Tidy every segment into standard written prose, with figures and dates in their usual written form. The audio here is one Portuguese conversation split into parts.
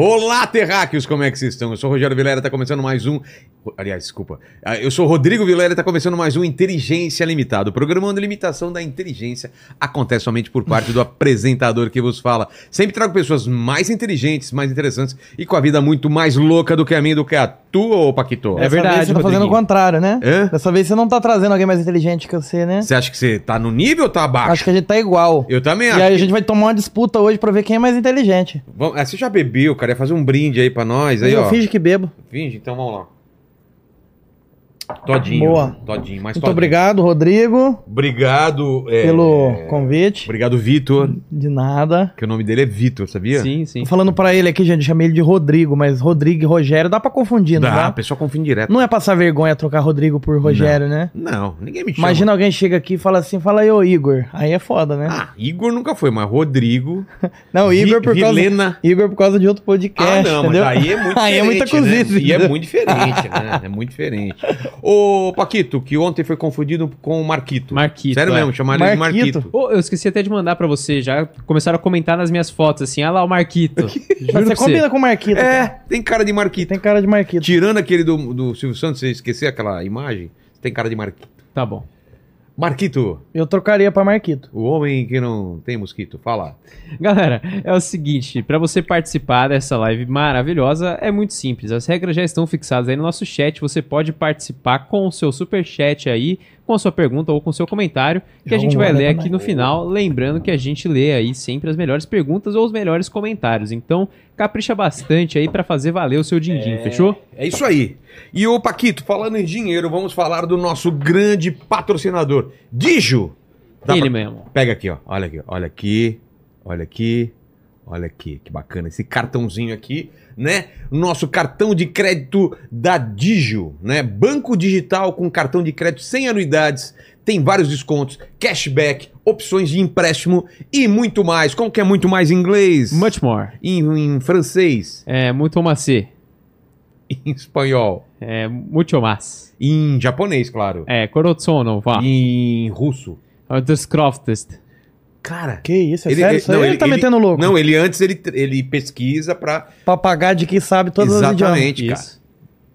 Olá, terráqueos, como é que vocês estão? Eu sou o Rogério Vilela, tá começando mais um... Aliás, desculpa. Eu sou o Rodrigo Vilela, tá começando mais um Inteligência Limitada. O programa onde a limitação da inteligência acontece somente por parte do apresentador que vos fala. Sempre trago pessoas mais inteligentes, mais interessantes e com a vida muito mais louca do que a minha, do que a tua, ô Paquito. É verdade, você tá fazendo o contrário, né? Hã? Dessa vez você não tá trazendo alguém mais inteligente que você, né? Você acha que você tá no nível ou tá abaixo? Acho que a gente tá igual. Eu também acho. E aí a gente vai tomar uma disputa hoje pra ver quem é mais inteligente. Vamos... Você já bebeu, cara? Ia fazer um brinde aí pra nós. Aí, ó. Finge que bebo. Finge, então vamos lá. Todinho. Boa. Todinho, mais todinho. Muito obrigado, Rodrigo. Obrigado pelo convite. Obrigado, Vitor. De nada. Que o nome dele é Vitor, sabia? Sim, sim. Tô falando pra ele aqui, gente, chamei ele de Rodrigo, mas Rodrigo e Rogério dá pra confundir, não dá? Dá, a pessoa confunde direto. Não é passar vergonha trocar Rodrigo por Rogério, não, né? Não, ninguém me chama. Imagina alguém chega aqui e fala assim, fala aí, ô Igor. Aí é foda, né? Ah, Igor nunca foi, mas Rodrigo... Não, Igor por causa... Vilena. Igor por causa de outro podcast, não, entendeu? Mas aí é muito aí diferente, é muita cozice, né? E é muito diferente, né? É muito diferente. Ô, Paquito, que ontem foi confundido com o Marquito. Marquito. Sério mesmo, chamaram ele de Marquito. Oh, eu esqueci até de mandar pra você, já começaram a comentar nas minhas fotos, assim, olha lá o Marquito. Você combina com o Marquito. É, cara, tem cara de Marquito. Tem cara de Marquito. Tirando aquele do Silvio Santos, você esqueceu aquela imagem? Tem cara de Marquito. Tá bom. Marquito. Eu trocaria pra Marquito. O homem que não tem mosquito, fala. Galera, é o seguinte, pra você participar dessa live maravilhosa, é muito simples. As regras já estão fixadas aí no nosso chat. Você pode participar com o seu superchat aí, com a sua pergunta ou com o seu comentário, que a gente vai ler aqui no final. Lembrando que a gente lê aí sempre as melhores perguntas ou os melhores comentários. Então, capricha bastante aí pra fazer valer o seu din-din, fechou? É isso aí. E ô Paquito, falando em dinheiro, vamos falar do nosso grande patrocinador, Dijo. Ele mesmo. Pega aqui, ó. Olha aqui, olha aqui, olha aqui, olha aqui. Que bacana esse cartãozinho aqui, né? Nosso cartão de crédito da Digio, né? Banco digital com cartão de crédito sem anuidades. Tem vários descontos, cashback, opções de empréstimo e muito mais. Como que é muito mais em inglês? Much more. Em francês? É, muito macê. Em espanhol. É, muito mais. Em japonês, claro. É, korotsono, vá. Em russo. Undercroftest. Cara. Que isso, é sério? Isso aí ele tá metendo louco. Não, ele antes ele pesquisa pra... Pra pagar de quem sabe todas as idiomas. Exatamente, cara. Isso.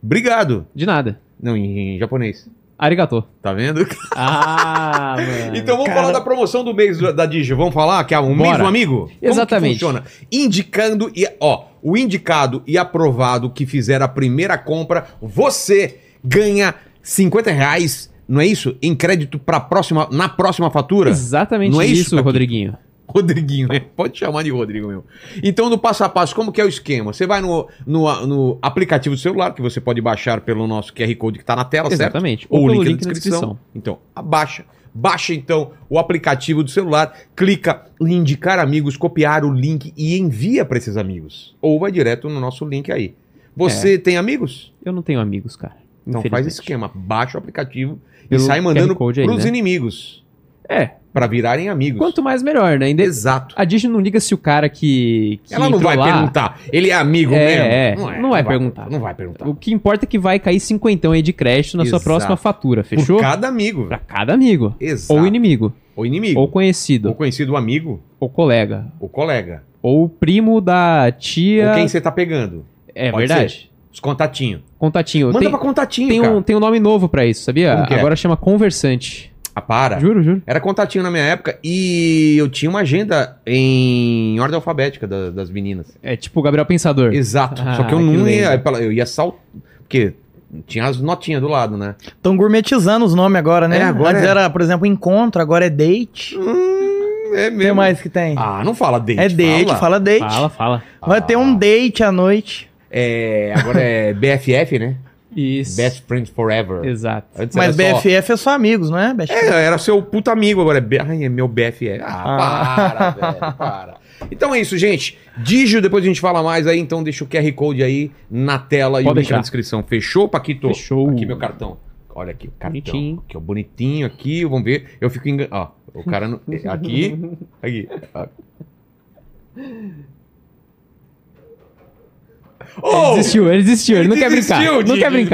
Obrigado. De nada. Não, em japonês. Arigato. Tá vendo? Ah, mano. Então vamos falar da promoção do mês da Digio. Vamos falar que é um mês do amigo? Exatamente. Como que funciona? Indicando e... Ó, o indicado e aprovado que fizer a primeira compra, você ganha R$50, não é isso? Em crédito na próxima fatura? Exatamente, não é isso, Rodriguinho. Rodriguinho, né? Pode chamar de Rodrigo mesmo. Então, no passo a passo, como que é o esquema? Você vai no aplicativo do celular, que você pode baixar pelo nosso QR Code que está na tela, certo? Exatamente. Ou o link na descrição. Então, abaixa. Baixa, então, o aplicativo do celular, clica em indicar amigos, copiar o link e envia para esses amigos. Ou vai direto no nosso link aí. Você tem amigos? Eu não tenho amigos, cara. Então faz esquema. Baixa o aplicativo e sai mandando para os inimigos. É. Pra virarem amigos. Quanto mais, melhor, né? Exato. A Digio não liga se o cara que ela não vai lá, perguntar. Ele é amigo mesmo? Não vai perguntar. O que importa é que vai cair R$50 aí de crédito na sua próxima fatura, fechou? Pra cada amigo. Pra cada amigo. Exato. Ou inimigo. Ou inimigo. Ou conhecido. Ou conhecido amigo. Ou colega. Ou colega. Ou primo da tia... Ou quem você tá pegando. É pode verdade. Ser. Os contatinhos. Contatinho. Manda pra contatinho, cara. Tem um nome novo pra isso, sabia? Agora chama conversante. Ah, para. Juro, juro. Era contatinho na minha época e eu tinha uma agenda em ordem alfabética das meninas. É tipo o Gabriel Pensador. Exato. Só que eu não ia... Eu ia saltar... Porque tinha as notinhas do lado, né? Estão gourmetizando os nomes agora, né? Agora antes era, por exemplo, encontro, agora é date. É mesmo. Tem mais que tem? Ah, não fala date. É date, fala date. Fala. Vai ter um date à noite. É, agora é BFF, né? Isso. Best Friends Forever. Exato. Antes mas BFF só... é só amigos, não é? Best friend. Era seu puta amigo, agora é meu BFF. Para, velho, para. Então é isso, gente. Digio, depois a gente fala mais aí, então deixa o QR Code aí na tela e deixa na descrição. Fechou, Paquito? Fechou. Aqui meu cartão. Olha aqui, o cartão. Bonitinho. Aqui, ó, bonitinho aqui, vamos ver. Eu fico enganado. Ó, o cara... No... Aqui. Ó. Oh, ele desistiu, ele não quer brincar.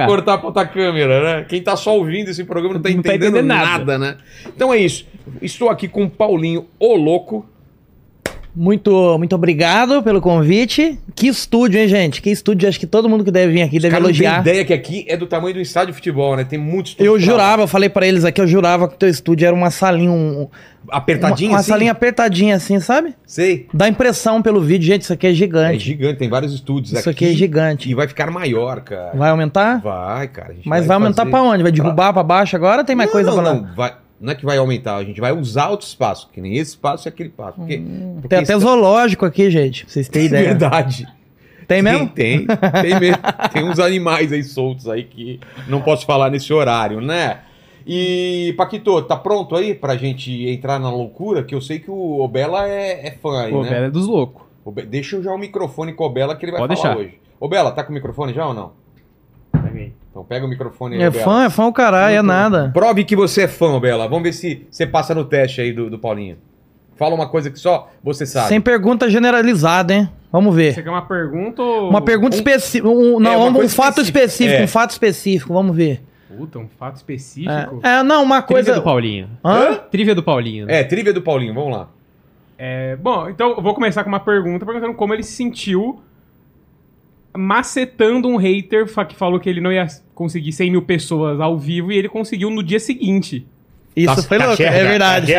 De cortar pra outra câmera, né? Quem tá só ouvindo esse programa não tá entendendo nada, né? Então é isso. Estou aqui com o Paulinho o Loko. Muito obrigado pelo convite. Que estúdio, hein, gente? Que estúdio. Acho que todo mundo que deve vir aqui deve elogiar. Não tem ideia que aqui é do tamanho do estádio de futebol, né? Tem muito estúdio. Eu jurava, eu falei pra eles aqui, eu jurava que o teu estúdio era uma salinha... apertadinha, uma assim? Uma salinha apertadinha, assim, sabe? Sei. Dá impressão pelo vídeo. Gente, isso aqui é gigante. É gigante, tem vários estúdios aqui. Isso aqui é gigante. E vai ficar maior, cara. Vai aumentar? Vai, cara. Mas vai aumentar pra onde? Vai derrubar pra baixo agora? Tem mais coisa pra lá? Não, vai... Não é que vai aumentar, a gente vai usar outro espaço, que nem esse espaço e aquele espaço. Porque tem até zoológico aqui, gente, pra vocês terem ideia. Verdade. Tem mesmo? Tem mesmo. Tem uns animais aí soltos aí que não posso falar nesse horário, né? E, Paquito, tá pronto aí pra gente entrar na loucura? Que eu sei que o Obela é fã aí, né? O Obela é dos loucos. Deixa eu já o microfone com o Obela que ele vai falar hoje. Obela, tá com o microfone já ou não? Então pega o microfone aí, é fã o caralho, é nada. Prove que você é fã, Bela. Vamos ver se você passa no teste aí do Paulinho. Fala uma coisa que só você sabe. Sem pergunta generalizada, hein? Vamos ver. Você quer uma pergunta ou... Uma pergunta específica. Um fato específico, um fato específico. Vamos ver. Puta, um fato específico? Não, uma coisa... Trívia do Paulinho. Hã? Trívia do Paulinho. É, trívia do Paulinho, vamos lá. Bom, então eu vou começar com uma pergunta, perguntando como ele se sentiu... macetando um hater que falou que ele não ia conseguir 100 mil pessoas ao vivo e ele conseguiu no dia seguinte. Isso foi louco. Tá é verdade.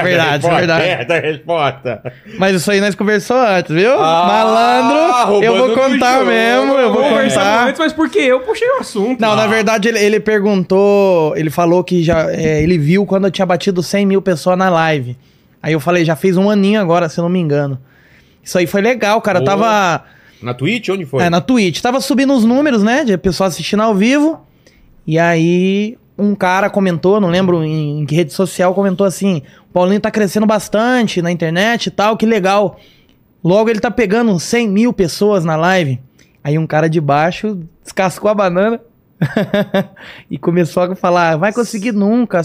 Mas isso aí nós conversamos antes, viu? Malandro, eu vou contar mesmo. Eu vou conversar antes, mas porque eu puxei o assunto. Não, na verdade ele perguntou, ele falou que já ele viu quando eu tinha batido 100 mil pessoas na live. Aí eu falei, já fez um aninho agora, se eu não me engano. Isso aí foi legal, cara. Eu tava... Na Twitch? Onde foi? Na Twitch. Tava subindo os números, né? De pessoal assistindo ao vivo. E aí, um cara comentou, não lembro em que rede social, comentou assim, o Paulinho tá crescendo bastante na internet e tal, que legal. Logo, ele tá pegando 100 mil pessoas na live. Aí um cara de baixo descascou a banana e começou a falar, vai conseguir nunca.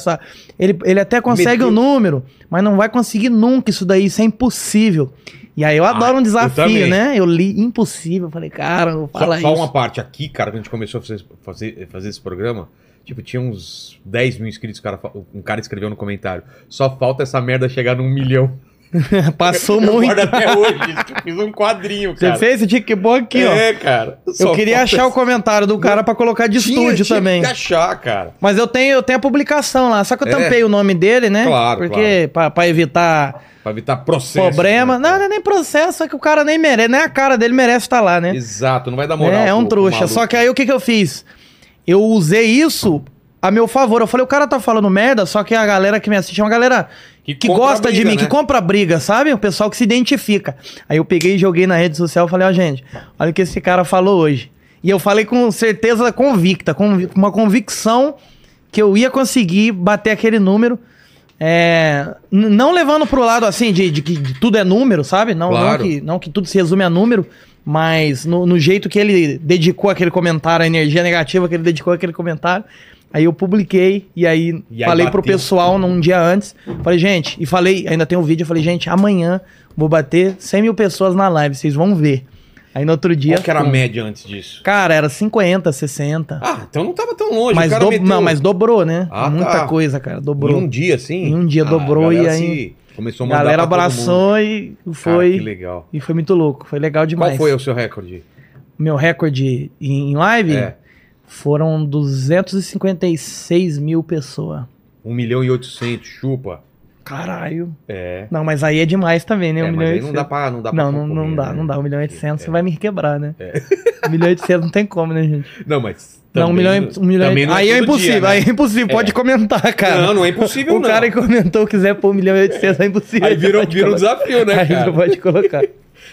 Ele até consegue o número, mas não vai conseguir nunca isso daí, isso é impossível. E aí eu adoro um desafio, né? Eu li impossível, falei, cara, eu vou falar isso. Só uma parte aqui, cara, quando a gente começou a fazer esse programa, tipo, tinha uns 10 mil inscritos, um cara escreveu no comentário, só falta essa merda chegar num 1 milhão. Passou muito. Eu guardo até hoje, fiz um quadrinho, cara. Você fez? Você tinha que pôr aqui, ó. É, cara. Eu queria achar o comentário do cara pra colocar de estúdio também. Tinha que achar, cara. Mas eu tenho a publicação lá, só que eu tampei o nome dele, né? Claro, porque pra evitar... Pra evitar processo. Problema. Né? Não é nem processo, é que o cara nem merece. Nem a cara dele merece estar lá, né? Exato, não vai dar moral. É um trouxa. Só que aí o que eu fiz? Eu usei isso a meu favor. Eu falei, o cara tá falando merda, só que a galera que me assiste é uma galera que gosta briga, de mim, né? Que compra briga, sabe? O pessoal que se identifica. Aí eu peguei e joguei na rede social e falei, ó, gente, olha o que esse cara falou hoje. E eu falei com certeza convicta, com uma convicção que eu ia conseguir bater aquele número. Não levando pro lado assim de que tudo é número, sabe? Não, claro. não que tudo se resume a número, mas no jeito que ele dedicou aquele comentário, a energia negativa que ele dedicou aquele comentário, aí eu publiquei e aí falei pro pessoal num dia antes, falei, gente, e falei, ainda tem um vídeo, eu falei, gente, amanhã vou bater 100 mil pessoas na live, vocês vão ver. Aí no outro dia... Qual que era a média antes disso? Cara, era 50, 60. Ah, então não tava tão longe. Mas o cara meteu... Não, mas dobrou, né? Muita coisa, cara, dobrou. Em um dia, sim? Em um dia dobrou e aí... Começou a mandar pra todo mundo. A galera abraçou e foi... Cara, que legal. E foi muito louco, foi legal demais. Qual foi o seu recorde? Meu recorde em live? Foram 256 mil pessoas. 1 milhão e 800, chupa. Caralho. Não, mas aí é demais também, né? 1 milhão e 800. Não dá pra 1 milhão e 800 você vai me quebrar, né? 1 milhão e 800 não tem como, né, gente? Não, mas... Não, 1 milhão e... Aí é impossível, né? Aí é impossível. Pode comentar, cara. Não é impossível, não. O cara que comentou quiser pôr 1 milhão e 800 é impossível. Aí vira um desafio, né, aí cara? Aí pode colocar.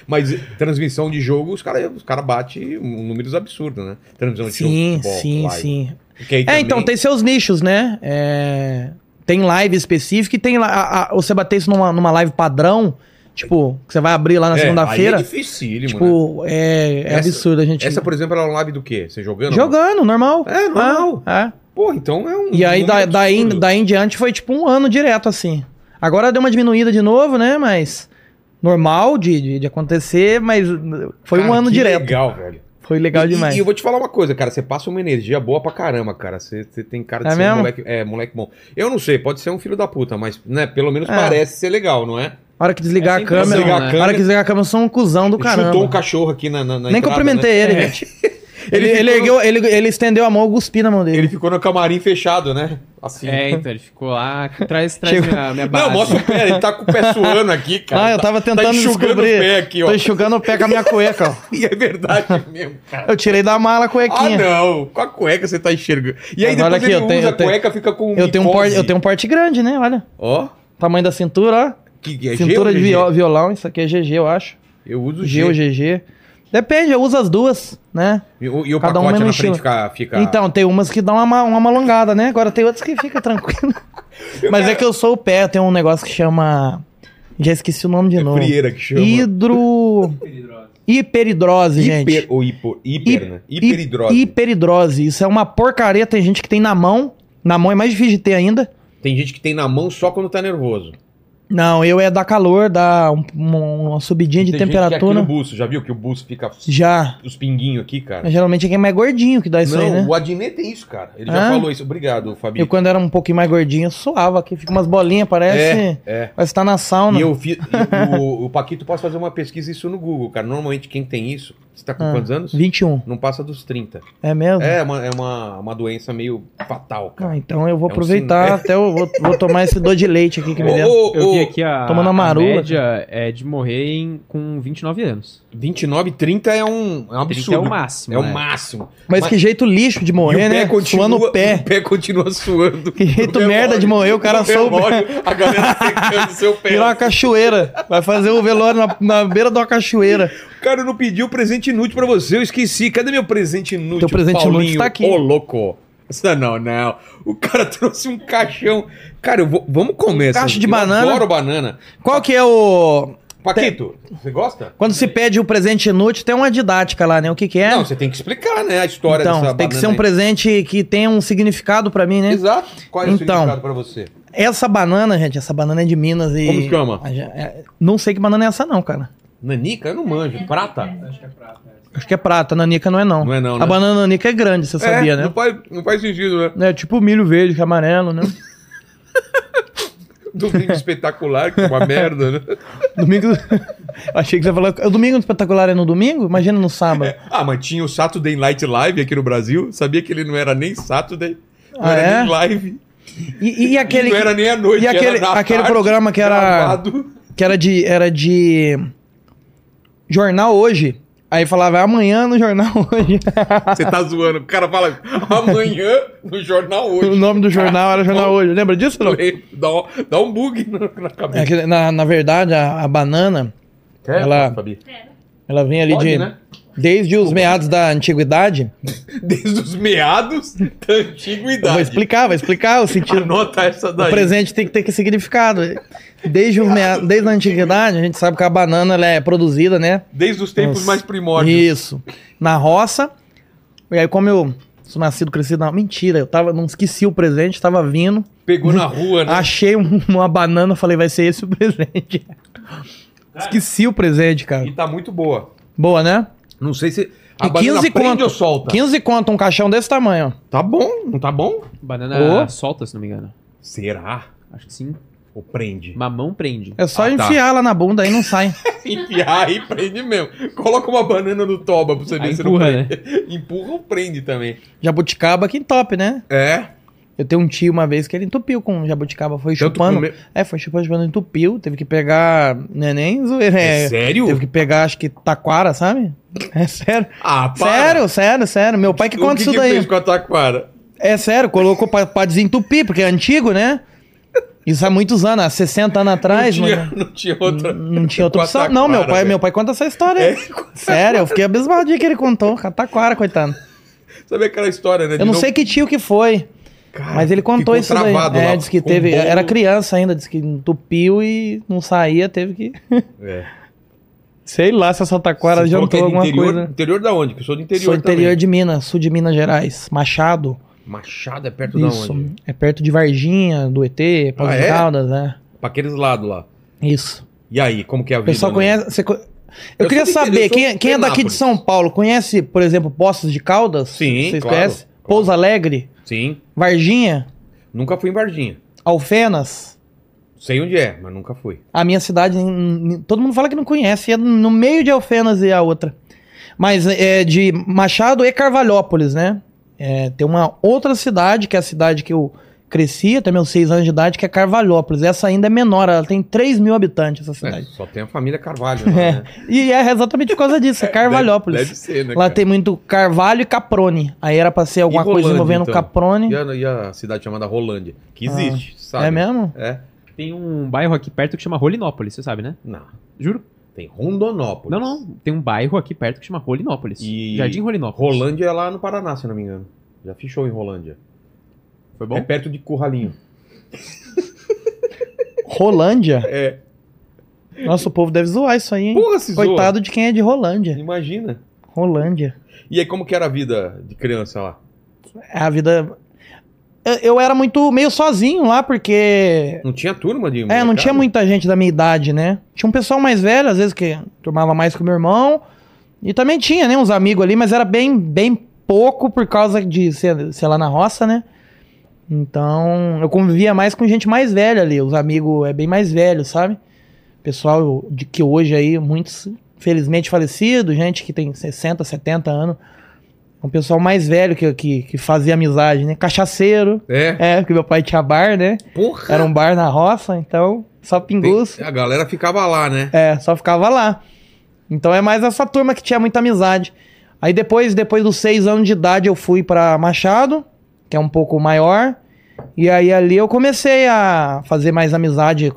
Mas transmissão de jogo, os cara batem números absurdos, né? Transmissão de jogo. Sim. Então, tem seus nichos, né? Tem live específica e tem... Você bater isso numa live padrão, tipo, que você vai abrir lá na segunda-feira... Aí é dificílimo, tipo, né? É absurdo a gente... Essa, por exemplo, era uma live do quê? Você jogando? Jogando, normal. Normal. Pô, então é um... E aí daí em diante foi tipo um ano direto, assim. Agora deu uma diminuída de novo, né? Mas normal de acontecer, mas foi um ano direto. Legal, velho. Foi legal demais. E eu vou te falar uma coisa, cara. Você passa uma energia boa pra caramba, cara. Você tem cara de ser mesmo? Moleque bom. Eu não sei, pode ser um filho da puta, mas né, pelo menos parece ser legal, não é? A hora que desligar a câmera, a hora que desligar a câmera, eu sou um cuzão do caramba. Chutou um cachorro aqui na nem entrada, cumprimentei, né? Ele, gente. Ele estendeu a mão, eu cuspi na mão dele. Ele ficou no camarim fechado, né? Assim. É, então, ele ficou lá, traz minha base. Não, mostra o pé, ele tá com o pé suando aqui, cara. Ah, eu tava tentando enxugando o pé aqui, ó. Tô enxugando o pé com a minha cueca, ó. E é verdade mesmo, cara. Eu tirei da mala a cuequinha. Ah, não, com a cueca você tá enxergando. E aí agora depois aqui, ele usa a cueca, fica com eu tenho um porte grande, né, olha. Ó. Tamanho da cintura, ó. Que é cintura de violão, isso aqui é GG, eu acho. Eu uso G. G ou GG. Depende, eu uso as duas, né? E o cada pacote na frente fica... Então, tem umas que dão uma alongada, né? Agora tem outras que fica tranquilo. Mas é que eu sou o pé, eu tenho um negócio que chama... Já esqueci o nome de novo. Frieira que chama. Hiperidrose, gente. Né? Hiperidrose. Hiperidrose. Isso é uma porcaria, tem gente que tem na mão. Na mão é mais difícil de ter ainda. Tem gente que tem na mão só quando tá nervoso. Não, eu é dar calor, dar uma subidinha de temperatura. Tem gente que é aqui no buço, já viu que o buço fica... Já. Os pinguinhos aqui, cara. Mas geralmente é quem é mais gordinho que dá isso. Não, aí, né? Não, o Adnet tem isso, cara. Ele já falou isso. Obrigado, Fabi. Eu quando era um pouquinho mais gordinho, eu suava aqui. Fica umas bolinhas, parece... É. Parece que tá na sauna. E eu fiz... o Paquito, posso fazer uma pesquisa isso no Google, cara. Normalmente quem tem isso... Você tá com quantos anos? 21. Não passa dos 30. É mesmo? É uma doença meio fatal, cara. Ah, então eu vou aproveitar até eu vou tomar esse dor de leite aqui que me deu. Eu vi aqui a média é de morrer com 29 anos. 29, 30 é um absurdo. 30 é o máximo. É o máximo. Mas que jeito lixo de morrer, né? Suando o pé. O pé continua suando. Que jeito merda de morrer, o cara soube. A galera secando seu pé. Virar uma cachoeira. Vai fazer o velório na beira de uma cachoeira. O cara não pediu presente inútil pra você, eu esqueci. Cadê meu presente inútil? Teu presente inútil tá aqui. Ô, louco. Não. O cara trouxe um caixão. Cara, vamos comer essa. Caixa de banana. Adoro banana. Qual que é o... Paquito, você gosta? Quando se pede um presente inútil, tem uma didática lá, né? O que é? Não, você tem que explicar, né? A história dessa banana. Então, tem que ser um presente que tenha um significado pra mim, né? Exato. Qual é o significado pra você? Essa banana, gente, essa banana é de Minas e... Como chama? Não sei que banana é essa não, cara. Nanica? Eu não manjo. Prata? Acho que é prata. Acho que é prata. Nanica não é não. Não é não, né? A banana nanica é grande, você sabia, né? Não faz sentido, né? É tipo milho verde, que é amarelo, né? Domingo espetacular, que é uma merda, né? Domingo... Achei que você falou... O domingo espetacular é no domingo? Imagina no sábado. É. Ah, mas tinha o Saturday Night Live aqui no Brasil. Sabia que ele não era nem Saturday, não era nem live. E aquele... Não era nem à noite, era aquele, tarde, programa que era... Gravado. Que era de... Jornal Hoje. Aí falava, amanhã no Jornal Hoje. Você tá zoando. O cara fala, amanhã no Jornal Hoje. O nome do jornal era Jornal Hoje. Lembra disso? Não? Dá um bug na cabeça. É que, na verdade, a banana, ela vem ali pode, de... Né? Desde os meados da antiguidade. Desde os meados da antiguidade. Eu vou explicar o sentido. Anota essa daí. O presente tem que ter que significado. Desde a antiguidade, a gente sabe que a banana ela é produzida, né? Desde os tempos mais primórdios. Isso. Na roça. E aí, como eu sou nascido, crescido... Mentira, não esqueci o presente, tava vindo. Pegou na rua, né? Achei uma banana, falei, vai ser esse o presente. Cara, esqueci o presente, cara. E tá muito boa. Boa, né? Não sei se a banana prende ou solta. 15 conto um caixão desse tamanho. Tá bom, não tá bom? Banana solta, se não me engano. Será? Acho que sim. Ou prende? Mamão prende. É só enfiar lá na bunda, aí não sai. Enfiar e prende mesmo. Coloca uma banana no toba pra você ver se não prende. Né? Empurra ou prende também. Jabuticaba que entope, né? É. Eu tenho um tio uma vez que ele entupiu com jabuticaba, foi chupando. Foi chupando, entupiu. Teve que pegar neném. É sério? Teve que pegar, acho que taquara, sabe? É sério. Ah, para. Sério. Meu pai que conta isso daí. O que fez com a taquara? É sério, colocou pra desentupir, porque é antigo, né? Isso há muitos anos, há 60 anos atrás. Não tinha outra opção. Não, meu pai conta essa história. Sério, eu fiquei abismadinho que ele contou. Taquara, coitado. Sabe aquela história, né? Eu não sei que tio que foi. Cara, mas ele contou isso daí. Diz que teve... Era criança ainda, disse que entupiu e não saía, teve que... Sei lá se essa taquara jantou alguma coisa. Interior da onde? Que eu sou do interior também. Sou interior de Minas, sul de Minas Gerais. Machado. Machado é perto da onde? É perto de Varginha, do ET, Paulo de Caldas, né? Pra aqueles lados lá. Isso. E aí, como que é a vida? O pessoal conhece... Eu queria saber, quem é daqui de São Paulo, conhece, por exemplo, Poços de Caldas? Sim, vocês conhecem? Pouso Alegre? Sim. Varginha? Nunca fui em Varginha. Alfenas? Sei onde é, mas nunca fui. A minha cidade, todo mundo fala que não conhece, é no meio de Alfenas e a outra. Mas é de Machado e Carvalhópolis, né? É, tem uma outra cidade, que é a cidade que eu cresci, até meus 6 anos de idade, que é Carvalhópolis. Essa ainda é menor, ela tem 3 mil habitantes, essa cidade. É, só tem a família Carvalho lá, né? E é exatamente por causa disso, é Carvalhópolis. Deve ser, né, lá tem muito carvalho e caprone. Aí era pra ser alguma coisa envolvendo então. Caprone. E a cidade chamada Rolândia, que existe, sabe? É mesmo? É. Tem um bairro aqui perto que chama Rolinópolis, você sabe, né? Não. Juro? Tem Rondonópolis. Não. Tem um bairro aqui perto que chama Rolinópolis. E... Jardim Rolinópolis. Rolândia é lá no Paraná, se não me engano. Já fechou em Rolândia. Foi bom? É perto de Curralinho. Rolândia? É. Nossa, o povo deve zoar isso aí, hein? Porra, se coitado zoa. De quem é de Rolândia. Imagina. Rolândia. E aí, como que era a vida de criança lá? A vida... Eu era muito meio sozinho lá, porque... Não tinha turma de... É, não tinha muita gente da minha idade, né? Tinha um pessoal mais velho, às vezes, que turmava mais com o meu irmão. E também tinha, né, uns amigos ali, mas era bem pouco por causa de ser lá na roça, né? Então, eu convivia mais com gente mais velha ali. Os amigos bem mais velhos, sabe? Pessoal de que hoje aí, muitos, felizmente, falecidos. Gente que tem 60, 70 anos. Um pessoal mais velho que fazia amizade, né? Cachaceiro. É, porque meu pai tinha bar, né? Porra! Era um bar na roça, então só pinguço. A galera ficava lá, né? É, só ficava lá. Então é mais essa turma que tinha muita amizade. Aí depois dos 6 anos de idade eu fui pra Machado, que é um pouco maior. E aí ali eu comecei a fazer mais amizade.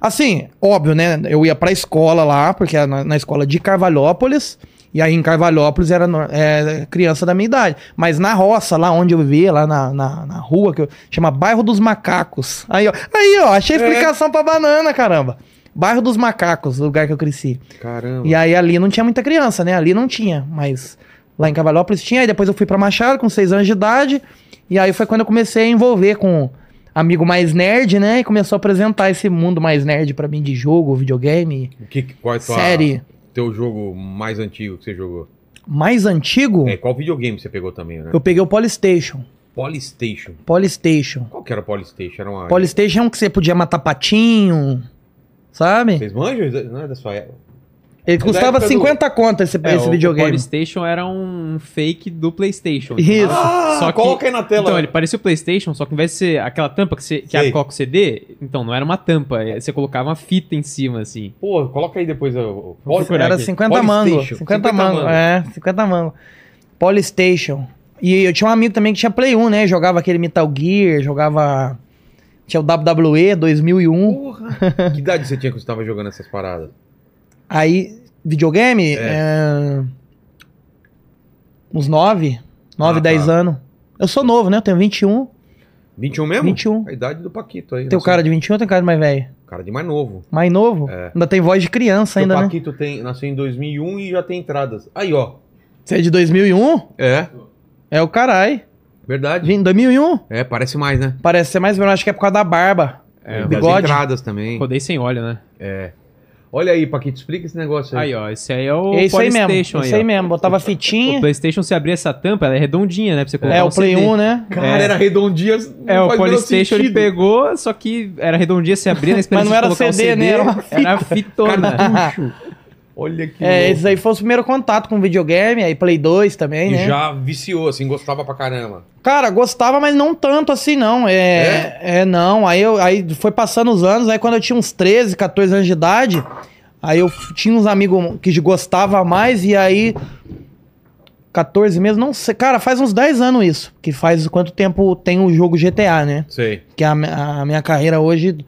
Assim, óbvio, né? Eu ia pra escola lá, porque era na escola de Carvalhópolis... E aí em Carvalhópolis era criança da minha idade. Mas na roça, lá onde eu vivia, lá na rua, que chama Bairro dos Macacos. Aí, ó, achei explicação pra banana, caramba. Bairro dos Macacos, o lugar que eu cresci. Caramba. E aí ali não tinha muita criança, né? Ali não tinha, mas lá em Carvalhópolis tinha. Aí depois eu fui pra Machado com 6 anos de idade. E aí foi quando eu comecei a envolver com amigo mais nerd, né? E começou a apresentar esse mundo mais nerd pra mim de jogo, videogame, qual é série... Teu jogo mais antigo que você jogou? Mais antigo? É, qual videogame você pegou também, né? Eu peguei o Polystation. Polystation. Qual que era o Polystation? Era uma... Polystation é um que você podia matar patinho, sabe? Vocês manjam? Não é da sua época. Ele custava 50 contas esse videogame. O Polystation era um fake do PlayStation. Isso. Só que, coloca aí na tela. Então, ele parecia o PlayStation, só que ao invés de ser aquela tampa que coloca o CD, então não era uma tampa, você colocava uma fita em cima, assim. Pô, coloca aí depois. Eu vou procurar era aqui. 50 mangos. 50 mangos. É, 50 mangos. Polystation. E eu tinha um amigo também que tinha Play 1, né? Jogava aquele Metal Gear, jogava... Tinha o WWE 2001. Porra. Que idade você tinha que você estava jogando essas paradas? Aí, videogame, uns 9, 10 anos. Eu sou novo, né? Eu tenho 21. 21 mesmo? 21. A idade do Paquito aí. Tem o cara de 21 ou tem o cara de mais velho? Cara de mais novo. Mais novo? É. Ainda tem voz de criança ainda, né? O Paquito nasceu em 2001 e já tem entradas. Aí, ó. Você é de 2001? É. É o caralho. Verdade. Em 2001? É, parece mais, né? Parece ser mais velho. Acho que é por causa da barba. É, o bigode. Das entradas também. Rodei sem óleo, né? É. Olha aí, Paquito, explica esse negócio aí. Aí, ó, esse aí é o PlayStation. Isso aí mesmo, botava fitinha. O PlayStation, se abrir essa tampa, ela é redondinha, né? Pra você colocar o Play 1, né? Cara, era redondinha. É, o PlayStation ele pegou, só que era redondinha, se abria na experiência. Mas não era CD, né? Era fitona. Cartucho. Olha que louco. Esse aí foi o primeiro contato com videogame, aí Play 2 também, né? E já viciou, assim, gostava pra caramba. Cara, gostava, mas não tanto assim, não. Não. Aí foi passando os anos, aí quando eu tinha uns 13, 14 anos de idade, aí eu tinha uns amigos que gostava mais, e aí... 14 meses, não sei. Cara, faz uns 10 anos isso, que faz quanto tempo tem o jogo GTA, né? Sei. Que a minha carreira hoje,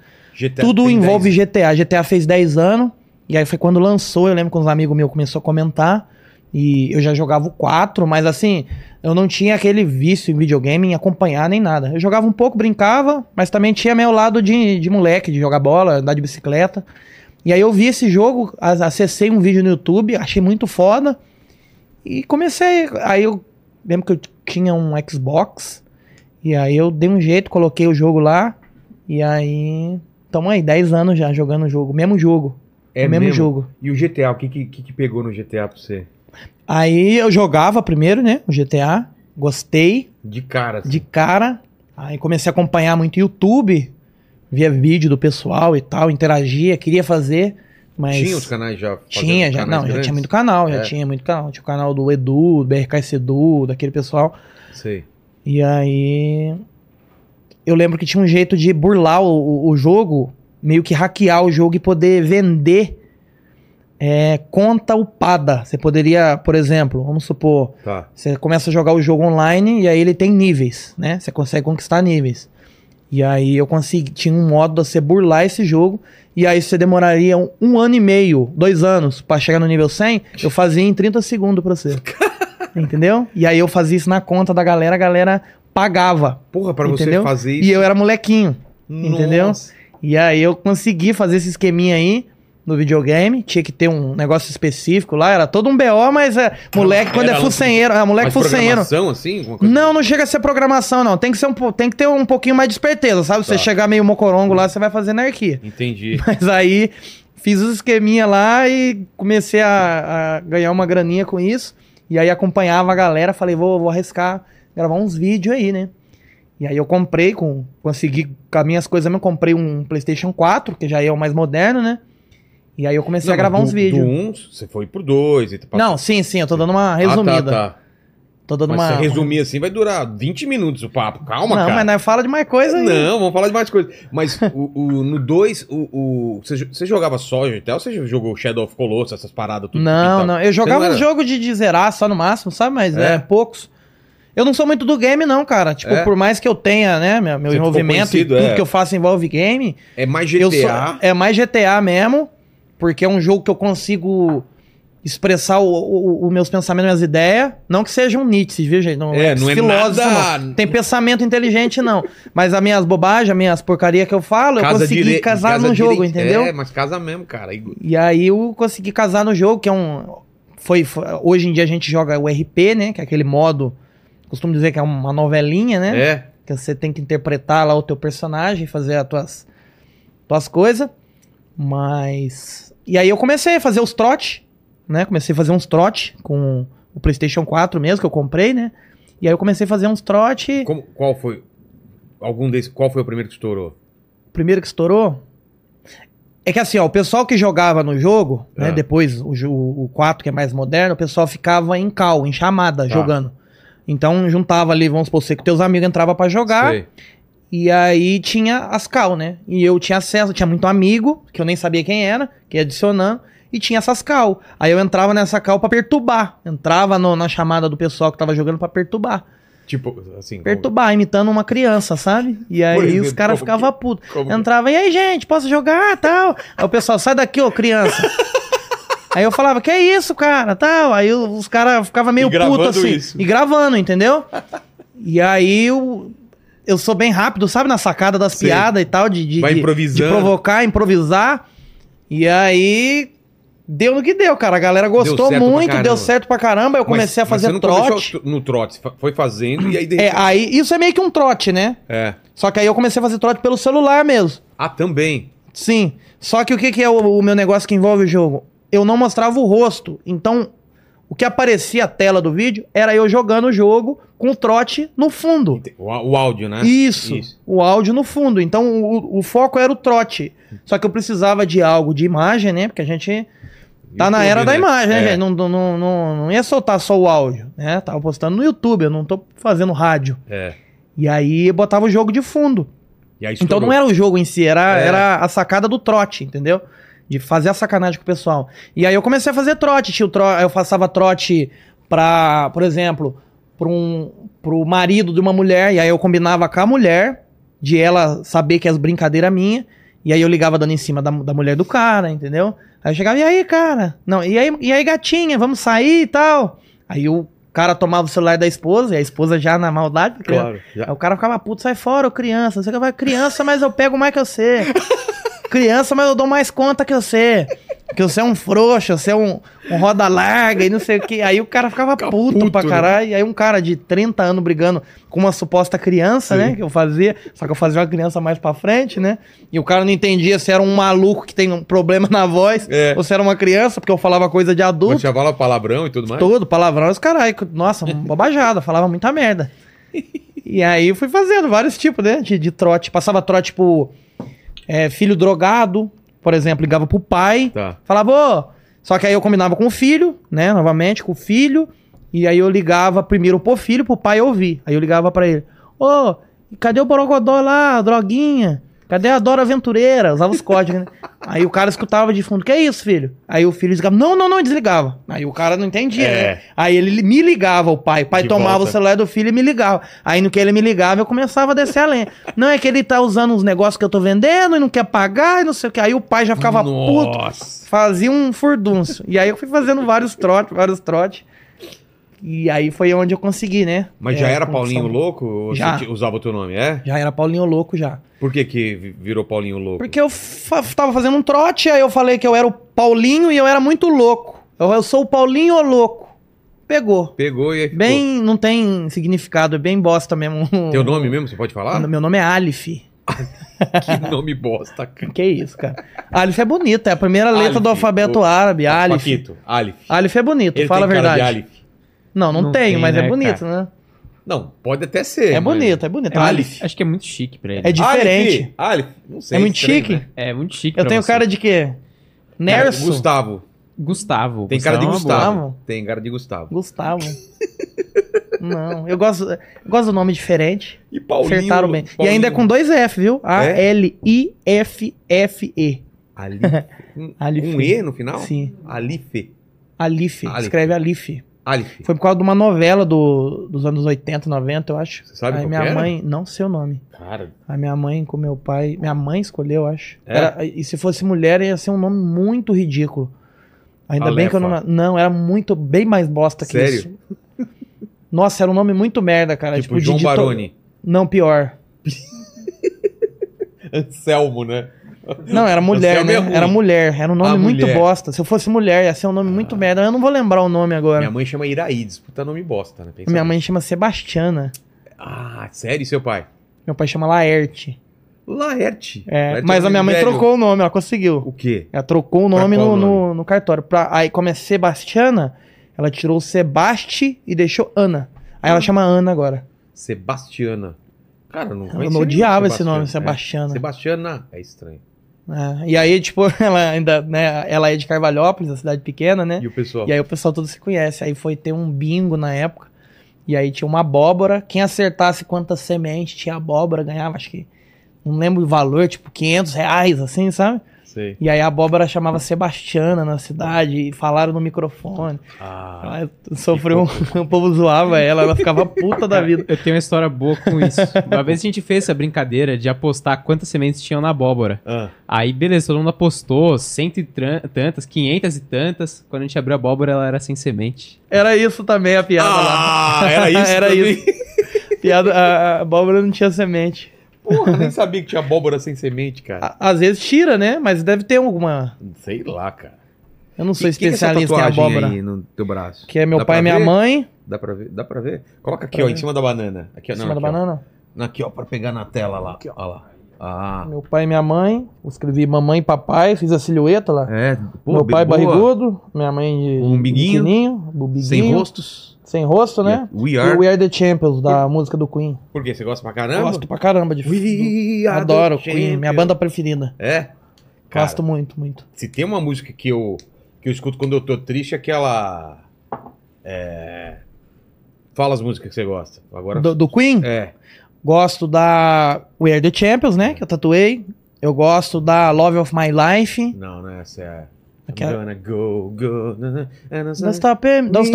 GTA tudo envolve GTA. GTA fez 10 anos. E aí foi quando lançou, eu lembro que uns amigos meus começaram a comentar, e eu já jogava o 4, mas assim, eu não tinha aquele vício em videogame, em acompanhar nem nada. Eu jogava um pouco, brincava, mas também tinha meu lado de moleque, de jogar bola, andar de bicicleta. E aí eu vi esse jogo, acessei um vídeo no YouTube, achei muito foda, e comecei. Aí eu lembro que eu tinha um Xbox, e aí eu dei um jeito, coloquei o jogo lá, e aí... Tamo aí, 10 anos já jogando o jogo, mesmo jogo. É o mesmo jogo. E o GTA, o que pegou no GTA pra você? Aí eu jogava primeiro, né? O GTA. Gostei. De cara. Assim. Aí comecei a acompanhar muito YouTube. via vídeo do pessoal e tal, interagia, queria fazer, mas... Tinha os canais já? Tinha, já, não, já tinha muito canal, já tinha muito canal. Tinha o canal do Edu, do BRKS Edu, daquele pessoal. Sei. E aí... Eu lembro que tinha um jeito de burlar o jogo, meio que hackear o jogo e poder vender conta upada. Você poderia, por exemplo, vamos supor, você começa a jogar o jogo online e aí ele tem níveis, né? Você consegue conquistar níveis. E aí eu consegui, tinha um modo de você burlar esse jogo, e aí você demoraria um ano e meio, 2 anos, pra chegar no nível 100, eu fazia em 30 segundos pra você. Entendeu? E aí eu fazia isso na conta da galera, a galera pagava. Porra, pra entendeu? Você fazer isso. E eu era molequinho, nossa. Entendeu? E aí eu consegui fazer esse esqueminha aí no videogame, tinha que ter um negócio específico lá, era todo um BO, mas moleque quando é fucenheiro, moleque fucenheiro. Programação assim? Alguma coisa não chega a ser programação não, tem que ser tem que ter um pouquinho mais de esperteza, sabe? Tá. Você chegar meio mocorongo lá, você vai fazer anarquia. Entendi. Mas aí fiz os esqueminha lá e comecei a ganhar uma graninha com isso, e aí acompanhava a galera, falei, vou arriscar gravar uns vídeos aí, né? E aí eu comprei, consegui com as minhas coisas mesmo, comprei um PlayStation 4, que já é o mais moderno, né? E aí eu comecei a gravar uns vídeos. Do 1, você foi pro 2 e passou... Não, sim, eu tô dando uma resumida. Tá. Tô dando mas uma... se resumir assim vai durar 20 minutos o papo, calma, não, cara. Não, mas nós fala de mais coisa aí. Não, vamos falar de mais coisa. Mas no 2, você jogava só GTA ou você jogou Shadow of Colossus, essas paradas? Tudo não, eu jogava um jogo de zerar só no máximo, sabe? Mas poucos. Eu não sou muito do game não, cara. Tipo, por mais que eu tenha, né, meu envolvimento e tudo que eu faço envolve game. É mais GTA. É mais GTA mesmo. Porque é um jogo que eu consigo expressar os meus pensamentos, minhas ideias. Não que sejam Nietzsche, viu, gente? Não é não filósofo, é nada... não. Tem pensamento inteligente, não. Mas as minhas bobagens, as minhas porcarias que eu falo, casa eu consegui casar no jogo, entendeu? É, mas casa mesmo, cara. E aí eu consegui casar no jogo, que é um... Hoje em dia a gente joga o RP, né? Que é aquele modo... Costumo dizer que é uma novelinha, né? É. Que você tem que interpretar lá o teu personagem, fazer as tuas coisas. Mas... E aí eu comecei a fazer os trotes, né? Comecei a fazer uns trotes com o PlayStation 4 mesmo, que eu comprei, né? E aí eu comecei a fazer uns trotes... Qual foi o primeiro que estourou? O primeiro que estourou? É que assim, ó, o pessoal que jogava no jogo, né? Depois o 4, que é mais moderno, o pessoal ficava em call, em chamada, jogando. Então juntava ali, vamos supor, você com teus amigos entrava pra jogar... Sei. E aí tinha as cal, né? E eu tinha acesso, tinha muito amigo, que eu nem sabia quem era, que ia adicionando, e tinha essas cal. Aí eu entrava nessa cal pra perturbar. Entrava na chamada do pessoal que tava jogando pra perturbar. Tipo, assim... Perturbar, como... imitando uma criança, sabe? E aí os caras ficavam putos. Entrava, e aí, gente, posso jogar, tal? Aí o pessoal, sai daqui, ô, criança. Aí eu falava, que é isso, cara, tal? Aí os caras ficavam meio putos, assim. Isso. E gravando, entendeu? E aí o... Eu sou bem rápido, sabe? Na sacada das piadas e tal, de provocar, improvisar. E aí, deu no que deu, cara. A galera gostou muito, deu certo pra caramba. Eu comecei a fazer trote. No trote, foi fazendo e aí... Aí isso é meio que um trote, né? É. Só que aí eu comecei a fazer trote pelo celular mesmo. Ah, também? Sim. Só que o que é o meu negócio que envolve o jogo? Eu não mostrava o rosto. Então, o que aparecia a tela do vídeo era eu jogando o jogo... com o trote no fundo. O áudio, né? Isso, o áudio no fundo. Então, o foco era o trote. Só que eu precisava de algo de imagem, né? Porque a gente tá na era da imagem, né, gente? Não ia soltar só o áudio, né? Tava postando no YouTube, eu não tô fazendo rádio. É. E aí, eu botava o jogo de fundo. E aí então, não era o jogo em si, era a sacada do trote, entendeu? De fazer a sacanagem com o pessoal. E aí, eu comecei a fazer trote. Eu passava trote pra, por exemplo... pro marido de uma mulher, e aí eu combinava com a mulher, de ela saber que as brincadeiras minhas, e aí eu ligava dando em cima da mulher do cara, entendeu? Aí eu chegava, e aí, cara? Não, e aí, gatinha, vamos sair e tal? Aí o cara tomava o celular da esposa, e a esposa já na maldade, claro, já. Aí o cara ficava puto, sai fora, ô criança, você vai criança, mas eu pego mais que você. Criança, mas eu dou mais conta que você. Que você é um frouxo, você é um roda larga e não sei o que. Aí o cara ficava puto pra caralho. Né? E aí um cara de 30 anos brigando com uma suposta criança, sim, né? Que eu fazia. Só que eu fazia uma criança mais pra frente, né? E o cara não entendia se era um maluco que tem um problema na voz ou se era uma criança, porque eu falava coisa de adulto. Você falava palavrão e tudo mais? Todo palavrão. Os caralho, nossa, bobajada. Falava muita merda. E aí eu fui fazendo vários tipos, né? De trote. Passava trote, tipo... filho drogado, por exemplo, ligava pro pai, falava, ô... Só que aí eu combinava com o filho, né, novamente, com o filho, e aí eu ligava primeiro pro filho, pro pai ouvir. Aí eu ligava pra ele, ô, cadê o Borogodó lá, droguinha? Cadê a Dora Aventureira? Usava os códigos, né? Aí o cara escutava de fundo, que é isso, filho? Aí o filho desligava, não, não, não, desligava. Aí o cara não entendia, né? Aí ele me ligava, o pai tomava o celular do filho e me ligava. Aí no que ele me ligava, eu começava a descer a lenha. Não, é que ele tá usando uns negócios que eu tô vendendo e não quer pagar e não sei o que. Aí o pai já ficava puto, fazia um furdúncio. E aí eu fui fazendo vários trotes. E aí foi onde eu consegui, né? Mas já era Paulinho o Loko? Ou já. Você usava o teu nome, é? Já era Paulinho o Loko, já. Por que que virou Paulinho o Loko? Porque eu tava fazendo um trote, aí eu falei que eu era o Paulinho e eu era muito louco. Eu sou o Paulinho o Loko. Pegou. Pegou e aí ficou. Bem, não tem significado, é bem bosta mesmo. Teu nome mesmo, você pode falar? Meu nome é Aliff. Que nome bosta, cara. Que isso, cara. Aliff é bonito, é a primeira letra do alfabeto árabe, Aliff. Paquito, Aliff. Aliff é bonito, fala a verdade. Cara de Aliff. Não, não tem, mas é bonito, cara, né? Não, pode até ser. É bonito, é bonito. É Aliff. Acho que é muito chique pra ele. É diferente. Aliff, não sei. É muito chique? Né? É muito chique. Eu tenho cara de quê? Nerso? Gustavo. Tem cara de Gustavo. Tem cara de Gustavo. Gustavo. Não, eu gosto do nome diferente. E Paulinho. Acertaram bem. Paulinho. E ainda é com 2 F, viu? A-L-I-F-F-E. Aliff. Um E no final? Sim. Aliff. Aliff. Escreve Aliff. Aliff. Foi por causa de uma novela dos anos 80, 90, eu acho. Você sabe qual era? Mãe, não sei o nome. Cara. A minha mãe com meu pai... Minha mãe escolheu, eu acho. É? Era, e se fosse mulher, ia ser um nome muito ridículo. Ainda Alefa. Bem que eu não... Não, era muito... Bem mais bosta que isso. Sério? Nossa, era um nome muito merda, cara. Tipo João Baroni. Não, pior. Anselmo, né? Não, era mulher, né? Era mulher. Era um nome muito bosta. Se eu fosse mulher, ia ser um nome muito merda. Eu não vou lembrar o nome agora. Minha mãe chama Iraides, puta nome bosta, né? Pensa. Minha mãe chama Sebastiana. Ah, sério? E seu pai? Meu pai chama Laerte. Laerte? É, Laerte, mas a minha mãe trocou o nome, ela conseguiu. O quê? Ela trocou o nome no cartório. Aí, como é Sebastiana, ela tirou o Sebasti e deixou Ana. Aí ela chama Ana agora. Sebastiana. Cara, não conhecia. Eu odiava esse nome, Sebastiana. Sebastiana é estranho. É, e aí, tipo, ela ainda, né, ela é de Carvalhópolis, a cidade pequena, né? E o pessoal? E aí o pessoal todo se conhece. Aí foi ter um bingo na época, e aí tinha uma abóbora. Quem acertasse quantas sementes tinha abóbora, ganhava, acho que, não lembro o valor, tipo, R$500, assim, sabe? Sei. E aí a abóbora chamava Sebastiana na cidade, e falaram no microfone. Ah, ela sofreu, o povo zoava ela ficava puta da vida. Eu tenho uma história boa com isso. Uma vez a gente fez essa brincadeira de apostar quantas sementes tinham na abóbora. Aí, beleza, todo mundo apostou, 100 e tantas, 500 e tantas. Quando a gente abriu a abóbora, ela era sem semente. Era isso também a piada lá. Era isso. Era isso. Piada, a abóbora não tinha semente. Porra, nem sabia que tinha abóbora sem semente, cara. Às vezes tira, né? Mas deve ter alguma... Sei lá, cara. Eu não sou especialista em abóbora. Aí no teu braço? Que é meu pai e minha mãe. Dá pra ver? Dá pra ver? Coloca aqui, ó, em cima da banana. Aqui, ó, em cima da banana? Aqui, ó, pra pegar na tela lá. Aqui, ó. Olha lá. Ah. Meu pai e minha mãe. Eu escrevi mamãe e papai, fiz a silhueta lá. É. Pô, meu pai barrigudo, minha mãe de... Um biguinho. Sem rostos. Sem rosto, né? We Are the Champions, da música do Queen. Por quê? Você gosta pra caramba? Gosto pra caramba de Queen. Adoro Queen, minha banda preferida. É? Cara, gosto muito, muito. Se tem uma música que eu escuto quando eu tô triste, é aquela... Fala as músicas que você gosta. Agora... Do Queen? É. Gosto da We Are the Champions, né? Que eu tatuei. Eu gosto da Love of My Life. Não, né? Essa é... I'm gonna go, and don't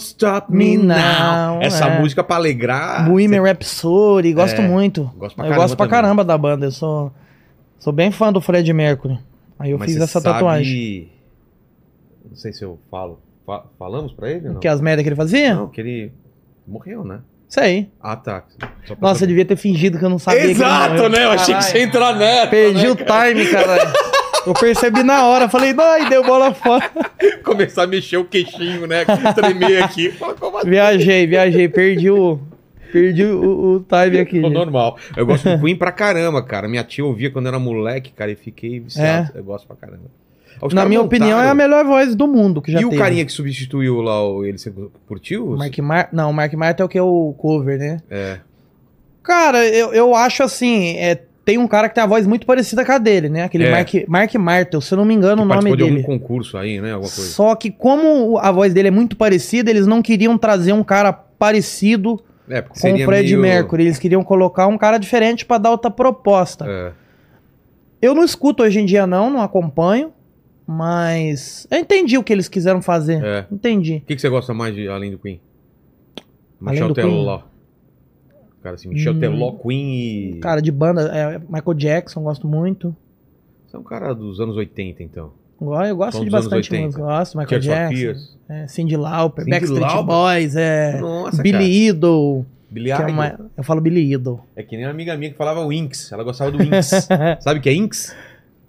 stop me now. Essa música pra alegrar. Bohemian Rhapsody, gosto muito. Eu gosto pra caramba da banda. Eu sou bem fã do Fred Mercury. Aí eu fiz essa tatuagem. Não sei se eu falo. Falamos pra ele? Não? Que as merdas que ele fazia? Não, que ele morreu, né? Sei. Ah, tá. Nossa, eu devia ter fingido que eu não sabia. Exato, né? Eu achei que você ia entrar nessa. Perdi o time, caralho. Eu percebi na hora, falei, ai, deu bola fora. Começar a mexer o queixinho, né? Tremer aqui. Viajei, perdi o time aqui. Tô normal. Eu gosto do Queen pra caramba, cara. Minha tia ouvia quando era moleque, cara, e fiquei viciado. Eu gosto pra caramba. Na minha opinião, é a melhor voz do mundo que já teve. E o carinha que substituiu lá, ele, você curtiu? Não, o Mark Martel, que é o cover, né? É. Cara, eu acho assim, tem um cara que tem a voz muito parecida com a dele, né? Aquele Mark Martel, se eu não me engano o nome dele. Participou de algum concurso aí, né? Alguma coisa. Só que como a voz dele é muito parecida, eles não queriam trazer um cara parecido com o Freddie Mercury. Eles queriam colocar um cara diferente pra dar outra proposta. É. Eu não escuto hoje em dia não acompanho, mas eu entendi o que eles quiseram fazer. É. Entendi. O que você gosta mais de, além do Queen? Michael Jackson. Cara, assim, Michael Teló, Queen e... Cara, de banda, Michael Jackson, gosto muito. Você é um cara dos anos 80, então. Eu gosto de bastante música. Gosto, Michael Jackson, Cyndi Lauper, Backstreet Boys, nossa, Billy Idol. Eu falo Billy Idol. É que nem uma amiga minha que falava o INXS, ela gostava do INXS. Sabe o que é INXS?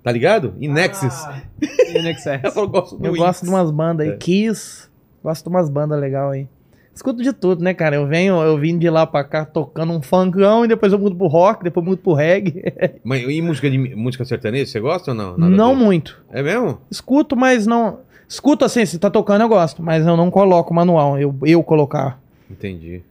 Tá ligado? INXS. Eu gosto de umas bandas aí, Kiss, gosto de umas bandas legais aí. Escuto de tudo, né, cara? Eu vim de lá pra cá tocando um funkão e depois eu mudo pro rock, depois eu mudo pro reggae. Mas e música sertaneja, você gosta ou não? Não muito. É mesmo? Escuto, mas não... Escuto assim, se tá tocando eu gosto, mas eu não coloco manual, eu colocar. Entendi.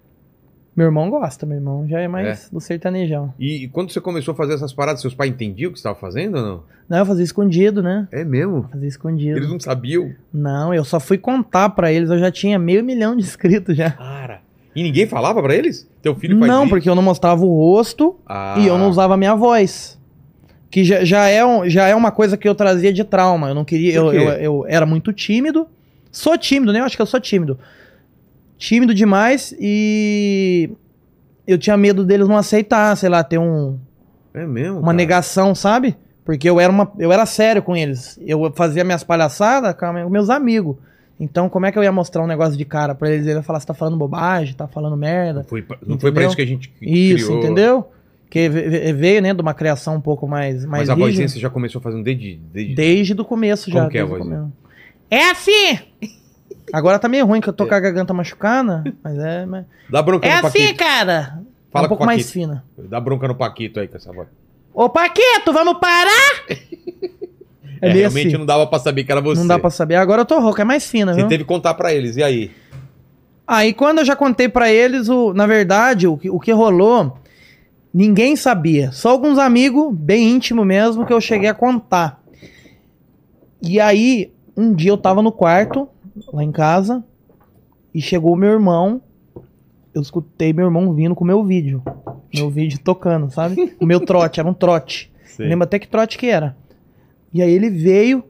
Meu irmão gosta, meu irmão já é mais do sertanejão. E quando você começou a fazer essas paradas, seus pais entendiam o que você estava fazendo ou não? Não, eu fazia escondido, né? É mesmo? Fazia escondido. Eles não sabiam? Não, eu só fui contar pra eles, eu já tinha 500 mil de inscritos já. Cara, e ninguém falava pra eles? Teu filho fazia? Não, porque eu não mostrava o rosto e eu não usava a minha voz. Que já é uma coisa que eu trazia de trauma, eu não queria, eu era muito tímido. Sou tímido, né? Eu acho que eu sou tímido. Tímido demais e eu tinha medo deles não aceitar, sei lá, ter uma negação, sabe? Porque eu era sério com eles. Eu fazia minhas palhaçadas com meus amigos. Então, como é que eu ia mostrar um negócio de cara pra eles? Ele ia falar, você tá falando bobagem, tá falando merda. Não foi pra isso que a gente criou. Isso, entendeu? Que veio, né, de uma criação um pouco mais Mas a vozinha você já começou fazendo desde do começo já. Como que é a vozinha? É assim! Agora tá meio ruim, que eu tô com a garganta machucada, mas é... Mas... Dá bronca no Paquito. É assim, cara. Fala um pouco Paquito. Mais fina. Dá bronca no Paquito aí com essa voz. Ô, Paquito, vamos parar? Realmente assim. Não dava pra saber que era você. Não dá pra saber. Agora eu tô rouca, é mais fina, viu? Você teve que contar pra eles, e aí? Aí quando eu já contei pra eles, na verdade, o que rolou, ninguém sabia. Só alguns amigos, bem íntimo mesmo, que eu cheguei a contar. E aí, um dia eu tava no quarto... lá em casa, e chegou o meu irmão, eu escutei meu irmão vindo com o meu vídeo tocando, sabe? O meu trote, era um trote. Lembro até que trote que era. E aí ele veio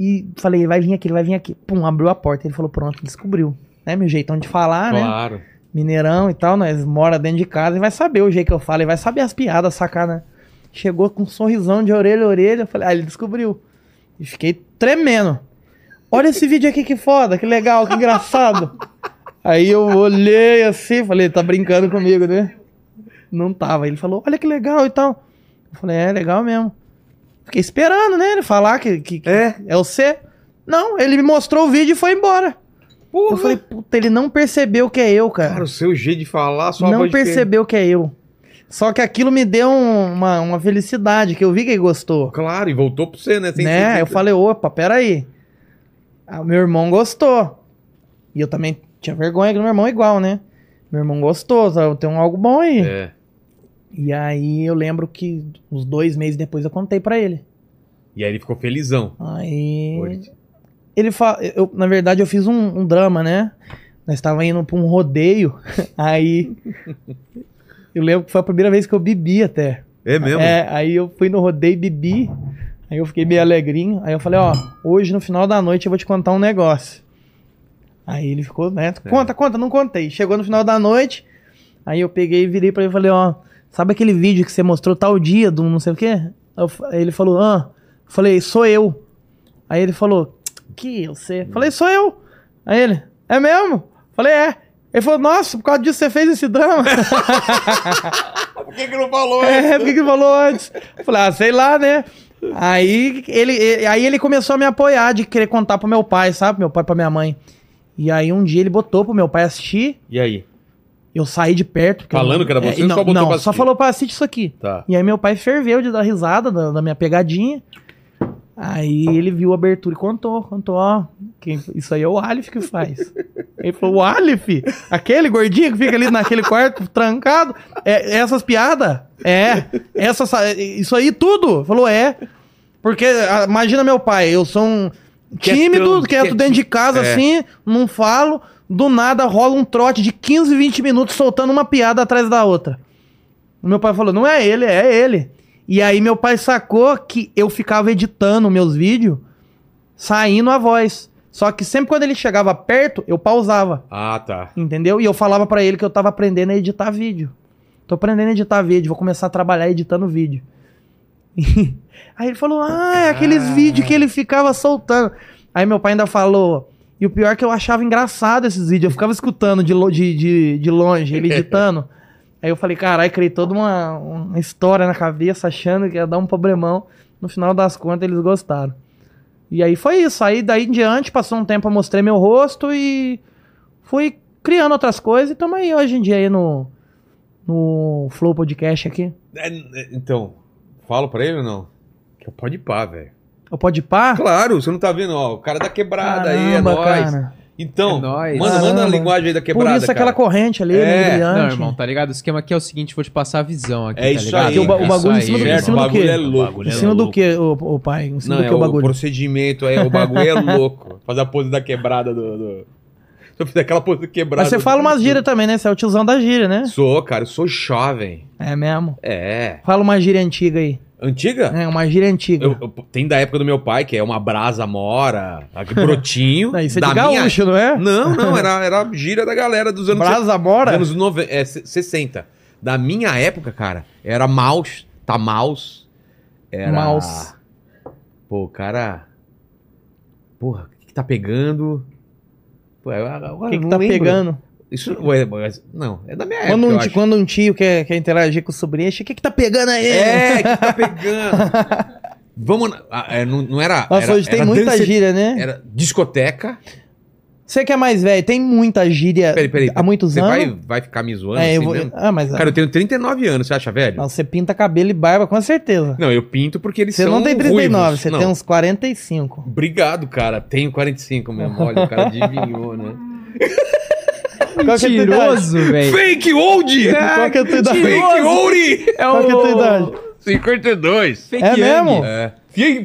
e falei, ele vai vir aqui. Pum, abriu a porta, ele falou, pronto, descobriu. Né, meu jeitão de falar, claro. Né? Mineirão e tal, nós mora dentro de casa e vai saber o jeito que eu falo, ele vai saber as piadas, sacana. Chegou com um sorrisão de orelha a orelha, eu falei, ele descobriu. E fiquei tremendo. Olha esse vídeo aqui, que foda, que legal, que engraçado. Aí eu olhei assim, falei, tá brincando comigo, né? Não tava. Ele falou, olha que legal e tal. Eu falei, legal mesmo. Fiquei esperando, né, ele falar que é você. Não, ele me mostrou o vídeo e foi embora. Porra. Eu falei, puta, ele não percebeu que é eu, cara. Cara, o seu jeito de falar, só não percebeu que é eu. Só que aquilo me deu uma felicidade, que eu vi que ele gostou. Claro, e voltou pra você, né? Eu falei, opa, peraí. Ah, meu irmão gostou. E eu também tinha vergonha do meu irmão igual, né? Meu irmão gostou, tem algo bom aí. É. E aí eu lembro que uns 2 meses depois eu contei pra ele. E aí ele ficou felizão. Aí... Hoje. Ele na verdade eu fiz um drama, né? Nós estávamos indo pra um rodeio. Aí... eu lembro que foi a primeira vez que eu bebi até. É mesmo? Aí eu fui no rodeio e bebi. Aí eu fiquei meio alegrinho, aí eu falei, ó, hoje no final da noite eu vou te contar um negócio. Aí ele ficou, né, conta, não contei. Chegou no final da noite, aí eu peguei e virei pra ele e falei, ó, sabe aquele vídeo que você mostrou tal dia do não sei o quê? Aí ele falou, eu falei, sou eu. Aí ele falou, que você? Eu falei, sou eu. Aí ele, é mesmo? Eu falei, é. Ele falou, nossa, por causa disso você fez esse drama? Por que que não falou antes? Por que que não falou antes? Eu falei, sei lá, né? Aí ele começou a me apoiar de querer contar pro meu pai, sabe? Meu pai pra minha mãe. E aí um dia ele botou pro meu pai assistir. E aí? Eu saí de perto. Falando que era você, ou só botou pra assistir? Só falou pra assistir isso aqui. Tá. E aí meu pai ferveu de dar risada da minha pegadinha. Aí ele viu a abertura e contou, ó, isso aí é o Aliff que faz. Ele falou, o Aliff? Aquele gordinho que fica ali naquele quarto trancado? É, essas piadas? É. Isso aí tudo? Falou, é. Porque, imagina meu pai, eu sou um tímido, quieto dentro de casa assim, não falo, do nada rola um trote de 15, 20 minutos soltando uma piada atrás da outra. O meu pai falou, não é ele, é ele. E aí meu pai sacou que eu ficava editando meus vídeos, saindo a voz. Só que sempre quando ele chegava perto, eu pausava. Ah, tá. Entendeu? E eu falava pra ele que eu tava aprendendo a editar vídeo. Tô aprendendo a editar vídeo, vou começar a trabalhar editando vídeo. Aí ele falou, ah, é aqueles vídeos que ele ficava soltando. Aí meu pai ainda falou, e o pior é que eu achava engraçado esses vídeos. Eu ficava escutando de longe, ele editando. Aí eu falei, caralho, criei toda uma história na cabeça, achando que ia dar um problemão. No final das contas, eles gostaram. E aí foi isso. Aí daí em diante, passou um tempo, eu mostrei meu rosto e fui criando outras coisas. E estamos aí hoje em dia aí no Flow Podcast aqui. Então, falo pra ele ou não? Que eu pode pá, velho. Eu pode pá? Claro, você não tá vendo, ó. O cara da quebrada. Caramba, aí, é nóis. Cara. Então, é manda a linguagem aí da quebrada, por isso aquela cara. Corrente ali, brilhante. Não, irmão, tá ligado? O esquema aqui é o seguinte, vou te passar a visão aqui, é isso tá ligado? Aí, o bagulho isso em cima do quê? É louco. Em cima do quê, ô pai? Em cima do que o bagulho? O procedimento aí, o bagulho é louco. Fazer a pose da quebrada Eu fiz aquela pose da quebrada. Mas você fala umas gírias também, né? Você é o tiozão da gíria, né? Sou, cara, eu sou jovem. É mesmo? É. Fala uma gíria antiga aí. Antiga? É, uma gíria antiga. Tem da época do meu pai, que é uma brasa mora, brotinho. Não, isso é de gaúcho, não é? Não, era gíria da galera dos anos... Brasa mora? Anos 90, 60. Da minha época, cara, era mouse, tá mouse. Era... Mouse. Pô, cara... Porra, o que tá pegando? Pô, o que tá pegando? Isso não, é da minha época. Quando um tio quer interagir com o sobrinho, o que tá pegando aí? É, que tá pegando? Vamos. Não era. Nossa, hoje tem muita gíria, né? Era discoteca. Você que é mais velho, tem muita gíria há muitos anos. Você vai ficar me zoando assim mesmo? Cara, eu tenho 39 anos, você acha velho? Não, você pinta cabelo e barba, com certeza. Não, eu pinto porque eles são ruivos. Você não tem 39, você tem uns 45. Obrigado, cara. Tenho 45 mesmo. Olha, o cara adivinhou, né? Mentiroso, velho. Fake old! Qual que é a tua idade? Fake old! Qual que é a tua idade? 52. Fake é mesmo? É.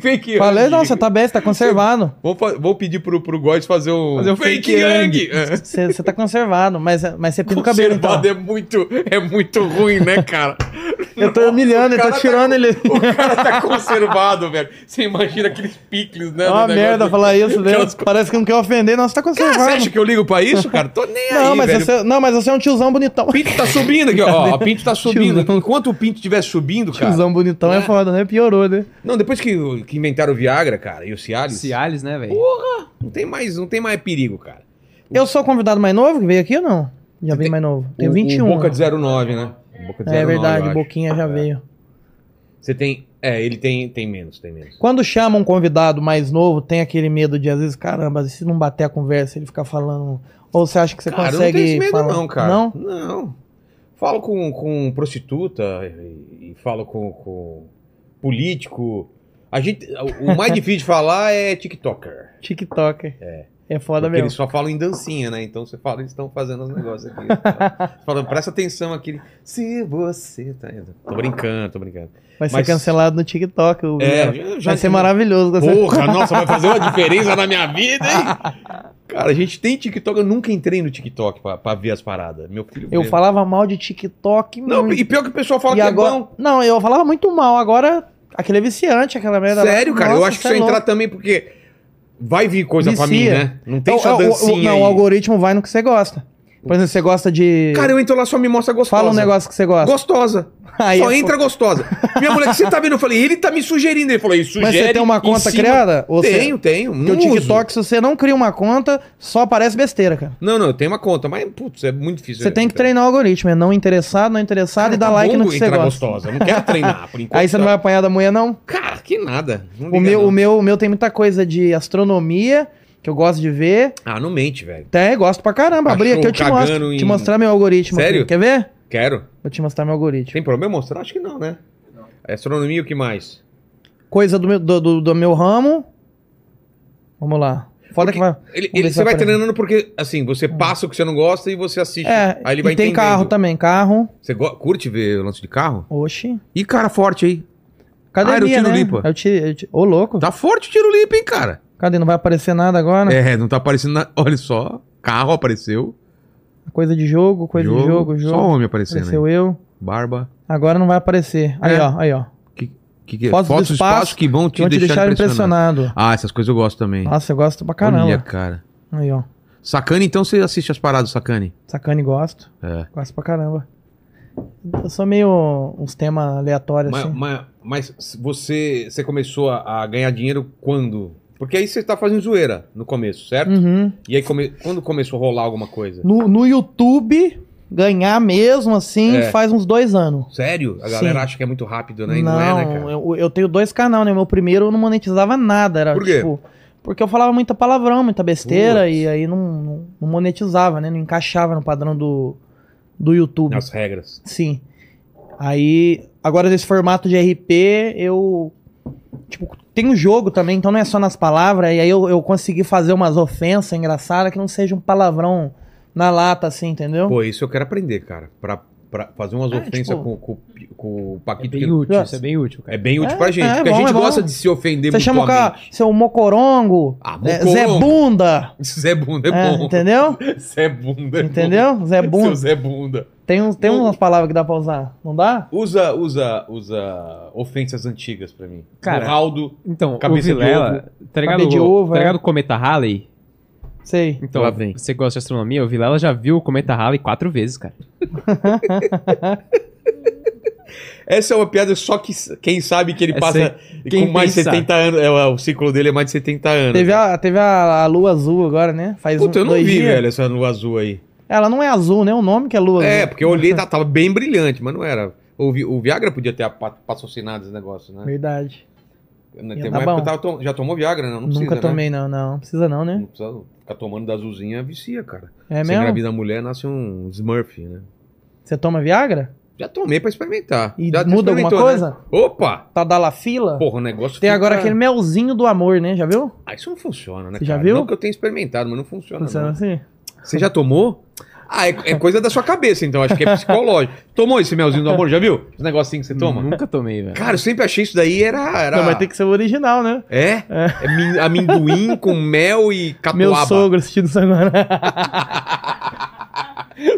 Fake falei, não, você tá bem, você tá conservado. Vou pedir pro Góis fazer um fake Yang. Você tá conservado, mas você pinta o cabelo então. É muito ruim, né, cara? Eu tô humilhando, eu tô tirando ele. O cara tá conservado, velho. Você imagina aqueles picles, né? É uma merda falar isso, velho. Parece que não quer ofender, não, você tá conservado. Cara, você acha que eu ligo pra isso, cara? Tô nem aí, velho. Não, mas você é um tiozão bonitão. O pinto tá subindo aqui, ó. O pinto tá subindo. Enquanto o pinto estiver subindo, cara... Tiozão bonitão é foda, né? Piorou, né? Não, depois que inventaram o Viagra, cara, e o Cialis. Cialis, né, velho? Porra! Não tem mais perigo, cara. Eu sou o convidado mais novo que veio aqui ou não? Já veio mais novo. Tenho 21. Boca de 09, né? Boca de 09, é verdade, Boquinha já veio. Você tem... É, ele tem menos. Quando chama um convidado mais novo, tem aquele medo de, às vezes, caramba, se não bater a conversa, ele ficar falando... Ou você acha que você consegue... Não tem medo não, cara. Não? Não. Falo com prostituta e falo com político... O mais difícil de falar é TikToker. TikToker. É foda porque mesmo. Eles só falam em dancinha, né? Então você fala, eles estão fazendo os negócios aqui. Falando, presta atenção aqui. Se você tá indo. Tô brincando. Vai ser cancelado no TikTok. Vai ser maravilhoso. Porra, nossa, vai fazer uma diferença na minha vida, hein? Cara, a gente tem TikTok. Eu nunca entrei no TikTok pra ver as paradas. Meu filho eu mesmo. Falava mal de TikTok. Não, muito. E pior que o pessoal fala e que agora... é bom. Não, eu falava muito mal. Agora... Aquele é viciante, aquela merda. Sério, lá. Cara, nossa, eu acho que se eu entrar também, porque vai vir coisa vicia pra mim, né? Não tem só dancinha aí. Não, o algoritmo vai no que você gosta. Por exemplo, você gosta de... Cara, eu entro lá, só me mostra gostosa. Fala um negócio que você gosta. Gostosa. Aí só entra gostosa. Minha mulher, que você tá vendo? Eu falei, ele tá me sugerindo. Ele falou, isso sugere. Mas você tem uma conta criada? Ou tenho. Porque o TikTok, se você não cria uma conta, só aparece besteira, cara. Não, eu tenho uma conta, mas, putz, é muito difícil. Você tem que treinar o algoritmo, é não interessado cara, e dar tá like no que você gosta. Gostosa. Não quero treinar, por enquanto. Aí você não vai apanhar da mulher, não? Cara, que nada. O meu tem muita coisa de astronomia... Que eu gosto de ver. Ah, não mente, velho. Gosto pra caramba. Abri aqui, eu te mostro. Te mostrar meu algoritmo. Sério? Aqui. Quer ver? Quero. Vou te mostrar meu algoritmo. Tem problema mostrar? Acho que não, né? Não. Astronomia, o que mais? coisa do meu ramo. Vamos lá. Foda que vai. Você vai treinando porque, assim, você passa o que você não gosta e você assiste. É, aí ele vai entendendo. Tem carro também, carro. Você curte ver o lance de carro? Oxi. Ih, cara forte aí. Cadê era o tiro limpa? Ô, louco. Tá forte o tiro limpa, hein, cara? Cadê? Não vai aparecer nada agora? É, não tá aparecendo nada. Olha só. Carro apareceu. Coisa de jogo. Só homem aparecendo. Apareceu aí. Eu. Barba. Agora não vai aparecer. Aí, ó, aí, ó. Que fotos do espaço que vão te deixar impressionado. Ah, essas coisas eu gosto também. Nossa, eu gosto pra caramba. Olha, cara. Aí, ó. Sakani, então você assiste as paradas do Sakani? Sakani, gosto. É. Gosto pra caramba. Eu sou meio uns temas aleatórios, assim. Mas você começou a ganhar dinheiro quando? Porque aí você tá fazendo zoeira no começo, certo? Uhum. E aí quando começou a rolar alguma coisa? No YouTube... Ganhar mesmo, assim, faz uns 2 anos. Sério? A galera acha que é muito rápido, né? E não é, né, cara? Eu tenho 2 canais, né? Meu primeiro eu não monetizava nada. Era, por quê? Tipo, porque eu falava muita palavrão, muita besteira. Putz. E aí não monetizava, né? Não encaixava no padrão do YouTube. Nas regras. Sim. Aí, agora nesse formato de RP, eu... Tipo, tem um jogo também, então não é só nas palavras. E aí eu consegui fazer umas ofensas engraçadas que não seja um palavrão... Na lata, assim, entendeu? Pô, isso eu quero aprender, cara. Pra fazer umas ofensas tipo, com o Paquito. É bem útil, isso é bem útil, cara. É bem útil pra gente, porque a gente gosta de se ofender mutuamente. Você chama o cara, seu mocorongo, Zé Bunda. Zé Bunda é bom. Entendeu? Zé Bunda é bom. Entendeu? Zé Bunda. Seu Zé Bunda. Tem umas palavras que dá pra usar, não dá? Usa ofensas antigas pra mim. Cara, Raldo, então, cabeça de ovo. Tá ligado, o Cometa Halley? Sei. Então, você gosta de astronomia? O Vilela já viu o Cometa Halley 4 vezes, cara. Essa é uma piada só que quem sabe que ele passa com mais de 70 anos. O ciclo dele é mais de 70 anos. Teve a lua azul agora, né? Puta, eu não vi, velho, essa lua azul aí. Ela não é azul, né? O nome que é lua azul. É, porque eu olhei e tava bem brilhante, mas não era. O Viagra podia ter patrocinado esse negócio, né? Verdade. Já tomou Viagra, não? Não precisa, nunca tomei, né? Não precisa não, né? Não precisa ficar tomando da azulzinha, vicia, cara. É mesmo? Você engravida a mulher, nasce um Smurf, né? Você toma Viagra? Já tomei pra experimentar. E já muda alguma coisa? Né? Opa! Tá da la fila? Porra, o negócio... Tem agora aquele melzinho do amor, né? Já viu? Ah, isso não funciona, né, cara? Já viu? Não que eu tenha experimentado, mas não funciona. Funciona não. Assim? Você já tomou? Ah, é coisa da sua cabeça, então. Acho que é psicológico. Tomou esse melzinho do amor, já viu? Esse negocinho que você toma? Nunca tomei, velho. Cara, eu sempre achei isso daí era... Não, mas tem que ser o original, né? É amendoim com mel e catuaba. Meu sogro assistindo isso agora.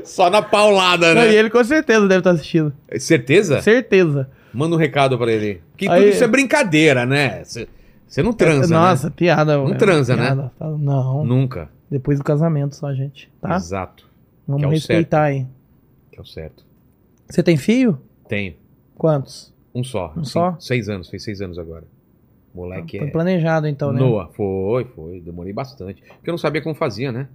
Só na paulada, né? Não, e ele com certeza deve estar assistindo. Certeza? Certeza. Manda um recado pra ele. Porque aí... tudo isso é brincadeira, né? Você não transa, né? Nossa, piada. Não transa, piada, né? Não. Nunca. Depois do casamento só, gente. Tá? Exato. Vamos respeitar aí. Que é o certo. Você tem filho? Tenho. Quantos? Um só. Um só? 6 anos. Fez 6 anos agora. Moleque foi planejado então, né? Noa. Foi. Demorei bastante. Porque eu não sabia como fazia, né?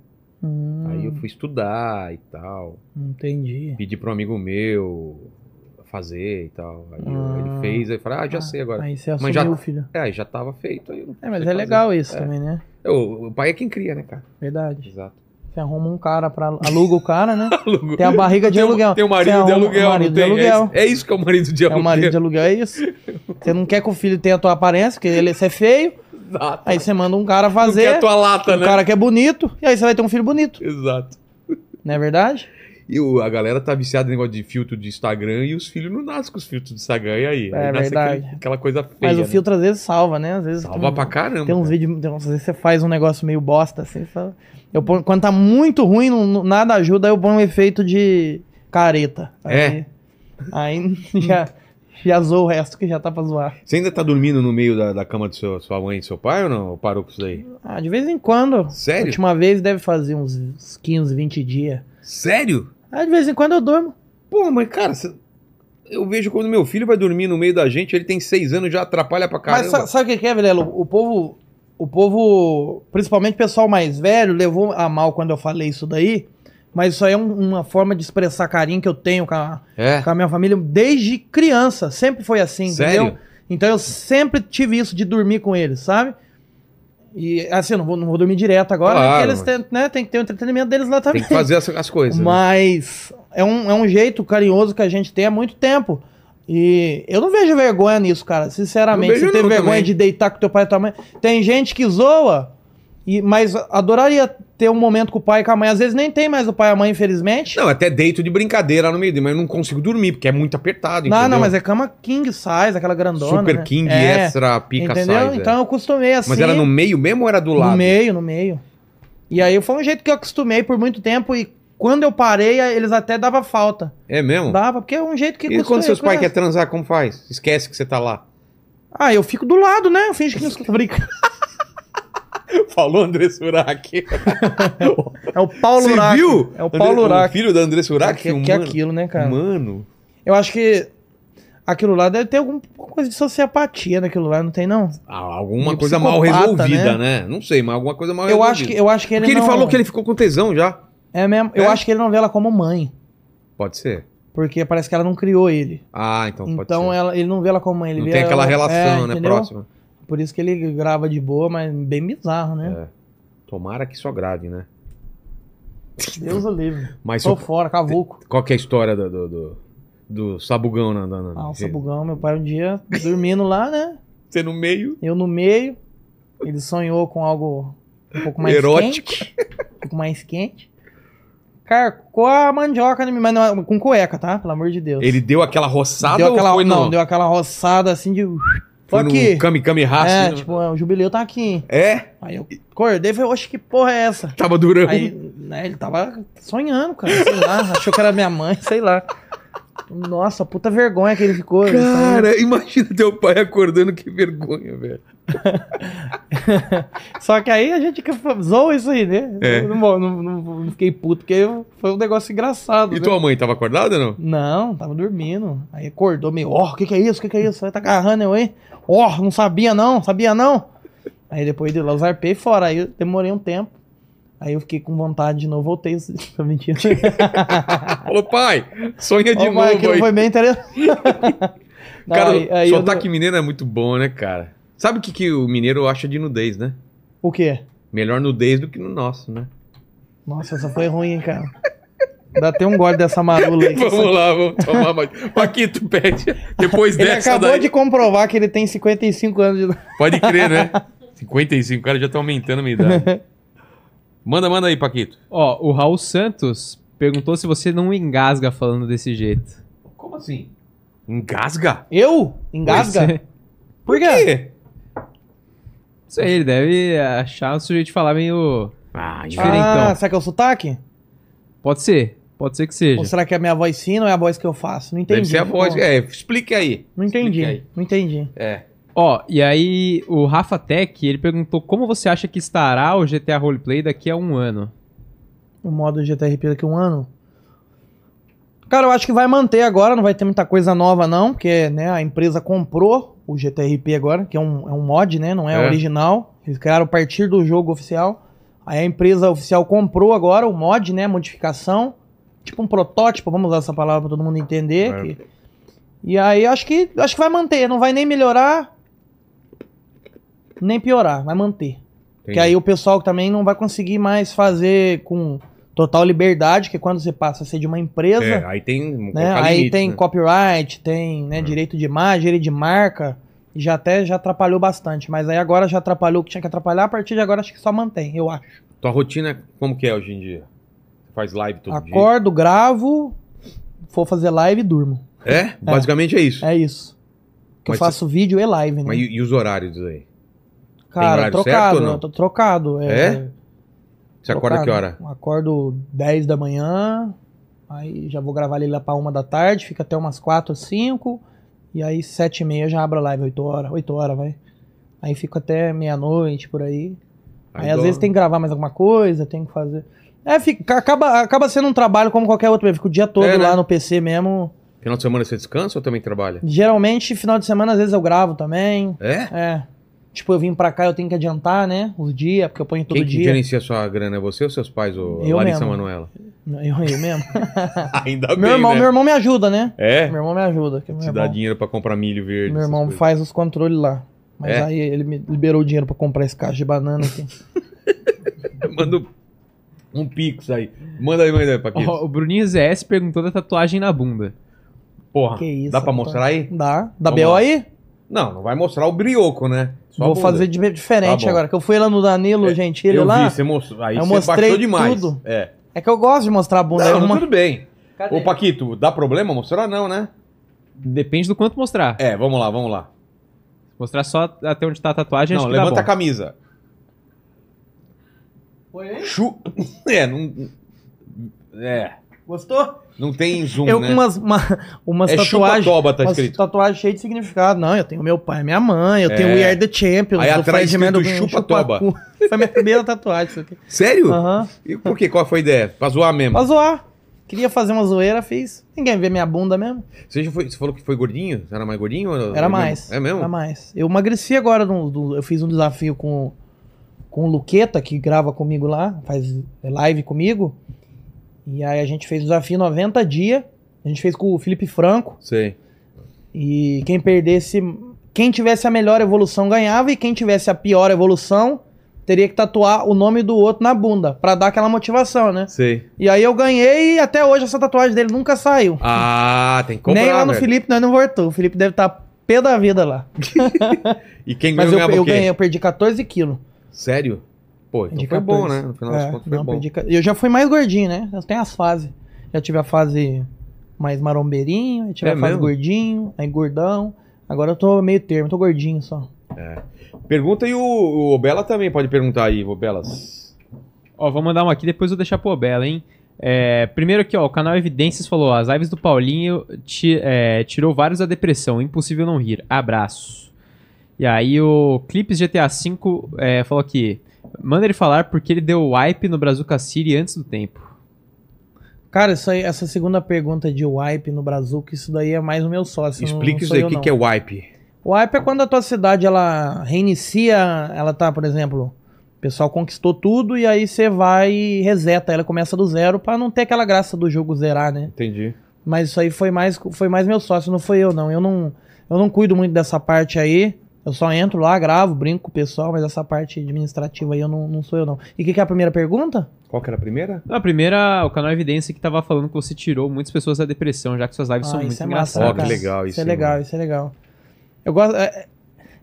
Aí eu fui estudar e tal. Entendi. Pedi para um amigo meu fazer e tal. Aí ele fez. Aí eu falei, já sei agora. Aí você assumiu, filho. Aí já tava feito. Aí mas é fazer. Legal isso também, né? O pai é quem cria, né, cara? Verdade. Exato. Você arruma um cara, aluga o cara, né? Tem a barriga de aluguel. Tem o marido de aluguel. É isso que é o marido de aluguel. É o marido de aluguel, é isso. Você não quer que o filho tenha a tua aparência, porque ele é feio. Exato. Aí você manda um cara fazer. Não quer a tua lata, né? Um cara que é bonito, e aí você vai ter um filho bonito. Exato. Não é verdade? E a galera tá viciada no negócio de filtro de Instagram e os filhos não nascem com os filtros de Instagram. E aí? É, aí nasce verdade. Aquela coisa feia. Mas o filtro às vezes salva, né? Às vezes salva pra caramba. Tem uns vídeos, às vezes você faz um negócio meio bosta, assim. Quando tá muito ruim, nada ajuda, aí eu ponho um efeito de careta. Aí já zoa o resto que já tá pra zoar. Você ainda tá dormindo no meio da cama de sua mãe e seu pai ou não? Ou parou com isso daí? Ah, de vez em quando. Sério? A última vez deve fazer uns 15, 20 dias. Sério? Ah, de vez em quando eu durmo. Pô, mas cara, eu vejo quando meu filho vai dormir no meio da gente, ele tem 6 anos, já atrapalha pra caramba. Mas sabe o que é, Vilelo? O povo, principalmente o pessoal mais velho, levou a mal quando eu falei isso daí, mas isso aí é uma forma de expressar carinho que eu tenho com a minha família desde criança. Sempre foi assim, sério? Entendeu? Então eu sempre tive isso de dormir com eles, sabe? E assim, eu não vou dormir direto agora, claro, porque eles tem que ter o entretenimento deles lá também. Tem que fazer as coisas. Mas é um jeito carinhoso que a gente tem há muito tempo. E eu não vejo vergonha nisso, cara. Sinceramente, você tem vergonha de deitar com teu pai e tua mãe. Tem gente que zoa, mas adoraria ter um momento com o pai e com a mãe. Às vezes nem tem mais o pai e a mãe, infelizmente. Não, até deito de brincadeira no meio, mas eu não consigo dormir, porque é muito apertado, entendeu? Não, não, mas é cama king size, aquela grandona, super, né? King, é, extra, pica, entendeu? Size. Então eu acostumei assim. Mas era no meio mesmo ou era do lado? No meio, no meio. E aí foi um jeito que eu acostumei por muito tempo e quando eu parei, eles até davam falta. É mesmo? Dava, porque é um jeito que... E quando seus pais querem transar, como faz? Esquece que você tá lá. Ah, eu fico do lado, né? Eu finge que não estou brincando. Falou André Suraki. É o Paulo Uraki. Você viu? É o Paulo Uraki. Filho da André Suraki. Que é aquilo, né, cara? Mano. Eu acho que aquilo lá deve ter alguma coisa de sociopatia naquilo lá, não tem, não? Ah, alguma coisa mal resolvida, né? Não sei, mas alguma coisa mal resolvida. Eu acho que ele não... Porque ele falou que ele ficou com tesão já. É mesmo? É? Eu acho que ele não vê ela como mãe. Pode ser. Porque parece que ela não criou ele. Ah, então pode ser. Então ele não vê ela como mãe. Ele não vê tem aquela relação, né? Entendeu? Próxima. Por isso que ele grava de boa, mas bem bizarro, né? É. Tomara que só grave, né? Deus o livre. Mas tô fora, cavuco. Qual que é a história do Sabugão? O Sabugão, meu pai um dia dormindo lá, né? Você no meio? Eu no meio. Ele sonhou com algo um pouco mais erótico. Quente. Um pouco mais quente. Carcou a mandioca, mas não, com cueca, tá? Pelo amor de Deus. Ele deu aquela roçada deu aquela, ou foi não? Não, deu aquela roçada assim de... Foi aqui. Kami-kami-raça. É, tipo, o jubileu tá aqui. É? Aí eu acordei e falei, oxe, que porra é essa? Tava durando. Aí, né, ele tava sonhando, cara, sei lá. Achou que era minha mãe, sei lá. Nossa, puta vergonha que ele ficou. Cara, ele imagina teu pai acordando, que vergonha, velho. Só que aí a gente zoa isso aí, né? É. Não fiquei puto, porque foi um negócio engraçado. E né? Tua mãe tava acordada ou não? Não, tava dormindo. Aí acordou meio, ó, que é isso? Que é isso? Aí tá agarrando eu aí. Ó, não sabia não, sabia não. Aí depois de lá eu zarpei fora, aí eu demorei um tempo. Aí eu fiquei com vontade de novo, voltei. Mentira. Falou, pai, sonha de novo. Aquilo foi bem interessante. Não, cara, aí sotaque mineiro é muito bom, né, cara? Sabe o que o mineiro acha de nudez, né? O quê? Melhor nudez do que no nosso, né? Nossa, essa foi ruim, hein, cara? Dá até um gole dessa marula aí. Vamos lá, vamos tomar mais. Paquito, pede. Depois ele dessa acabou daí... de comprovar que ele tem 55 anos de idade. Pode crer, né? 55, cara, já tá aumentando a minha idade. Manda aí, Paquito. Ó, o Raul Santos perguntou se você não engasga falando desse jeito. Como assim? Engasga? Eu? Engasga? Você... Por quê? Não sei, ele deve achar o sujeito de falar meio diferentão. Ah, será que é o sotaque? Pode ser que seja. Ou será que é a minha voz sim ou é a voz que eu faço? Não entendi. Deve ser a voz, explique aí. Não entendi, não entendi. É. Ó, e aí o Rafa Tech, ele perguntou como você acha que estará o GTA Roleplay daqui a um ano? O modo GTA RP daqui a um ano? Cara, eu acho que vai manter agora, não vai ter muita coisa nova não, porque né, a empresa comprou o GTA RP agora, que é um mod, né, não é original. Eles criaram a partir do jogo oficial. Aí a empresa oficial comprou agora o mod, né, modificação, tipo um protótipo, vamos usar essa palavra pra todo mundo entender. É. Que... E aí acho que vai manter, não vai nem melhorar... Nem piorar, vai manter. Entendi. Porque aí o pessoal também não vai conseguir mais fazer com total liberdade, que quando você passa a ser de uma empresa... É, aí tem... Né, aí limite, tem, né? Copyright, tem, né, direito de imagem, direito de marca, e já atrapalhou bastante. Mas aí agora já atrapalhou o que tinha que atrapalhar, a partir de agora acho que só mantém, eu acho. Tua rotina, como que é hoje em dia? Você faz live todo dia? Acordo, gravo, vou fazer live e durmo. É? Basicamente é isso? É isso. Que eu faço vídeo e live, né? Mas e os horários aí? Cara, trocado, eu tô trocado. Você acorda que hora? Acordo 10 da manhã, aí já vou gravar ali lá pra 1 da tarde, fica até umas 4, 5, e aí 7 e meia já abro a live, 8 horas, vai. Aí fico até meia-noite, por aí. Aí às vezes tem que gravar mais alguma coisa, tem que fazer... Acaba sendo um trabalho como qualquer outro, eu fico o dia todo lá no PC mesmo... Final de semana você descansa ou também trabalha? Geralmente, final de semana, às vezes eu gravo também. É? Tipo, eu vim pra cá, eu tenho que adiantar, né? Os dias, porque eu ponho todo dia. Quem gerencia a sua grana? É você ou seus pais? Ou eu Larissa mesmo. Manoela? Eu mesmo. Ainda bem, meu irmão me ajuda, né? É? Meu irmão me ajuda. Te dá dinheiro pra comprar milho verde. Meu irmão faz os controles lá. Mas aí ele me liberou o dinheiro pra comprar esse cacho de banana aqui. Manda um pix aí. Manda aí, Paquito. O Bruninho ZS perguntou da tatuagem na bunda. Porra, que isso, dá pra mostrar aí? Dá. Dá BO aí? Não, não vai mostrar o brioco, né? Só vou fazer diferente tá agora, que eu fui lá no Danilo, gente, ele eu lá... Eu vi, você mostrou, aí eu você mostrei baixou demais. Tudo. É. É que eu gosto de mostrar a bunda. Não, tudo bem. Cadê? Ô, Paquito, dá problema mostrar não, né? Depende do quanto mostrar. É, vamos lá, vamos lá. Mostrar só até onde tá a tatuagem, não, acho que dá bom. Não, levanta a camisa. Foi aí? É, não... É... Gostou? Não tem zoom, eu, né? Umas é tatuagens... Chupa-toba, tá escrito. Tatuagens cheias de significado. Não, eu tenho meu pai e minha mãe, eu tenho We Are the Champions. Aí atrás do chupa-toba. Foi minha primeira tatuagem isso aqui. Sério? Aham. Uhum. E por quê? Qual foi a ideia? Pra zoar mesmo? Pra zoar. Queria fazer uma zoeira, fiz. Ninguém vê minha bunda mesmo. Você falou que foi gordinho? Você era mais gordinho? Ou era mais. É mesmo? Era mais. Eu emagreci agora. Eu fiz um desafio com o Luquetta, que grava comigo lá, faz live comigo. E aí a gente fez o desafio 90 dias. A gente fez com o Felipe Franco. Sei. E quem perdesse... Quem tivesse a melhor evolução ganhava. E quem tivesse a pior evolução teria que tatuar o nome do outro na bunda. Pra dar aquela motivação, né? Sei. E aí eu ganhei e até hoje essa tatuagem dele nunca saiu. Ah, tem que comprar, nem lá no velho. Felipe, nós não voltou. O Felipe deve estar pé da vida lá. E quem ganhou ganhava o quê? Eu perdi 14 quilos. Sério? Pô, então foi bom, né? No final das contas foi bom. Eu já fui mais gordinho, né? Eu tenho as fases. Já tive a fase mais marombeirinho, já tive a fase gordinho, aí gordão. Agora eu tô meio termo, tô gordinho só. É. Pergunta aí o Obela também, pode perguntar aí, Obelas. Ó, vou mandar uma aqui, depois eu vou deixar pro Obela, hein? É, primeiro aqui, ó, o canal Evidências falou, as lives do Paulinho tirou vários da depressão, impossível não rir, abraço. E aí o Clipes GTA 5 falou aqui, manda ele falar porque ele deu wipe no Brazuca City antes do tempo. Cara, isso aí, essa segunda pergunta de wipe no Brazuca, isso daí é mais o meu sócio. Explica isso aí, o que é wipe? Wipe é quando a tua cidade, ela reinicia, ela tá, por exemplo, o pessoal conquistou tudo e aí você vai e reseta, ela começa do zero pra não ter aquela graça do jogo zerar, né? Entendi. Mas isso aí foi mais meu sócio, não foi eu não. Eu não cuido muito dessa parte aí. Eu só entro lá, gravo, brinco com o pessoal, mas essa parte administrativa aí eu não sou eu não. E o que é a primeira pergunta? Qual que era a primeira? Não, a primeira, o canal Evidência que tava falando que você tirou muitas pessoas da depressão, já que suas lives são muito engraçadas. Ó, que legal isso. Isso é legal, isso é legal. Eu gosto...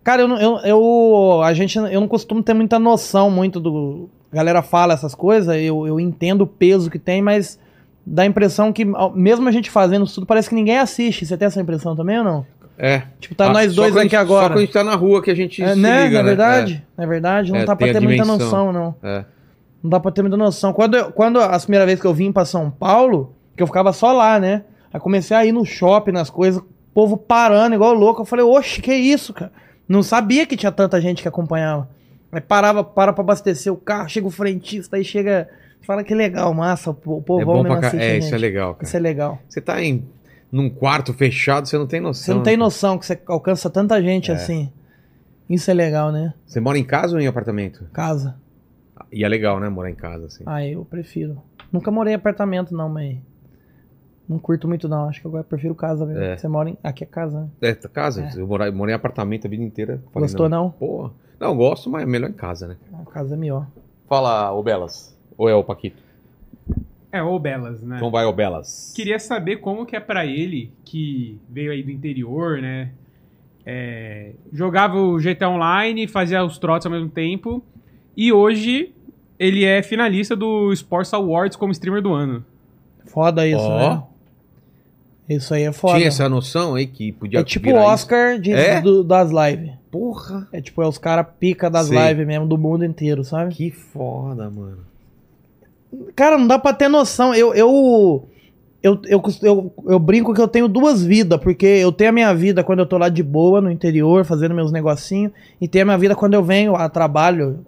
Cara, eu não costumo ter muita noção muito do... A galera fala essas coisas, eu entendo o peso que tem, mas... Dá a impressão que, mesmo a gente fazendo isso tudo, parece que ninguém assiste. Você tem essa impressão também ou não? É. Tipo, tá nós dois aqui agora. Só quando a gente tá na rua que a gente se liga, né? Na verdade, não dá pra ter muita noção, não. É. Não dá pra ter muita noção. Quando a primeira vez que eu vim pra São Paulo, que eu ficava só lá, né? Aí comecei a ir no shopping, nas coisas, o povo parando igual louco. Eu falei, oxe, que isso, cara? Não sabia que tinha tanta gente que acompanhava. Aí para pra abastecer o carro, chega o frentista, aí chega... Fala que legal, massa, o povo é bom mesmo assiste, gente. Isso é legal, cara. Isso é legal. Você tá num quarto fechado, você não tem noção. Você não tem noção que você alcança tanta gente assim. Isso é legal, né? Você mora em casa ou em apartamento? Casa. E é legal, né? Morar em casa, assim. Ah, eu prefiro. Nunca morei em apartamento, não, mas... Não curto muito, não. Acho que agora eu prefiro casa mesmo. É. Você mora em... Aqui é casa, né? É, casa. É. Eu morei em apartamento a vida inteira. Falei, gostou, não? Pô, não, gosto, mas é melhor em casa, né? A casa é melhor. Fala, ô Belas. Ou é o Paquito? É, ou Belas, né? Então vai, ou Belas. Queria saber como que é pra ele, que veio aí do interior, né? É, jogava o GTA Online, fazia os trotes ao mesmo tempo. E hoje ele é finalista do Sports Awards como streamer do ano. Foda isso, né? Isso aí é foda. Tinha essa noção aí que podia... É tipo o Oscar das lives. Porra! É tipo, os caras pica das lives mesmo, do mundo inteiro, sabe? Que foda, mano. Cara, não dá pra ter noção. Eu brinco que eu tenho duas vidas, porque eu tenho a minha vida quando eu tô lá de boa, no interior, fazendo meus negocinhos, e tenho a minha vida quando eu venho a trabalho,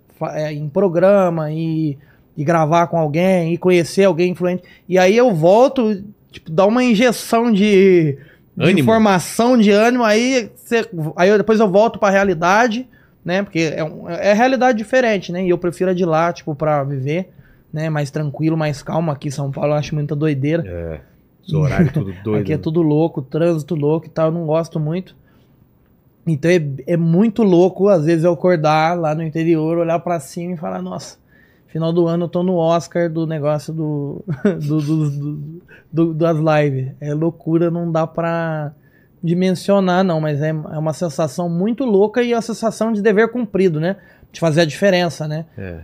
em programa, e gravar com alguém, e conhecer alguém influente. E aí eu volto, tipo, dá uma injeção de informação, de ânimo, aí depois eu volto pra realidade, né? Porque é realidade diferente, né? E eu prefiro a de lá, tipo, pra viver... Né, mais tranquilo, mais calmo aqui em São Paulo, eu acho muita doideira. É, os horários tudo doido. Aqui é tudo louco, trânsito louco e tal, eu não gosto muito. Então é muito louco, às vezes, eu acordar lá no interior, olhar pra cima e falar, nossa, Final do ano eu tô no Oscar do negócio das lives. É loucura, não dá pra dimensionar não, mas é uma sensação muito louca e é a sensação de dever cumprido, né? De fazer a diferença, né? É.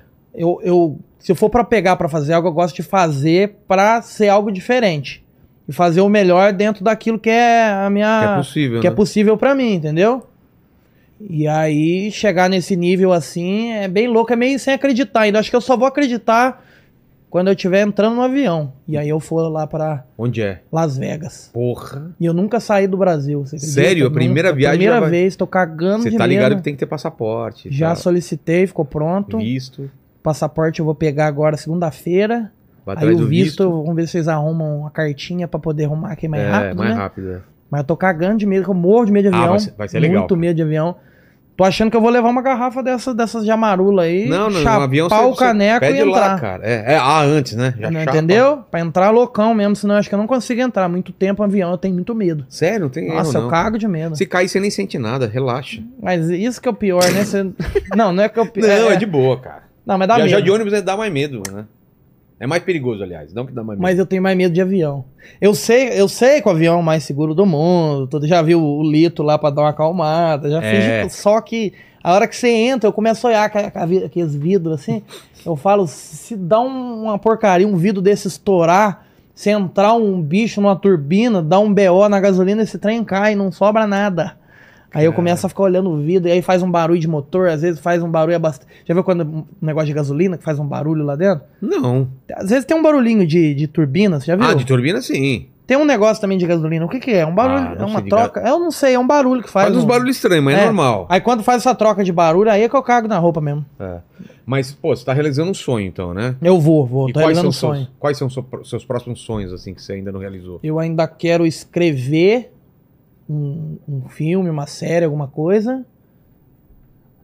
Se eu for pra pegar pra fazer algo, eu gosto de fazer pra ser algo diferente. E fazer o melhor dentro daquilo que é a minha... Que é possível, que né? É possível pra mim, entendeu? E aí, chegar nesse nível assim, é bem louco, é meio sem acreditar ainda. Acho que eu só vou acreditar quando eu estiver entrando no avião. E aí eu for lá pra... Onde é? Las Vegas. Porra! E eu nunca saí do Brasil, você acredita? Sério? A primeira viagem? Primeira vez, tô cagando de medo. Você tá ligado que tem que ter passaporte. Já solicitei, ficou pronto. Visto. Passaporte eu vou pegar agora segunda-feira. Aí o visto, vamos ver se vocês arrumam uma cartinha pra poder arrumar aqui mais rápido, né? É, mais rápido, é. Mas eu tô cagando de medo, eu morro de medo de avião. Vai ser legal. Muito medo de avião. Tô achando que eu vou levar uma garrafa dessas de amarula aí, chapar no avião, o caneco e entrar. Lá, cara. Antes, né? Já chapa. Entendeu? Pra entrar loucão mesmo, senão eu acho que eu não consigo entrar. Muito tempo no avião, eu tenho muito medo. Sério? Não tem erro, não. Nossa, eu cago de medo. Se cair, você nem sente nada, relaxa. Mas isso que é o pior, né? Você... não é que é o pior. Não, é de boa, cara. Não, mas dá medo. Já de ônibus dá mais medo, né? É mais perigoso, aliás, não que dá mais medo. Mas eu tenho mais medo de avião. Eu sei que o avião é o mais seguro do mundo, já vi o Lito lá pra dar uma acalmada, já fiz, só que a hora que você entra, eu começo a olhar aqueles vidros assim, eu falo, se dá uma porcaria, um vidro desse estourar, se entrar um bicho numa turbina, dá um BO na gasolina, esse trem cai, não sobra nada. Aí eu começo a ficar olhando o vidro, e aí faz um barulho de motor, às vezes faz um barulho bastante. Já viu quando um negócio de gasolina que faz um barulho lá dentro? Não. Às vezes tem um barulhinho de turbina, você já viu? Ah, de turbina sim. Tem um negócio também de gasolina, o que que é? Um barulho, é uma troca? Eu não sei, é um barulho que faz. Faz uns barulhos estranhos, mas é normal. Aí quando faz essa troca de barulho, aí é que eu cago na roupa mesmo. É. Mas, pô, você tá realizando um sonho então, né? Eu vou, tô realizando um sonho. Quais são os seus próximos sonhos, assim, que você ainda não realizou? Eu ainda quero escrever... Um filme, uma série, alguma coisa.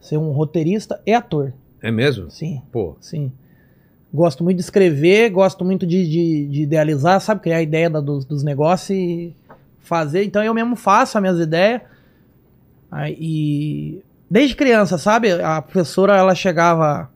Ser um roteirista e ator. É mesmo? Sim. Pô. Sim. Gosto muito de escrever, gosto muito de idealizar, sabe? Criar a ideia dos negócios e fazer. Então eu mesmo faço as minhas ideias. E desde criança, sabe? A professora, ela chegava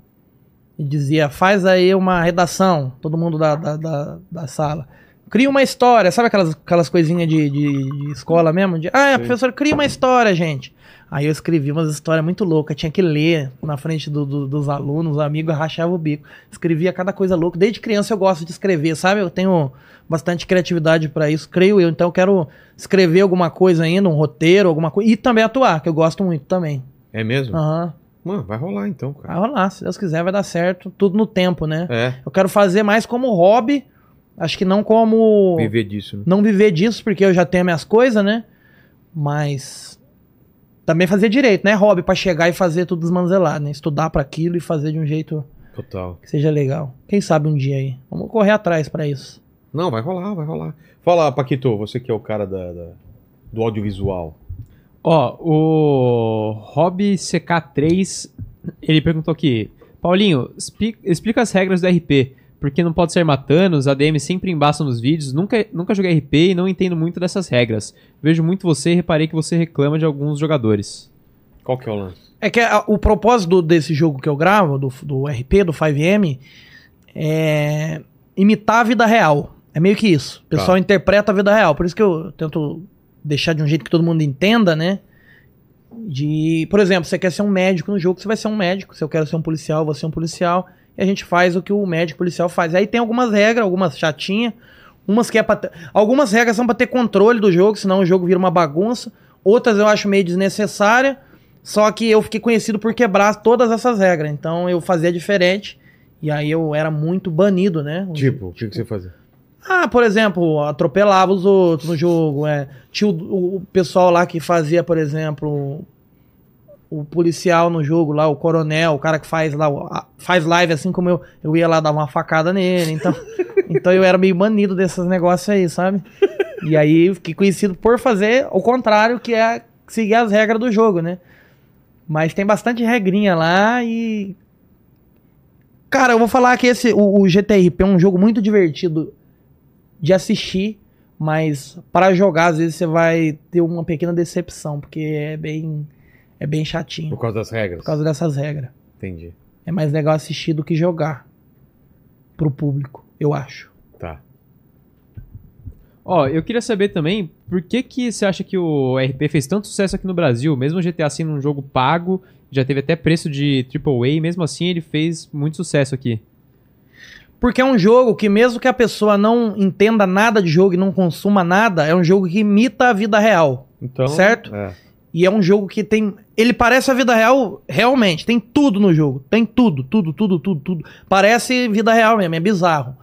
e dizia, faz aí uma redação, todo mundo da sala. Cria uma história, sabe aquelas coisinhas de escola mesmo? A professora, cria uma história, gente. Aí eu escrevi umas histórias muito loucas, tinha que ler na frente dos alunos, amigos, rachava o bico. Escrevia cada coisa louca. Desde criança eu gosto de escrever, sabe? Eu tenho bastante criatividade pra isso, creio eu. Então eu quero escrever alguma coisa ainda, um roteiro, alguma coisa. E também atuar, que eu gosto muito também. É mesmo? Aham. Mano, vai rolar então, cara. Vai rolar, se Deus quiser vai dar certo. Tudo no tempo, né? É. Eu quero fazer mais como hobby... Acho que não como... Viver disso, né? Não viver disso, porque eu já tenho minhas coisas, né? Mas... Também fazer direito, né? Hobby pra chegar e fazer tudo desmanzelado, né? Estudar pra aquilo e fazer de um jeito... Total. Que seja legal. Quem sabe um dia aí. Vamos correr atrás pra isso. Não, vai rolar, vai rolar. Fala, Paquito, você que é o cara do audiovisual. Ó, o Hobby CK3, ele perguntou aqui. Paulinho, explica as regras do RP. Porque não pode ser matando, os ADM sempre embaçam nos vídeos, nunca joguei RP e não entendo muito dessas regras. Vejo muito você e reparei que você reclama de alguns jogadores. Qual que é o lance? É que o propósito desse jogo que eu gravo, do RP, do 5M, é imitar a vida real. É meio que isso. O pessoal interpreta a vida real. Por isso que eu tento deixar de um jeito que todo mundo entenda, né? Por exemplo, você quer ser um médico no jogo, você vai ser um médico. Se eu quero ser um policial, eu vou ser um policial. E a gente faz o que o médico policial faz. Aí tem algumas regras, algumas chatinhas, umas que é pra ter... Algumas regras são pra ter controle do jogo, senão o jogo vira uma bagunça. Outras eu acho meio desnecessária. Só que eu fiquei conhecido por quebrar todas essas regras. Então eu fazia diferente. E aí eu era muito banido, né? Tipo, o que você fazia? Ah, por exemplo, atropelava os outros no jogo. Tinha o pessoal lá que fazia, por exemplo... O policial no jogo lá, o coronel, o cara que faz lá, faz live assim como eu ia lá dar uma facada nele, então eu era meio banido desses negócios aí, sabe? E aí eu fiquei conhecido por fazer o contrário, que é seguir as regras do jogo, né? Mas tem bastante regrinha lá e... Cara, eu vou falar que o GTRP é um jogo muito divertido de assistir, mas para jogar às vezes você vai ter uma pequena decepção, porque é bem chatinho. Por causa das regras? Por causa dessas regras. Entendi. É mais legal assistir do que jogar. pro público, eu acho. Tá. Ó, eu queria saber também, por que que você acha que o RP fez tanto sucesso aqui no Brasil? Mesmo o GTA sendo um jogo pago, já teve até preço de AAA, mesmo assim ele fez muito sucesso aqui. Porque é um jogo que, mesmo que a pessoa não entenda nada de jogo e não consuma nada, é um jogo que imita a vida real, então, certo? É. E é um jogo que tem... Ele parece a vida real, realmente. Tem tudo no jogo. Tem tudo, tudo, tudo, tudo, tudo. Parece vida real mesmo, é bizarro.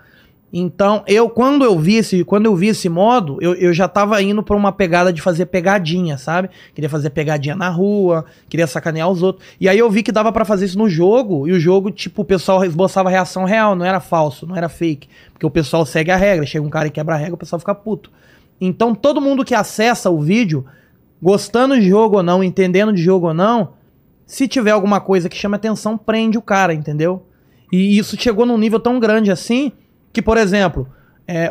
Então, quando eu vi esse modo, eu já tava indo pra uma pegada de fazer pegadinha, sabe? Queria fazer pegadinha na rua, queria sacanear os outros. E aí eu vi que dava pra fazer isso no jogo, e o jogo, tipo, o pessoal esboçava reação real, não era falso, não era fake. Porque o pessoal segue a regra, chega um cara e quebra a regra, o pessoal fica puto. Então, todo mundo que acessa o vídeo... Gostando de jogo ou não, entendendo de jogo ou não, se tiver alguma coisa que chama atenção, prende o cara, entendeu? E isso chegou num nível tão grande assim, que, por exemplo,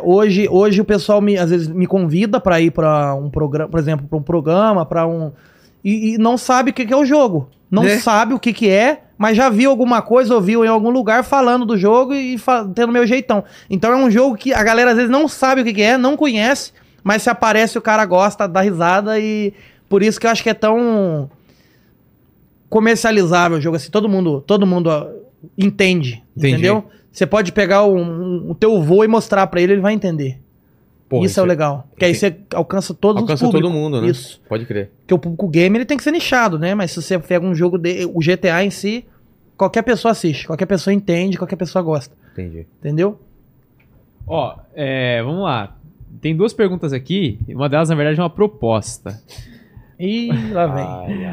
hoje o pessoal às vezes me convida pra ir pra um programa, por exemplo, pra um programa, pra um... E não sabe o que é o jogo. Não sabe o que é, mas já viu alguma coisa, ouviu em algum lugar falando do jogo e tendo meu jeitão. Então é um jogo que a galera às vezes não sabe o que é, não conhece... Mas se aparece, o cara gosta, dá risada e... Por isso que eu acho que é tão... comercializável o jogo, assim. Todo mundo entende, entendi. Entendeu? Você pode pegar o teu avô e mostrar pra ele, ele vai entender. Porra, isso é o legal. Porque aí você alcança todos os públicos. Alcança todo mundo, né? Isso. Pode crer. Porque o público game, ele tem que ser nichado, né? Mas se você pega um jogo... O GTA em si, qualquer pessoa assiste, qualquer pessoa entende, qualquer pessoa gosta. Entendi. Entendeu? Ó, vamos lá. Tem duas perguntas aqui, uma delas, na verdade, é uma proposta. Ih, lá vem.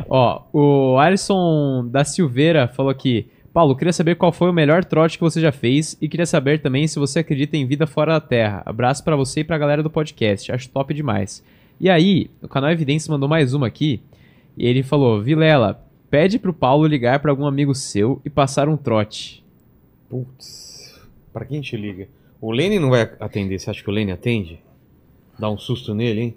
Ó, o Alisson da Silveira falou aqui, Paulo, queria saber qual foi o melhor trote que você já fez e queria saber também se você acredita em vida fora da Terra. Abraço pra você e pra galera do podcast, acho top demais. E aí, o canal Evidência mandou mais uma aqui e ele falou, Vilela, pede pro Paulo ligar pra algum amigo seu e passar um trote. Putz, pra quem te liga? O Lene não vai atender, você acha que o Lene atende? Dá um susto nele, hein?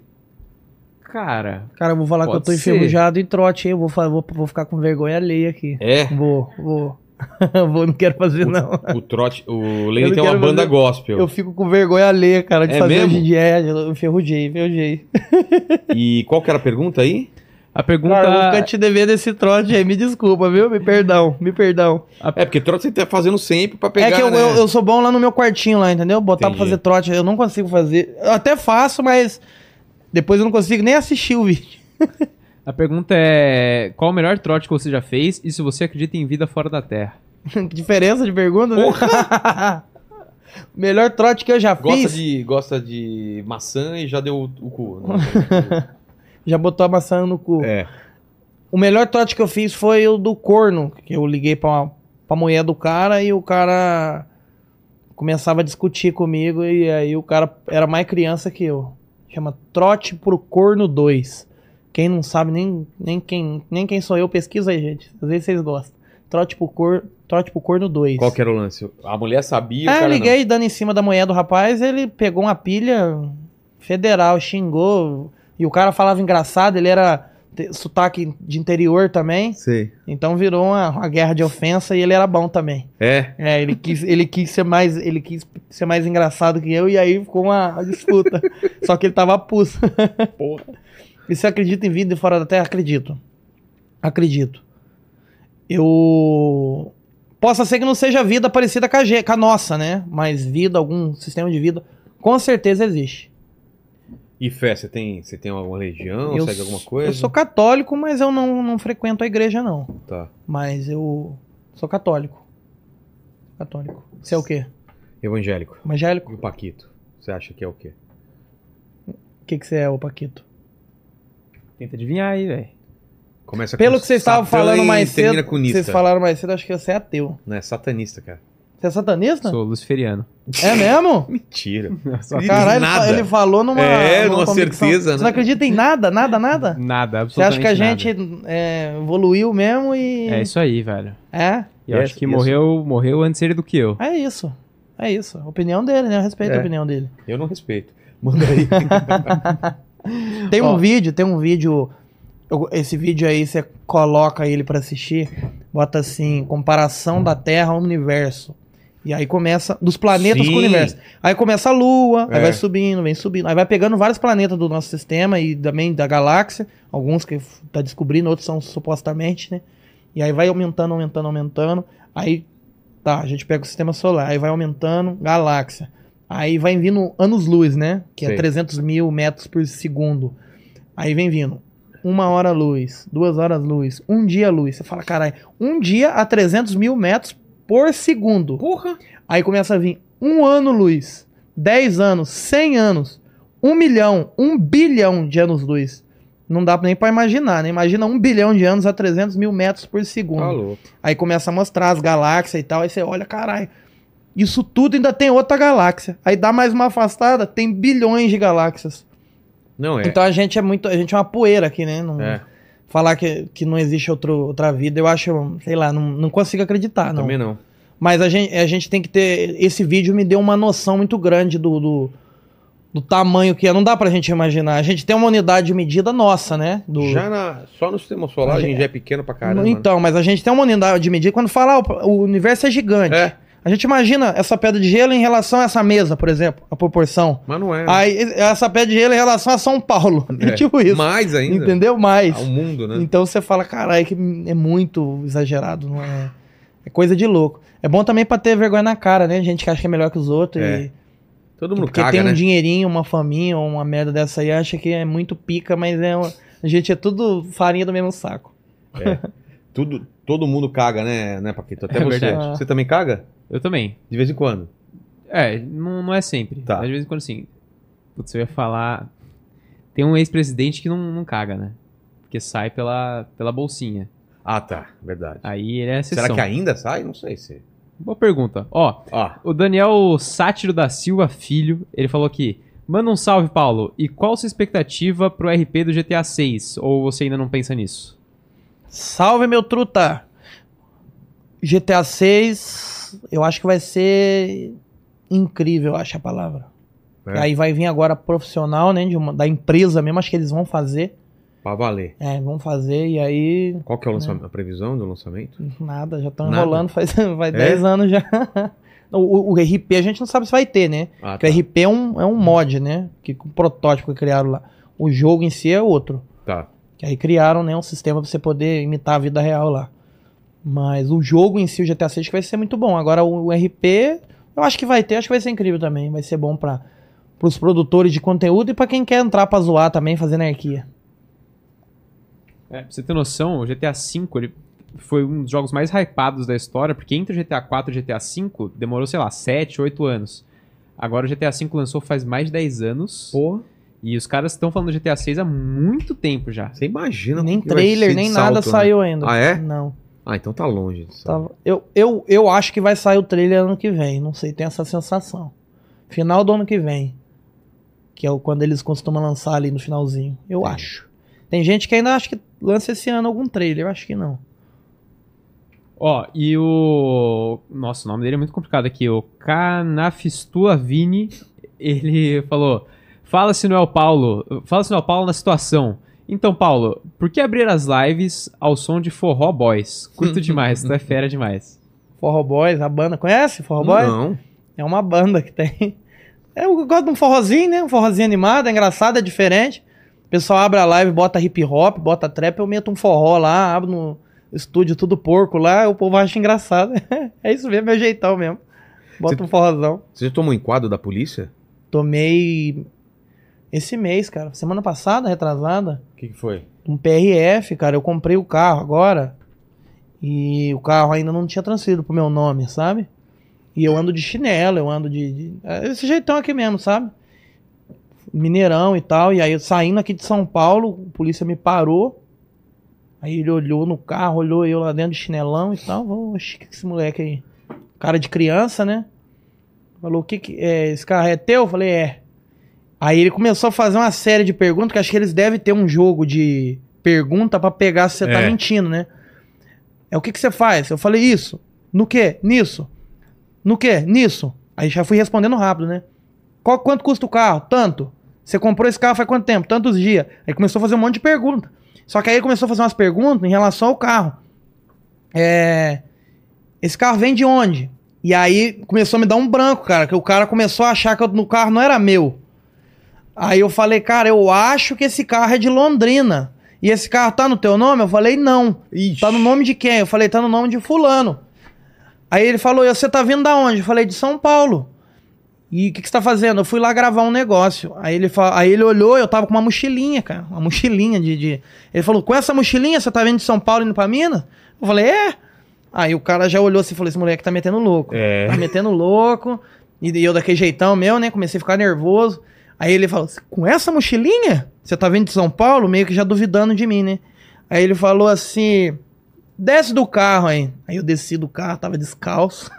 Cara, eu vou falar que eu tô enferrujado em trote, hein? Eu vou ficar com vergonha alheia aqui. É? Vou. Não quero fazer, não. O trote... O Lene tem uma banda gospel. Eu fico com vergonha alheia, cara, de fazer hoje em dia. Eu enferrujei. E qual que era a pergunta aí? A pergunta... Cara, eu vou ficar te devendo esse trote aí, me desculpa, viu? Me perdão. É, porque trote você tá fazendo sempre pra pegar, que eu, né? eu sou bom lá no meu quartinho lá, entendeu? Botar entendi. Pra fazer trote, eu não consigo fazer. Eu até faço, mas depois eu não consigo nem assistir o vídeo. A pergunta é... Qual o melhor trote que você já fez e se você acredita em vida fora da Terra? Que diferença de pergunta, né? Melhor trote que eu já fiz... Gosta de maçã e já deu o cu, né? Já botou a maçã no cu. É. O melhor trote que eu fiz foi o do corno, que eu liguei pra mulher do cara e o cara começava a discutir comigo e aí o cara era mais criança que eu. Chama Trote pro Corno 2. Quem não sabe nem quem sou eu, pesquisa aí, gente. Às vezes vocês gostam. Trote pro corno 2. Qual que era o lance? A mulher sabia, o cara eu liguei não. Dando em cima da mulher do rapaz, ele pegou uma pilha federal, xingou... E o cara falava engraçado, ele era sotaque de interior também. Sim. Então virou uma guerra de ofensa e ele era bom também. É? É, ele quis ser mais engraçado que eu e aí ficou uma disputa. Só que ele tava puto. Porra. E você acredita em vida fora da Terra? Acredito. Eu... Possa ser que não seja vida parecida com a nossa, né? Mas vida, algum sistema de vida, com certeza existe. E fé, você tem alguma religião, segue alguma coisa? Eu sou católico, mas eu não frequento a igreja, não. Tá. Mas eu sou católico. Católico. Você é o quê? Evangélico. Evangélico? E o Paquito. Você acha que é o quê? O que você é, o Paquito? Tenta adivinhar aí, velho. Começa pelo com que vocês estavam falando mais cedo, vocês falaram mais cedo, acho que você é ateu. Não, é satanista, cara. Você é satanista? Sou luciferiano. É mesmo? Mentira. Caralho, ele falou numa... É, numa certeza. Né? Você não acredita em nada? Nada? Nada, absolutamente. Você acha que a gente evoluiu mesmo e... É isso aí, velho. É? E eu acho que morreu antes ele do que eu. É isso. A opinião dele, né? Eu respeito a opinião dele. Eu não respeito. Manda aí. Tem um vídeo... Esse vídeo aí, você coloca ele pra assistir, bota assim, comparação da Terra ao Universo. E aí começa, dos planetas com o universo. Aí começa a Lua, aí vai subindo, vem subindo. Aí vai pegando vários planetas do nosso sistema e também da galáxia. Alguns que tá descobrindo, outros são supostamente, né? E aí vai aumentando, aumentando, aumentando. Aí, tá, a gente pega o sistema solar. Aí vai aumentando, galáxia. Aí vai vindo anos-luz, né? Que é 300 mil metros por segundo. Aí vem vindo 1 hora-luz, 2 horas-luz, 1 dia-luz. Você fala, caralho, 1 dia a 300 mil metros por segundo. Porra! Aí começa a vir 1 ano-luz, 10 anos, 100 anos, 1 milhão, 1 bilhão de anos-luz. Não dá nem pra imaginar, né? Imagina 1 bilhão de anos a 300 mil metros por segundo. Tá louco. Aí começa a mostrar as galáxias e tal. Aí você olha, caralho, isso tudo ainda tem outra galáxia. Aí dá mais uma afastada, tem bilhões de galáxias. Não é. Então a gente é uma poeira aqui, né? Não, falar que não existe outra vida, eu acho, sei lá, não consigo acreditar, não. Também não. Mas a gente tem que ter... Esse vídeo me deu uma noção muito grande do tamanho que é. Não dá pra gente imaginar. A gente tem uma unidade de medida nossa, né? Só no sistema solar a gente já é pequeno pra caramba. Então, mas a gente tem uma unidade de medida. Quando fala, o universo é gigante. É. A gente imagina essa pedra de gelo em relação a essa mesa, por exemplo, a proporção. Mas não é. Né? Aí, essa pedra de gelo em relação a São Paulo. É. Tipo isso. Mais ainda. Entendeu? Mais. Ao mundo, né? Então você fala, caralho, que é muito exagerado, não é? É coisa de louco. É bom também pra ter vergonha na cara, né? Gente que acha que é melhor que os outros. É. E... Todo mundo porque caga, tem um dinheirinho, uma faminha, uma merda dessa aí, acha que é muito pica, mas a gente é tudo farinha do mesmo saco. É. Tudo, todo mundo caga, né, Paquito? Até você. Verdade. Você também caga? Eu também. De vez em quando? É, não é sempre. Tá. Mas de vez em quando, sim. Putz, eu ia falar... Tem um ex-presidente que não caga, né? Porque sai pela bolsinha. Ah, tá. Verdade. Aí ele é exceção. Será que ainda sai? Não sei se... Boa pergunta. Ó. O Daniel Sátiro da Silva Filho, ele falou aqui... Manda um salve, Paulo. E qual sua expectativa pro RP do GTA 6? Ou você ainda não pensa nisso? Salve, meu truta! GTA 6... Eu acho que vai ser incrível, eu acho a palavra. É. Aí vai vir agora profissional, né? Da empresa mesmo, acho que eles vão fazer. Pra valer. É, vão fazer e aí... Qual que é a previsão do lançamento? Nada, já estão enrolando, faz 10 anos já. O RP a gente não sabe se vai ter, né? Ah, tá. Porque o RP é um mod, né? O protótipo que criaram lá. O jogo em si é outro. Tá. Que aí criaram, né, um sistema pra você poder imitar a vida real lá. Mas o jogo em si, o GTA 6, que vai ser muito bom. Agora o RP, eu acho que vai ter, acho que vai ser incrível também. Vai ser bom para os produtores de conteúdo e para quem quer entrar pra zoar também, fazer anarquia. É, pra você ter noção, o GTA V ele foi um dos jogos mais hypados da história, porque entre o GTA IV e o GTA V demorou, sei lá, 7, 8 anos. Agora o GTA V lançou faz mais de 10 anos. Pô. E os caras estão falando do GTA 6 há muito tempo já. Você imagina. Nem trailer, nem salto, nada saiu, né? Ainda. Ah, é? Não. Ah, então tá longe disso. Tá, eu acho que vai sair o trailer ano que vem. Não sei, tem essa sensação. Final do ano que vem. Que é quando eles costumam lançar ali no finalzinho. Eu acho. Tem gente que ainda acha que lança esse ano algum trailer. Eu acho que não. Ó, e o... Nossa, o nome dele é muito complicado aqui. O Canafistuavini, ele falou... Fala se não é o Paulo na situação... Então, Paulo, por que abrir as lives ao som de Forró Boys? Curto demais, tu é fera demais. Forró Boys, a banda. Conhece Forró Boys? Não. É uma banda que tem... Eu gosto de um forrozinho, né? Um forrozinho animado, é engraçado, é diferente. O pessoal abre a live, bota hip hop, bota trap, eu meto um forró lá, abro no estúdio tudo porco lá, o povo acha engraçado. É isso mesmo, é jeitão mesmo. Bota um forrozão. Você já tomou enquadro da polícia? Tomei... Esse mês, cara. Semana passada, retrasada. O que foi? Um PRF, cara. Eu comprei o carro agora. E o carro ainda não tinha transferido pro meu nome, sabe? E eu ando de chinelo, eu ando de... Esse jeitão aqui mesmo, sabe? Mineirão e tal. E aí, eu saindo aqui de São Paulo, a polícia me parou. Aí ele olhou no carro, olhou eu lá dentro de chinelão e tal. Oxe, o que esse moleque aí? Cara de criança, né? Falou, o que é? Esse carro é teu? Eu falei, é. Aí ele começou a fazer uma série de perguntas, que acho que eles devem ter um jogo de pergunta pra pegar se você tá mentindo, né? É o que você faz? Eu falei isso. No quê? Nisso. No quê? Nisso. Aí já fui respondendo rápido, né? Quanto custa o carro? Tanto. Você comprou esse carro faz quanto tempo? Tantos dias. Aí começou a fazer um monte de pergunta. Só que aí ele começou a fazer umas perguntas em relação ao carro. Esse carro vem de onde? E aí começou a me dar um branco, cara, que o cara começou a achar que o carro não era meu. Aí eu falei, cara, eu acho que esse carro é de Londrina. E esse carro tá no teu nome? Eu falei, não. Ixi. Tá no nome de quem? Eu falei, tá no nome de fulano. Aí ele falou, e você tá vindo da onde? Eu falei, de São Paulo. E o que você tá fazendo? Eu fui lá gravar um negócio. Aí ele, olhou, eu tava com uma mochilinha, cara. Uma mochilinha de... Ele falou, com essa mochilinha você tá vindo de São Paulo indo pra Minas? Eu falei, é. Aí o cara já olhou assim e falou, esse moleque tá metendo louco. É. Tá metendo louco. E eu daquele jeitão meu, né? Comecei a ficar nervoso. Aí ele falou, com essa mochilinha? Você tá vindo de São Paulo? Meio que já duvidando de mim, né? Aí ele falou assim, desce do carro aí. Aí eu desci do carro, tava descalço.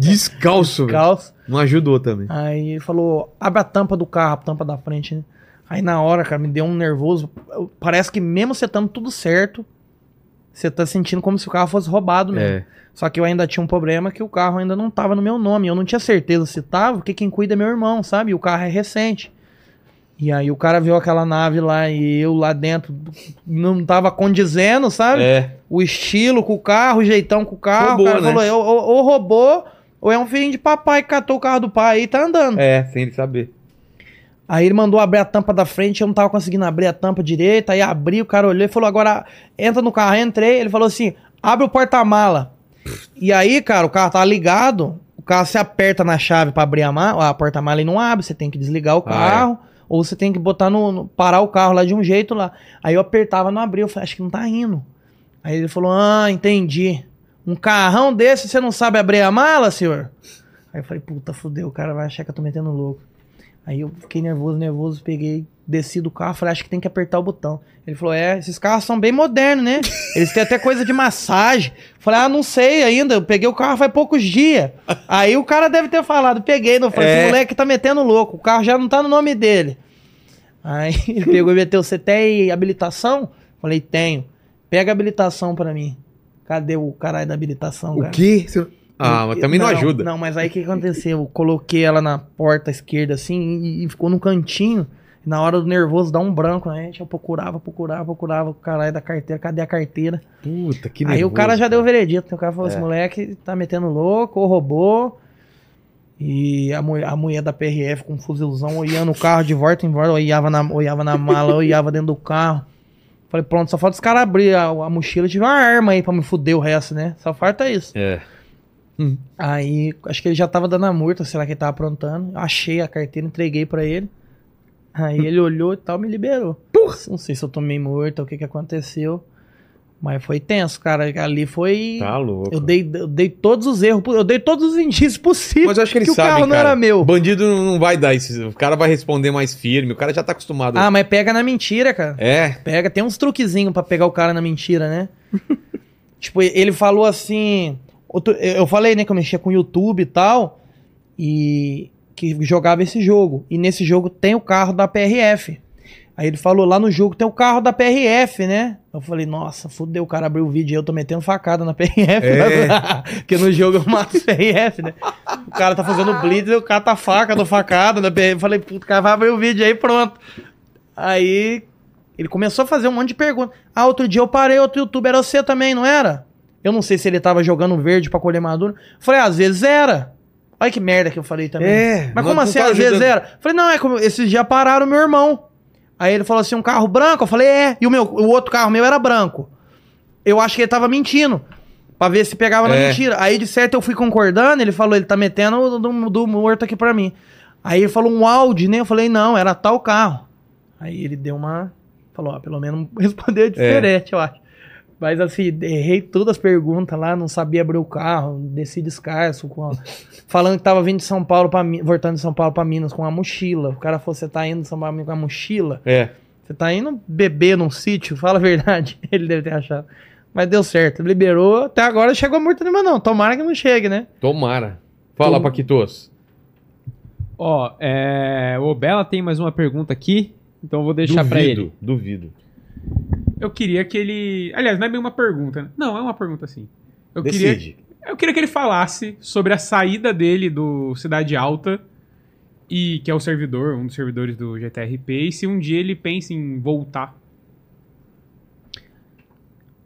Descalço, velho. Não ajudou também. Aí ele falou, abre a tampa do carro, a tampa da frente, né? Aí na hora, cara, me deu um nervoso. Parece que mesmo você estando tudo certo, você tá sentindo como se o carro fosse roubado mesmo. É. Só que eu ainda tinha um problema que o carro ainda não tava no meu nome. Eu não tinha certeza se tava, porque quem cuida é meu irmão, sabe? E o carro é recente. E aí o cara viu aquela nave lá e eu lá dentro não tava condizendo, sabe? É. O estilo com o carro, o jeitão com o carro. Roubou, o cara, né? Falou, ou roubou, ou é um filhinho de papai que catou o carro do pai e tá andando. É, sem ele saber. Aí ele mandou abrir a tampa da frente, eu não tava conseguindo abrir a tampa direita, aí abri, o cara olhou e falou, agora entra no carro. Aí entrei, ele falou assim, abre o porta-mala. E aí, cara, o carro tá ligado, o carro se aperta na chave pra abrir a porta-mala e não abre, você tem que desligar o carro. Ah, é. Ou você tem que botar parar o carro lá de um jeito lá. Aí eu apertava, não abria. Eu falei, acho que não tá indo. Aí ele falou, ah, entendi. Um carrão desse, você não sabe abrir a mala, senhor? Aí eu falei, puta, fudeu, o cara vai achar que eu tô metendo louco. Aí eu fiquei nervoso, peguei, desci do carro, falei, acho que tem que apertar o botão. Ele falou, é, esses carros são bem modernos, né? Eles têm até coisa de massagem. Falei, ah, não sei ainda, eu peguei o carro faz poucos dias. Aí o cara deve ter falado, peguei, não falei, esse moleque tá metendo louco, o carro já não tá no nome dele. Aí ele pegou e meteu, você tem habilitação? Falei, tenho. Pega a habilitação pra mim. Cadê o caralho da habilitação, cara? O quê? Ah, mas também não ajuda. Não, mas aí o que aconteceu? Eu coloquei ela na porta esquerda assim e ficou num cantinho. Na hora do nervoso dá um branco, né? Eu procurava o caralho da carteira. Cadê a carteira? Puta, que nervoso. Aí o cara já deu o veredito. O cara falou assim, moleque tá metendo louco, ou roubou. E a mulher da PRF com um fuzilzão olhando o carro de volta em volta. Olhava na mala, olhava dentro do carro. Falei, pronto, só falta os caras abrir a mochila e tiver uma arma aí pra me fuder o resto, né? Só falta isso. É. Aí, acho que ele já tava dando a multa, sei lá que ele tava aprontando. Achei a carteira, entreguei pra ele. Aí ele olhou e tal, me liberou. Porra. Não sei se eu tomei morto ou o que que aconteceu. Mas foi tenso, cara. Ali foi... Tá louco. Eu dei todos os erros, eu dei todos os indícios possíveis. Mas eu acho que o carro não era meu. Bandido não vai dar isso. O cara vai responder mais firme. O cara já tá acostumado. Ah, mas pega na mentira, cara. É. Pega, tem uns truquezinhos pra pegar o cara na mentira, né? Tipo, ele falou assim... Eu falei, né, que eu mexia com o YouTube e tal, e que jogava esse jogo. E nesse jogo tem o carro da PRF. Aí ele falou, lá no jogo tem o carro da PRF, né? Eu falei, nossa, fudeu, o cara abriu o vídeo e eu tô metendo facada na PRF. É. Né? Porque no jogo eu mato os PRF, né? O cara tá fazendo blitz e o cara tá facada na PRF. Eu falei, puta, o cara vai abrir o vídeo aí, pronto. Aí ele começou a fazer um monte de perguntas. Ah, outro dia eu parei, outro youtuber, era você também, não era? Eu não sei se ele tava jogando verde pra colher maduro. Falei, às vezes era. Olha que merda que eu falei também. É, mas como assim, às vezes era? Falei, não, é como esses dias pararam o meu irmão. Aí ele falou assim, um carro branco? Eu falei, é. E o outro carro meu era branco. Eu acho que ele tava mentindo. Pra ver se pegava na mentira. Aí de certo eu fui concordando, ele falou, ele tá metendo do morto aqui pra mim. Aí ele falou, um Audi, né? Eu falei, não, era tal carro. Aí ele deu uma... Falou, ó, pelo menos respondeu diferente, eu acho. Mas assim, errei todas as perguntas lá, não sabia abrir o carro, desci descalço, falando que tava vindo de São Paulo pra Minas, voltando de São Paulo pra Minas com a mochila. O cara falou, você tá indo de São Paulo com a mochila? É. Você tá indo beber num sítio? Fala a verdade. Ele deve ter achado. Mas deu certo, liberou, até agora chegou muito nenhuma não. Tomara que não chegue, né? Tomara. Fala, Paquitos. Ó, o Bela tem mais uma pergunta aqui, então eu vou deixar pra ele. Duvido. Eu queria que ele... Aliás, não é bem uma pergunta, né? Não, é uma pergunta assim. Eu queria que ele falasse sobre a saída dele do Cidade Alta, e que é o servidor, um dos servidores do GTRP, e se um dia ele pensa em voltar.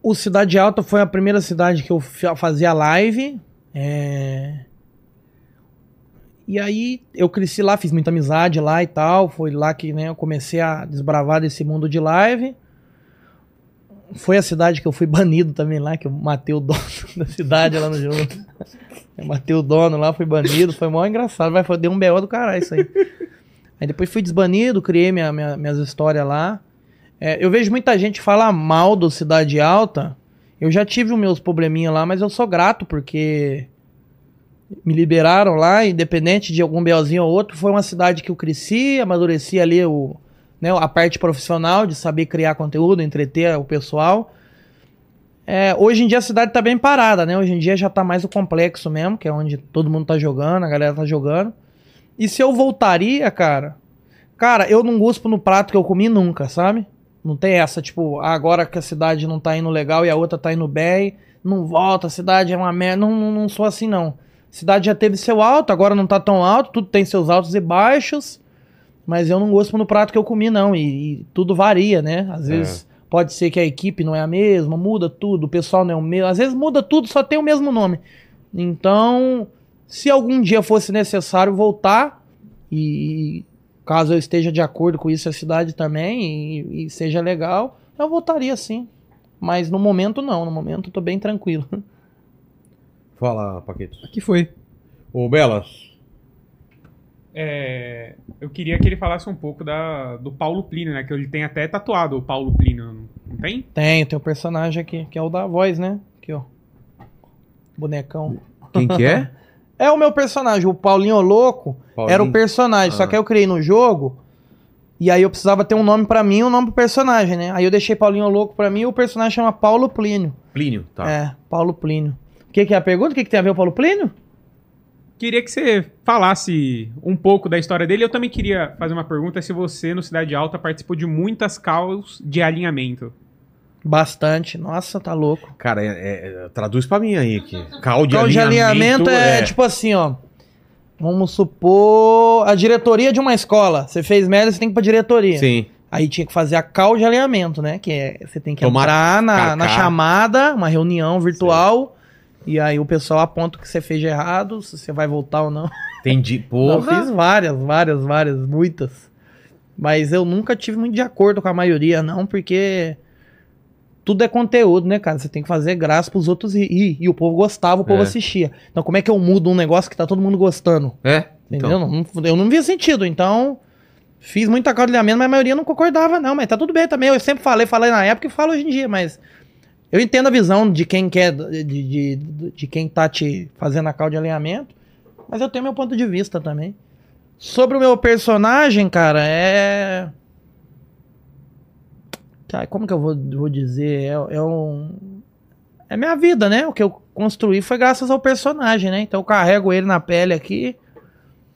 O Cidade Alta foi a primeira cidade que eu fazia live, E aí eu cresci lá, fiz muita amizade lá e tal, foi lá que, né, eu comecei a desbravar desse mundo de live. Foi a cidade que eu fui banido também lá, que eu matei o dono da cidade lá no jogo. Eu matei o dono lá, fui banido, foi mó engraçado, mas deu um B.O. do caralho isso aí. Aí depois fui desbanido, criei minhas histórias lá. Eu vejo muita gente falar mal do Cidade Alta. Eu já tive os meus probleminhas lá, mas eu sou grato porque... me liberaram lá, independente de algum BOzinho ou outro. Foi uma cidade que eu cresci, amadureci ali a parte profissional de saber criar conteúdo, entreter o pessoal. Hoje em dia a cidade tá bem parada, né? Hoje em dia já tá mais o complexo mesmo, que é onde todo mundo tá jogando, a galera tá jogando. E se eu voltaria, cara, eu não guspo no prato que eu comi nunca, sabe? Não tem essa, tipo, agora que a cidade não tá indo legal e a outra tá indo bem, não volta, a cidade é uma merda. Não sou assim, não. Cidade já teve seu alto, agora não tá tão alto, tudo tem seus altos e baixos, mas eu não gosto no prato que eu comi, não, e tudo varia, né? Às vezes pode ser que a equipe não é a mesma, muda tudo, o pessoal não é o mesmo, às vezes muda tudo, só tem o mesmo nome. Então, se algum dia fosse necessário voltar, e caso eu esteja de acordo com isso, a cidade também, e seja legal, eu voltaria sim. Mas no momento não, no momento eu tô bem tranquilo. Fala, Paquito. Aqui foi. Ô, Belas. Eu queria que ele falasse um pouco do Paulo Plínio, né? Que ele tem até tatuado o Paulo Plínio, não tem? Tem o personagem aqui, que é o da voz, né? Aqui, ó. Bonecão. Quem que é? É o meu personagem, o Paulinho o Loko. Paulinho? Era o personagem, só que aí eu criei no jogo, e aí eu precisava ter um nome pra mim e um nome pro personagem, né? Aí eu deixei Paulinho o Loko pra mim e o personagem chama Paulo Plínio. Plínio, tá. Paulo Plínio. O que é a pergunta? O que tem a ver com o Paulo Plínio? Queria que você falasse um pouco da história dele. Eu também queria fazer uma pergunta se você, no Cidade Alta, participou de muitas calls de alinhamento. Bastante. Nossa, tá louco. Cara, traduz pra mim aí aqui. Call de alinhamento é tipo assim, ó. Vamos supor a diretoria de uma escola. Você fez merda, você tem que ir pra diretoria. Sim. Aí tinha que fazer a call de alinhamento, né? Que é, você tem que entrar na chamada, uma reunião virtual... Sim. E aí o pessoal aponta o que você fez de errado, se você vai voltar ou não. Entendi, porra. Eu fiz várias, muitas. Mas eu nunca tive muito de acordo com a maioria, não, porque tudo é conteúdo, né, cara? Você tem que fazer graça pros outros rir. E o povo gostava, o povo assistia. Então como é que eu mudo um negócio que tá todo mundo gostando? Entendeu? Então. Eu não via sentido, então... Fiz muito acaudilhamento, mas a maioria não concordava, não. Mas tá tudo bem também. Eu sempre falei na época e falo hoje em dia, mas... Eu entendo a visão de quem quer, de quem tá te fazendo a call de alinhamento, mas eu tenho meu ponto de vista também. Sobre o meu personagem, cara, como que eu vou dizer? É minha vida, né? O que eu construí foi graças ao personagem, né? Então eu carrego ele na pele aqui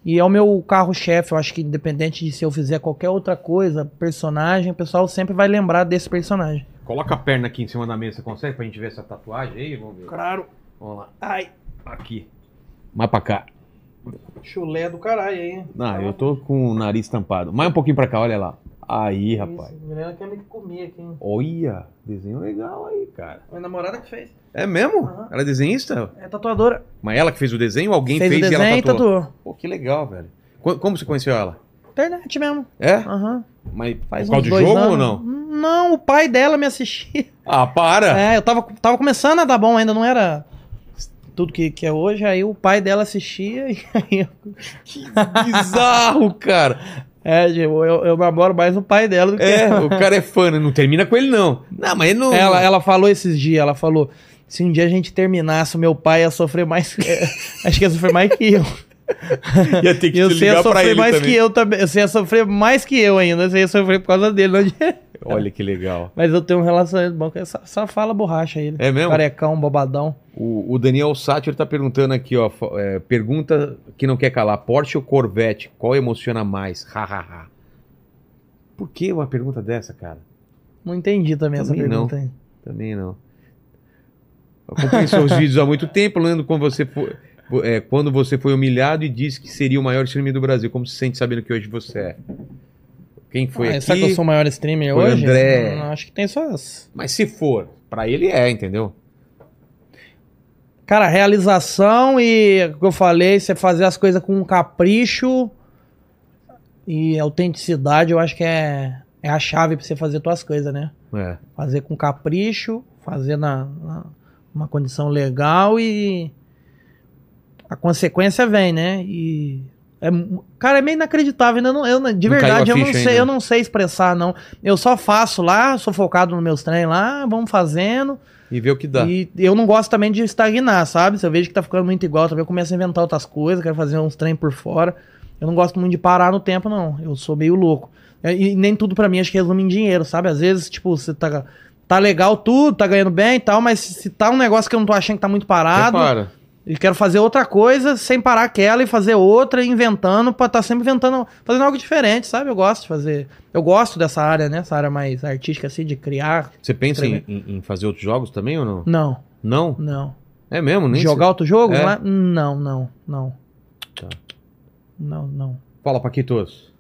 e é o meu carro-chefe. Eu acho que independente de se eu fizer qualquer outra coisa, personagem, o pessoal sempre vai lembrar desse personagem. Coloca a perna aqui em cima da mesa, você consegue? Pra gente ver essa tatuagem aí, vamos ver. Claro. Vamos lá. Ai. Aqui. Mais pra cá. Chulé do caralho aí. Não, eu tô com o nariz tampado. Mais um pouquinho pra cá, olha lá. Aí, rapaz. Isso, a menina quer me comer aqui, hein? Olha, desenho legal aí, cara. Minha namorada que fez. É mesmo? Uhum. Ela é desenhista? É tatuadora. Mas ela que fez o desenho? Alguém fez e ela tatuou? Pô, que legal, velho. Como você conheceu ela? Internet mesmo. É? Aham. Uhum. Mas faz por causa de jogo anos. Ou não? Não, o pai dela me assistia. Ah, para! Eu tava começando a dar bom ainda, não era tudo que é hoje, aí o pai dela assistia e aí... Que bizarro, cara! Eu namoro mais o pai dela do que... o cara é fã, não termina com ele não. Não, mas ele não... Ela falou esses dias, ela falou, se um dia a gente terminasse, o meu pai ia sofrer mais... Acho que ia sofrer mais que eu. Ia ter que eu te ia sofrer mais também. Que eu também. Você ia sofrer mais que eu ainda. Você ia sofrer por causa dele. Olha que legal. Mas eu tenho um relacionamento bom que só fala borracha ele. É mesmo? Carecão, bobadão. O Daniel Sátiro tá perguntando aqui, ó. Pergunta que não quer calar: Porsche ou Corvette? Qual emociona mais? Hahaha. Por que uma pergunta dessa, cara? Não entendi também essa pergunta aí. Também não. Eu acompanho seus vídeos há muito tempo, lendo como você foi. Quando você foi humilhado e disse que seria o maior streamer do Brasil. Como se sente sabendo que hoje você é? Quem foi aqui? Será que eu sou o maior streamer hoje? André. Não, acho que tem só essa. Mas se for, pra ele entendeu? Cara, realização e, como eu falei, você fazer as coisas com capricho e autenticidade, eu acho que é a chave pra você fazer tuas coisas, né? É. Fazer com capricho, fazer numa condição legal e a consequência vem, né? E... cara, é meio inacreditável, ainda não, de verdade, eu não sei expressar, não. Eu só faço lá, sou focado nos meus treinos lá, vamos fazendo. E ver o que dá. E eu não gosto também de estagnar, sabe? Se eu vejo que tá ficando muito igual, também eu começo a inventar outras coisas, quero fazer uns treinos por fora. Eu não gosto muito de parar no tempo, não. Eu sou meio louco. E nem tudo pra mim acho que resume em dinheiro, sabe? Às vezes, tipo, você tá legal tudo, tá ganhando bem e tal, mas se tá um negócio que eu não tô achando que tá muito parado... E quero fazer outra coisa sem parar aquela e fazer outra, inventando, pra estar sempre inventando, fazendo algo diferente, sabe? Eu gosto de fazer. Eu gosto dessa área, né? Essa área mais artística, assim, de criar. Você pensa em fazer outros jogos também ou não? Não. Não? Não. É mesmo? Nem jogar outro jogo? É. Não, não, não. Tá. Não, não. Fala, Paquitos.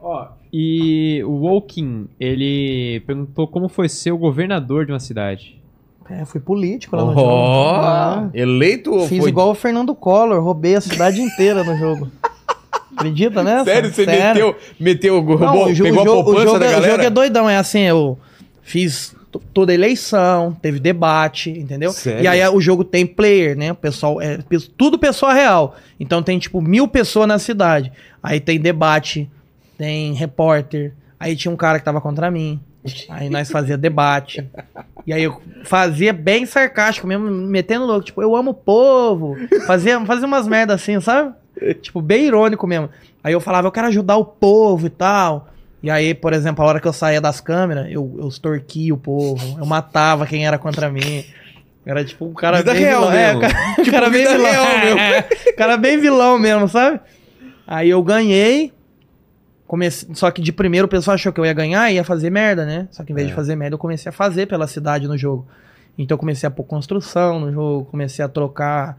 Ó, e o Walking, ele perguntou como foi ser o governador de uma cidade. É, fui político lá no jogo. Eleito ou fiz foi... igual o Fernando Collor, roubei a cidade inteira no jogo. Acredita, né? Sério, você meteu roubou, não, pegou a poupança da galera? O jogo é doidão, é assim, eu fiz toda a eleição, teve debate, entendeu? Sério? E aí o jogo tem player, né? O pessoal, tudo pessoa real. Então tem tipo 1000 pessoas na cidade. Aí tem debate, tem repórter, aí tinha um cara que tava contra mim. Aí nós fazia debate. E aí eu fazia bem sarcástico mesmo, metendo louco. Tipo, eu amo o povo. Fazia umas merdas assim, sabe? Tipo, bem irônico mesmo. Aí eu falava, eu quero ajudar o povo e tal. E aí, por exemplo, a hora que eu saía das câmeras, eu extorquia o povo. Eu matava quem era contra mim. Era tipo um cara bem vilão. Cara bem vilão. Cara bem vilão mesmo, sabe? Aí eu ganhei. Só que de primeiro o pessoal achou que eu ia ganhar e ia fazer merda, né? Só que em vez de fazer merda, eu comecei a fazer pela cidade no jogo. Então eu comecei a pôr construção no jogo, comecei a trocar...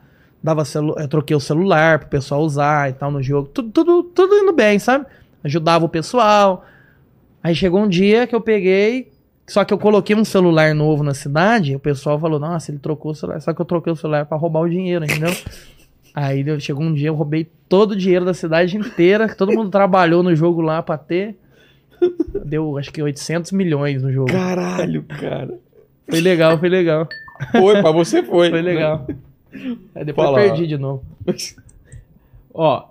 troquei o celular pro pessoal usar e tal no jogo. Tudo indo bem, sabe? Ajudava o pessoal. Aí chegou um dia que eu peguei... Só que eu coloquei um celular novo na cidade, o pessoal falou, nossa, ele trocou o celular. Só que eu troquei o celular pra roubar o dinheiro, entendeu? Aí chegou um dia, eu roubei todo o dinheiro da cidade inteira, que todo mundo trabalhou no jogo lá pra ter. Deu, acho que 800 milhões no jogo. Caralho, cara. Foi legal, foi legal. Foi, pra você foi. Foi legal. Né? Aí depois eu perdi de novo. Ó,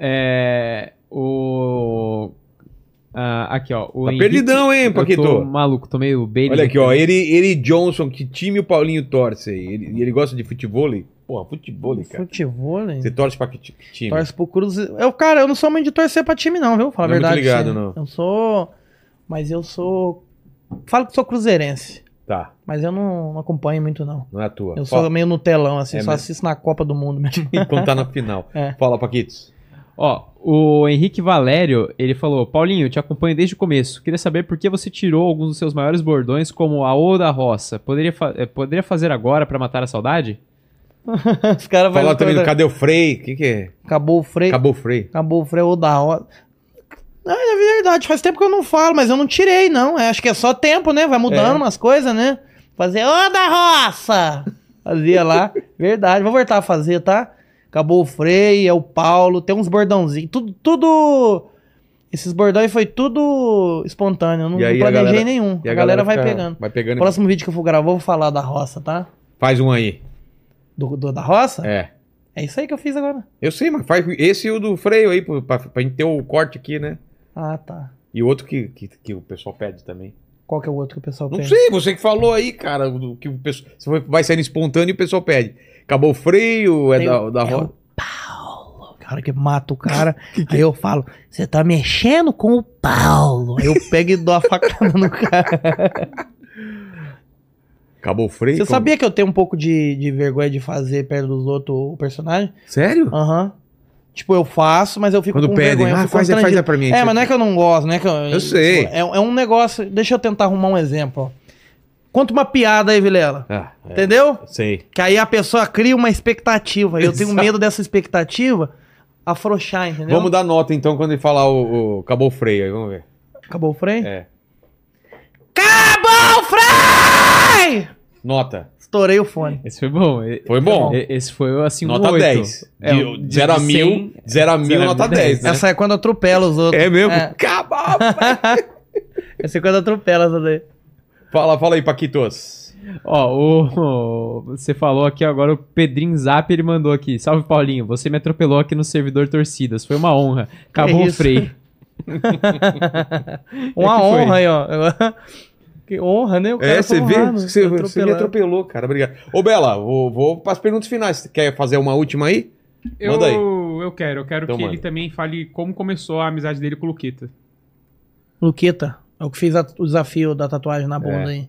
aqui, ó. O tá Henrique, perdidão, hein, Paquito? Tô maluco, tô meio Bailey. Olha aqui, ó. Ele Johnson, que time o Paulinho torce aí? Ele gosta de futebol? Porra, futebol, cara. Futebol, hein? Você torce pra que time? Torce pro Cruzeiro. Cara, eu não sou muito de torcer pra time, não, viu? Fala a verdade. Não tô ligado, não. Eu sou. Falo que sou cruzeirense. Tá. Mas eu não acompanho muito, não. Não é a tua. Eu sou meio nutelão, assim, só assisto na Copa do Mundo mesmo. Enquanto tá na final. Fala, Paquitos. Ó, o Henrique Valério, ele falou, Paulinho, eu te acompanho desde o começo. Queria saber por que você tirou alguns dos seus maiores bordões, como a O da Roça. Poderia fazer agora pra matar a saudade? Os caras vão falar também do cadê o Frei? O que é? Acabou o Frei. Acabou o Frei. Acabou o Frei ou da hora. É verdade, faz tempo que eu não falo, mas eu não tirei, não. Acho que é só tempo, né? Vai mudando umas coisas, né? Fazer ô da roça! Fazia lá. Verdade, vou voltar a fazer, tá? Acabou o Frei, é o Paulo, tem uns bordãozinhos. Tudo. Esses bordões foi tudo espontâneo, eu não planejei nenhum. A galera vai pegando. Próximo vídeo que eu for gravar, eu vou falar da roça, tá? Faz um aí. Da roça? É isso aí que eu fiz agora. Eu sei, mas faz esse e o do freio aí, pra gente ter o corte aqui, né? Ah, tá. E o outro que o pessoal pede também. Qual que é o outro que o pessoal pede? Não sei, você que falou aí, cara. Que o pessoal, você vai saindo espontâneo e o pessoal pede. Acabou o freio, da roça. É o Paulo, cara que mata o cara. Aí eu falo, você tá mexendo com o Paulo. Aí eu pego e dou a facada no cara. Acabou o freio. Você sabia que eu tenho um pouco de vergonha de fazer perto dos outros o personagem? Sério? Aham. Uhum. Tipo, eu faço, mas eu fico com vergonha. Quando pedem, faz pra mim. Mas não é que eu não gosto, né? Eu sei. É um negócio... Deixa eu tentar arrumar um exemplo, ó. Conta uma piada aí, Vilela. Entendeu? Sei. Que aí a pessoa cria uma expectativa. E eu tenho medo dessa expectativa afrouxar, entendeu? Vamos dar nota, então, quando ele falar o acabou o freio. Aí, vamos ver. Acabou o freio? Acabou o freio! Nota. Estourei o fone. Esse foi bom. Foi bom. Esse foi assim, nota 8. 10. 0 a 1000, 0 a 1000, nota 10. Né? Essa é quando atropela os outros. É mesmo? É. Acaba! Essa é quando atropela os outros. Fala aí, Paquitos. Ó, você falou aqui agora, o Pedrinho Zap, ele mandou aqui. Salve, Paulinho, você me atropelou aqui no servidor Torcidas. Foi uma honra. Acabou o freio. Uma honra aí, ó. Que honra, né? O cara você vê, você me atropelou, cara. Obrigado. Ô, Bela, vou para as perguntas finais. Você quer fazer uma última aí? Manda aí. Eu quero então, que manda. Ele também fale como começou a amizade dele com o Luquetta. Luquetta? É o que fez o desafio da tatuagem na bunda aí.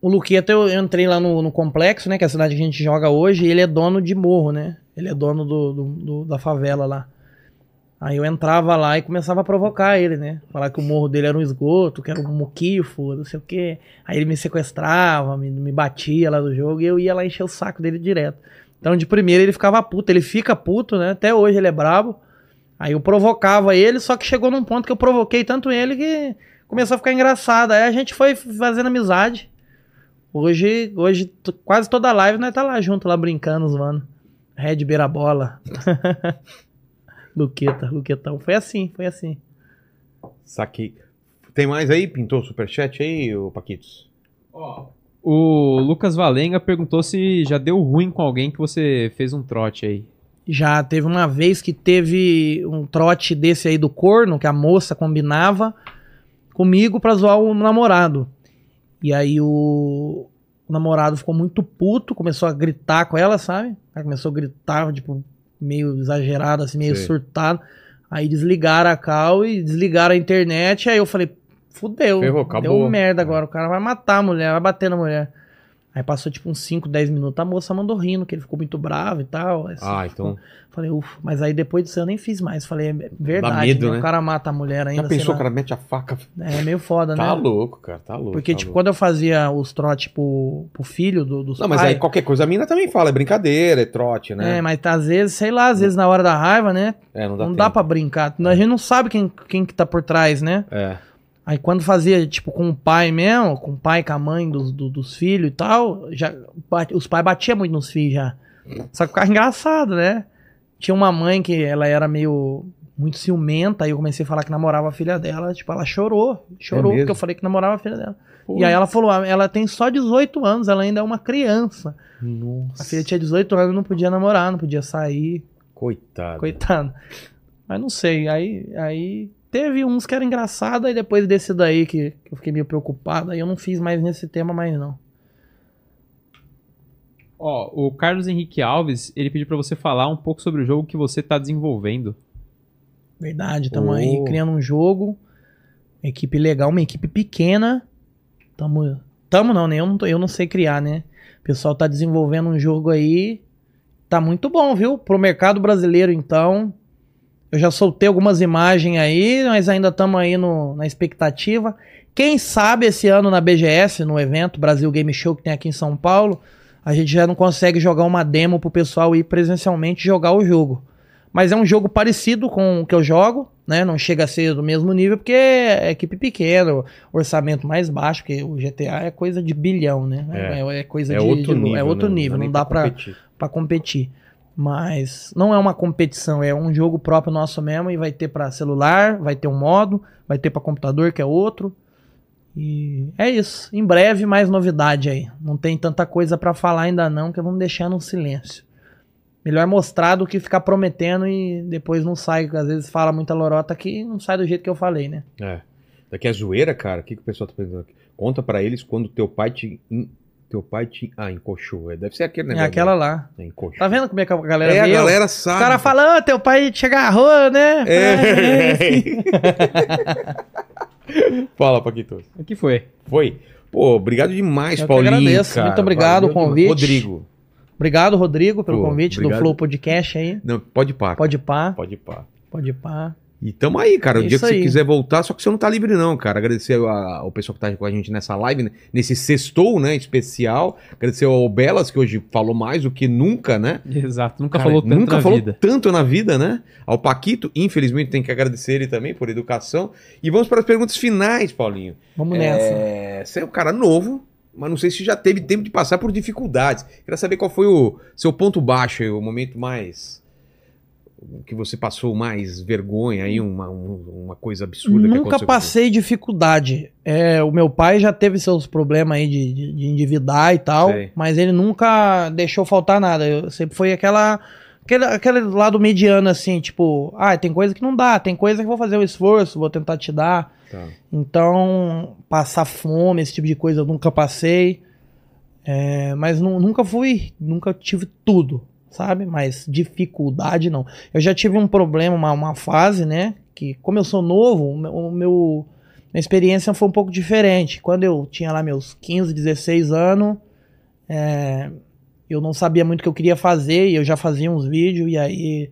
O Luquetta, eu entrei lá no complexo, né? Que é a cidade que a gente joga hoje. E ele é dono de morro, né? Ele é dono da favela lá. Aí eu entrava lá e começava a provocar ele, né? Falar que o morro dele era um esgoto, que era um muquifo, não sei o quê. Aí ele me sequestrava, me batia lá do jogo e eu ia lá encher o saco dele direto. Então, de primeiro, ele ficava puto. Ele fica puto, né? Até hoje ele é brabo. Aí eu provocava ele, só que chegou num ponto que eu provoquei tanto ele que começou a ficar engraçado. Aí a gente foi fazendo amizade. Hoje quase toda live nós tá lá junto, lá brincando, mano. Red beira bola. Luquetão. Foi assim. Saquei. Tem mais aí? Pintou o superchat aí, ô Paquitos? Ó, o Lucas Valenga perguntou se já deu ruim com alguém que você fez um trote aí. Já teve uma vez que teve um trote desse aí do corno, que a moça combinava comigo pra zoar o namorado. E aí o namorado ficou muito puto, começou a gritar com ela, sabe? Ela começou a gritar, tipo... meio exagerado, assim, meio surtado. Aí desligaram a cal e desligaram a internet. Aí eu falei, fudeu, ferrou, deu merda agora. O cara vai matar a mulher, vai bater na mulher. Aí passou tipo uns 5, 10 minutos. A moça mandou rindo, que ele ficou muito bravo e tal. Assim, então... Falei, ufa. Mas aí depois disso eu nem fiz mais. Falei, é verdade, dá medo, né? O cara mata a mulher ainda. Já pensou que o cara mete a faca? É meio foda, né? Tá louco, cara, tá louco. Porque, tipo, quando eu fazia os trotes pro filho dos pais... Não, mas aí qualquer coisa a mina também fala, é brincadeira, é trote, né? É, mas tá, às vezes, sei lá, às vezes na hora da raiva, né? É, não dá tempo. Dá pra brincar. A gente não sabe quem que tá por trás, né? É. Aí quando fazia, tipo, com o pai mesmo, com o pai, com a mãe dos filhos e tal, os pais batiam muito nos filhos já. Só que ficava engraçado, né? Tinha uma mãe que ela era meio, muito ciumenta, aí eu comecei a falar que namorava a filha dela, tipo, ela chorou porque eu falei que namorava a filha dela. Pô. E aí ela falou, ela tem só 18 anos, ela ainda é uma criança. Nossa. A filha tinha 18 anos, não podia namorar, não podia sair. Coitada. Mas não sei, aí... Teve uns que era engraçado, aí depois desse daí que eu fiquei meio preocupado, aí eu não fiz mais nesse tema, mas não. Ó, o Carlos Henrique Alves, ele pediu pra você falar um pouco sobre o jogo que você tá desenvolvendo. Verdade, estamos aí criando um jogo, equipe legal, uma equipe pequena, eu não sei criar, né? O pessoal tá desenvolvendo um jogo aí, tá muito bom, viu? Pro mercado brasileiro, então... Eu já soltei algumas imagens aí, mas ainda estamos aí na expectativa. Quem sabe esse ano na BGS, no evento Brasil Game Show que tem aqui em São Paulo, a gente já não consegue jogar uma demo pro pessoal ir presencialmente jogar o jogo. Mas é um jogo parecido com o que eu jogo, né? Não chega a ser do mesmo nível, porque é equipe pequena, orçamento mais baixo, porque o GTA é coisa de bilhão, né? É coisa outro nível, não dá pra competir. Mas não é uma competição, é um jogo próprio nosso mesmo e vai ter pra celular, vai ter um modo, vai ter pra computador que é outro. E é isso, em breve mais novidade aí. Não tem tanta coisa pra falar ainda não, que vamos deixar no silêncio. Melhor mostrar do que ficar prometendo e depois não sai, porque às vezes fala muita lorota que não sai do jeito que eu falei, né? Daqui é zoeira, cara, o que o pessoal tá pensando aqui? Conta pra eles quando teu pai te... Ah, encoxou. Deve ser aquele negócio. É aquela lá. Encoxou. Tá vendo como é que a galera vê? A galera sabe. O cara fala, teu pai te agarrou, né? Fala, Paquito. O que foi? Foi. Pô, obrigado demais, Paulinho. Eu agradeço. Cara. Muito obrigado pelo convite. Rodrigo. Obrigado, Rodrigo, pelo convite do Flow Podcast aí. Não, Pode pá. E tamo aí, cara. O dia que você quiser voltar, só que você não tá livre não, cara. Agradecer ao pessoal que tá com a gente nessa live, né? Nesse sextou, né, especial. Agradecer ao Belas, que hoje falou mais do que nunca, né? Exato, nunca falou tanto na vida, né? Ao Paquito, infelizmente, tem que agradecer ele também por educação. E vamos para as perguntas finais, Paulinho. Vamos nessa. Você é um cara novo, mas não sei se já teve tempo de passar por dificuldades. Queria saber qual foi o seu ponto baixo, o momento mais... que você passou mais vergonha aí, uma coisa absurda. Nunca que passei dificuldade. É, o meu pai já teve seus problemas aí de endividar e tal, sei, mas ele nunca deixou faltar nada. Eu sempre foi aquele lado mediano assim, tipo, ah, tem coisa que não dá, tem coisa que vou fazer um esforço, vou tentar te dar. Tá. Então, passar fome, esse tipo de coisa eu nunca passei. É, mas nunca tive tudo, sabe? Mas dificuldade não. Eu já tive um problema, uma fase, né? Que como eu sou novo, minha experiência foi um pouco diferente. Quando eu tinha lá meus 15, 16 anos, eu não sabia muito o que eu queria fazer, e eu já fazia uns vídeos, e aí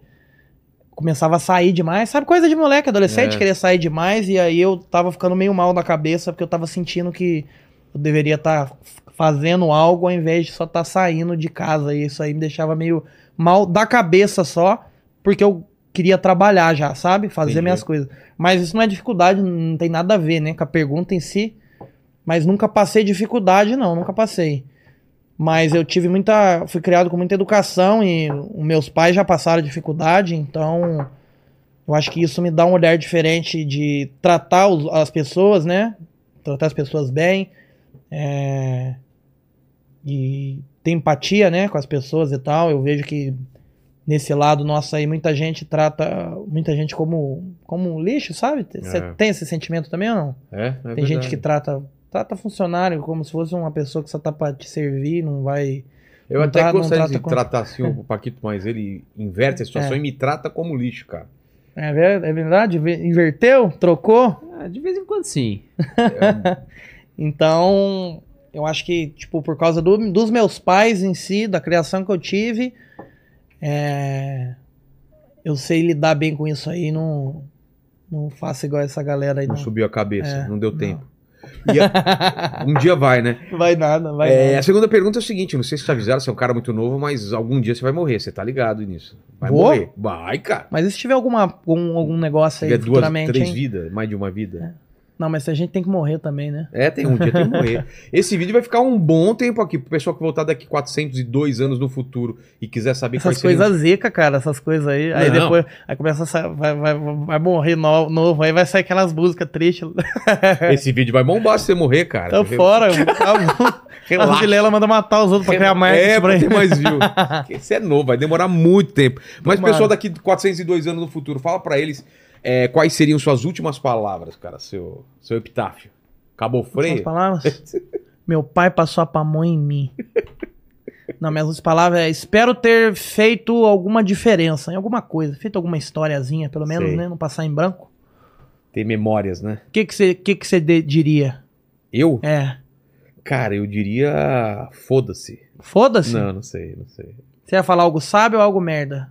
começava a sair demais. Sabe, coisa de moleque, adolescente, querer sair demais, e aí eu tava ficando meio mal na cabeça, porque eu tava sentindo que eu deveria estar fazendo algo ao invés de só estar saindo de casa. E isso aí me deixava meio mal da cabeça só, porque eu queria trabalhar já, sabe? Fazer minhas coisas. Mas isso não é dificuldade, não tem nada a ver, né? Com a pergunta em si. Mas nunca passei dificuldade, não. Nunca passei. Mas eu tive muita... Fui criado com muita educação e os meus pais já passaram dificuldade, então... Eu acho que isso me dá um olhar diferente de tratar as pessoas, né? Tratar as pessoas bem. É... E tem empatia, né, com as pessoas e tal. Eu vejo que nesse lado nosso aí muita gente trata muita gente como um lixo, sabe? Você tem esse sentimento também ou não? Tem gente que trata funcionário como se fosse uma pessoa que só tá pra te servir, não vai... Eu até gostaria de tratar assim o Paquito, mas ele inverte a situação e me trata como lixo, cara. É verdade? Inverteu? Trocou? De vez em quando sim. Então... Eu acho que, tipo, por causa dos meus pais em si, da criação que eu tive, eu sei lidar bem com isso aí, não faço igual essa galera aí. Não subiu a cabeça, não deu tempo. Um dia vai, né? Vai nada, vai nada. A segunda pergunta é o seguinte, não sei se te avisaram, você é um cara muito novo, mas algum dia você vai morrer, você tá ligado nisso. Vai morrer. Vai, cara. Mas e se tiver algum negócio aí futuramente, hein? 3 vidas, mais de uma vida. É. Não, mas a gente tem que morrer também, né? Tem um dia tem que morrer. Esse vídeo vai ficar um bom tempo aqui. Pro pessoal que voltar daqui 402 anos no futuro e quiser saber... Essas coisas zica, cara. Essas coisas aí. Não, aí depois aí começa a sair, vai morrer novo. Aí vai sair aquelas músicas tristes. Esse vídeo vai bombar se você morrer, cara. Tô fora. A brasileira manda matar os outros pra criar mais. Pra ter mais view. Esse é novo. Vai demorar muito tempo. Mas o pessoal daqui 402 anos no futuro, fala pra eles... quais seriam suas últimas palavras, cara? Seu epitáfio. Acabou o freio? Minhas palavras? Meu pai passou a pamonha em mim. Não, minhas últimas palavras é: espero ter feito alguma diferença em alguma coisa. Feito alguma historiazinha, pelo menos, né? Não passar em branco. Ter memórias, né? O que você diria? Eu? Cara, eu diria... Foda-se. Foda-se? Não sei. Você ia falar algo sábio ou algo merda?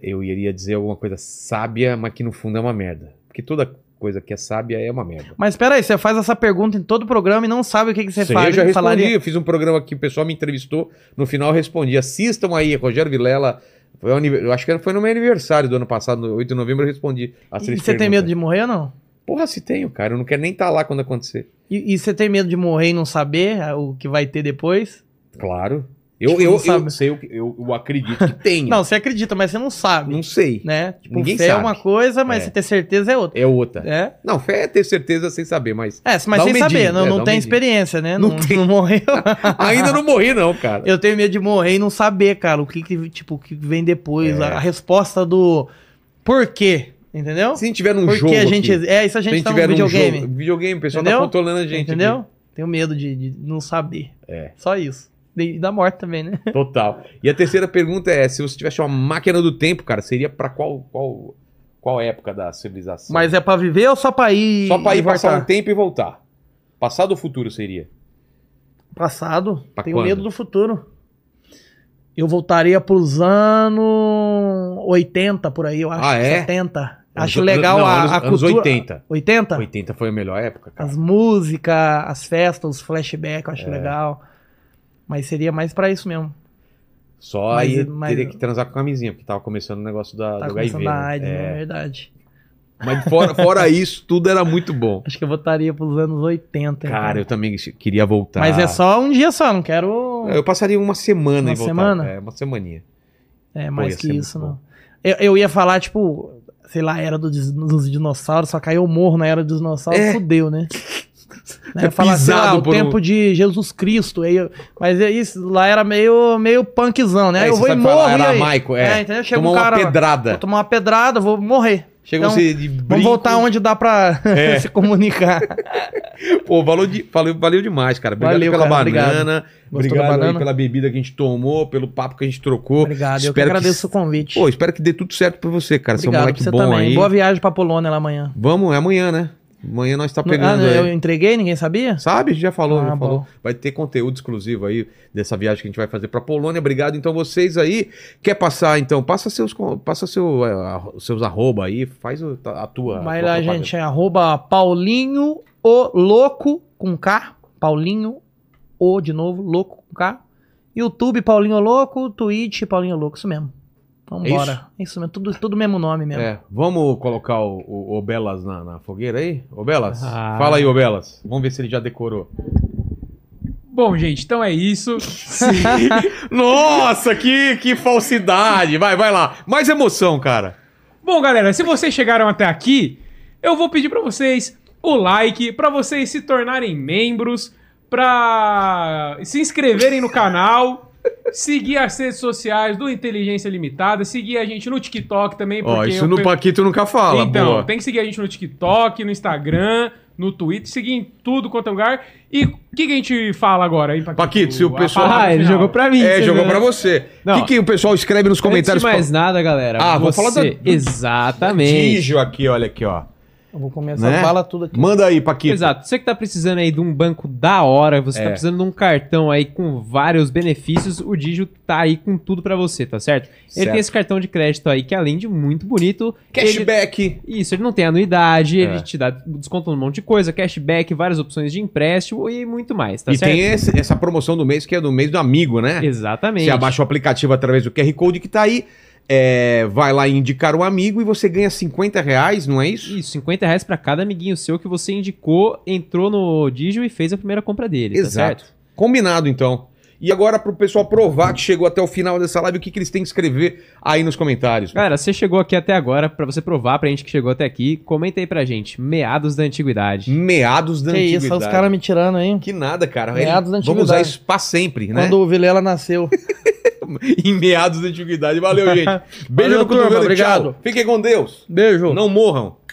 Eu iria dizer alguma coisa sábia, mas que no fundo é uma merda. Porque toda coisa que é sábia é uma merda. Mas peraí, você faz essa pergunta em todo o programa e não sabe o que você fala. Eu já respondi, eu fiz um programa que o pessoal me entrevistou, no final eu respondi. Assistam aí, Rogério Vilela, eu acho que foi no meu aniversário do ano passado, no 8 de novembro eu respondi. E você tem medo de morrer ou não? Porra, se tenho, cara, eu não quero nem estar lá quando acontecer. E você tem medo de morrer e não saber o que vai ter depois? Claro. Eu acredito que tem. Não, você acredita, mas você não sabe. Não sei. Né? Tipo, ninguém fé sabe. É uma coisa, mas você ter certeza é outra. Não, fé é ter certeza sem saber, mas... mas sem saber, não tem experiência, né? Não morreu. Ainda não morri, não, cara. Eu tenho medo de morrer e não saber, cara, o que vem depois, a resposta do porquê. Entendeu? Se a gente tiver num jogo. Isso a gente tá num videogame. Videogame, o pessoal tá controlando a gente. Entendeu? Aqui. Tenho medo de não saber. Só isso. E da morte também, né? Total. E a terceira pergunta é: se você tivesse uma máquina do tempo, cara, seria pra qual época da civilização? Mas é pra viver ou só pra ir? Só pra ir passar um tempo e voltar. Passado ou futuro seria? Passado. Tenho medo do futuro. Eu voltaria pros anos 80, por aí, eu acho. 70. Acho legal a cultura. Anos 80. 80? 80 foi a melhor época, cara. As músicas, as festas, os flashbacks, eu acho legal. Mas seria mais pra isso mesmo. Só aí teria que transar com camisinha, porque tava começando o negócio do HIV. Tava começando a AIDS, né? É verdade. Mas fora isso, tudo era muito bom. Acho que eu voltaria pros anos 80. Cara, então. Eu também queria voltar. Mas é só um dia só, não quero... Eu passaria uma semana em voltar. Uma semana? É, uma semaninha. É, mais que isso, não. Eu ia falar, tipo, sei lá, era dos dinossauros, só caiu o morro na era dos dinossauros, fudeu, né? Né, falar assim, ah, o tempo de Jesus Cristo. Aí eu, mas isso lá era meio punkzão, né? Aí eu vou e morro. Era Michael, Chega tomou um cara, uma pedrada. Vou tomar uma pedrada, vou morrer. Chega então, você de brinco. Vamos voltar onde dá pra se comunicar. Pô, valeu demais, cara. Obrigado pela banana. Obrigado pela bebida que a gente tomou, pelo papo que a gente trocou. Obrigado, eu que agradeço o convite. Pô, espero que dê tudo certo pra você, cara. Obrigado, seu moleque bom também. Aí. Boa viagem pra Polônia lá amanhã. Vamos, é amanhã, né? Amanhã nós tá pegando. Ah, eu entreguei, ninguém sabia? Sabe, já falou. Vai ter conteúdo exclusivo aí dessa viagem que a gente vai fazer pra Polônia. Obrigado, então, vocês aí. Quer passar, então? Passa seus arroba aí, faz a tua. Vai lá, gente, é arroba Paulinho o Loko com K. Paulinho o de novo, Loko com K. YouTube, Paulinho o Loko, Twitch, Paulinho o Loko, isso mesmo. Vamos embora. Isso mesmo, tudo mesmo nome mesmo. É, vamos colocar o Obelas na fogueira aí? Obelas? Ah. Fala aí, Obelas. Vamos ver se ele já decorou. Bom, gente, então é isso. Nossa, que falsidade. Vai lá. Mais emoção, cara. Bom, galera, se vocês chegaram até aqui, eu vou pedir pra vocês o like, pra vocês se tornarem membros, pra se inscreverem no canal... Seguir as redes sociais do Inteligência Limitada, seguir a gente no TikTok também. Ó, isso no Paquito nunca fala, então, boa. Tem que seguir a gente no TikTok, no Instagram, no Twitter, seguir em tudo quanto é lugar. E o que a gente fala agora, hein, Paquito? Paquito, se o pessoal... Ah, ele jogou pra mim. É, jogou pra você. O que o pessoal escreve nos comentários? Não mais nada, galera. Ah, vou falar da... Exatamente. Dijo aqui, olha aqui, ó. Eu vou começar, fala tudo aqui. Manda aí, Paquito. Exato. Você que tá precisando aí de um banco da hora, você tá precisando de um cartão aí com vários benefícios, o Digio tá aí com tudo pra você, tá certo? Ele tem esse cartão de crédito aí que, além de muito bonito... Cashback! Isso, ele não tem anuidade, ele te dá desconto num monte de coisa, cashback, várias opções de empréstimo e muito mais, tá certo? E tem essa promoção do mês, que é do mês do amigo, né? Exatamente. Você abaixa o aplicativo através do QR Code que tá aí. É, vai lá indicar um amigo e você ganha R$50, não é isso? Isso, R$50 para cada amiguinho seu que você indicou, entrou no Digio e fez a primeira compra dele. Exato. Tá certo? Combinado, então. E agora, pro pessoal provar que chegou até o final dessa live, o que eles têm que escrever aí nos comentários? Cara, você chegou aqui até agora, pra você provar pra gente que chegou até aqui, comenta aí pra gente, meados da antiguidade. Meados da antiguidade. Que isso, os caras me tirando aí. Que nada, cara. Meados da antiguidade. Vamos usar isso pra sempre, né? Quando o Vilela nasceu. Em meados da antiguidade. Valeu, gente. Beijo no cotovelo, obrigado. Tchau. Fiquem com Deus. Beijo. Não morram.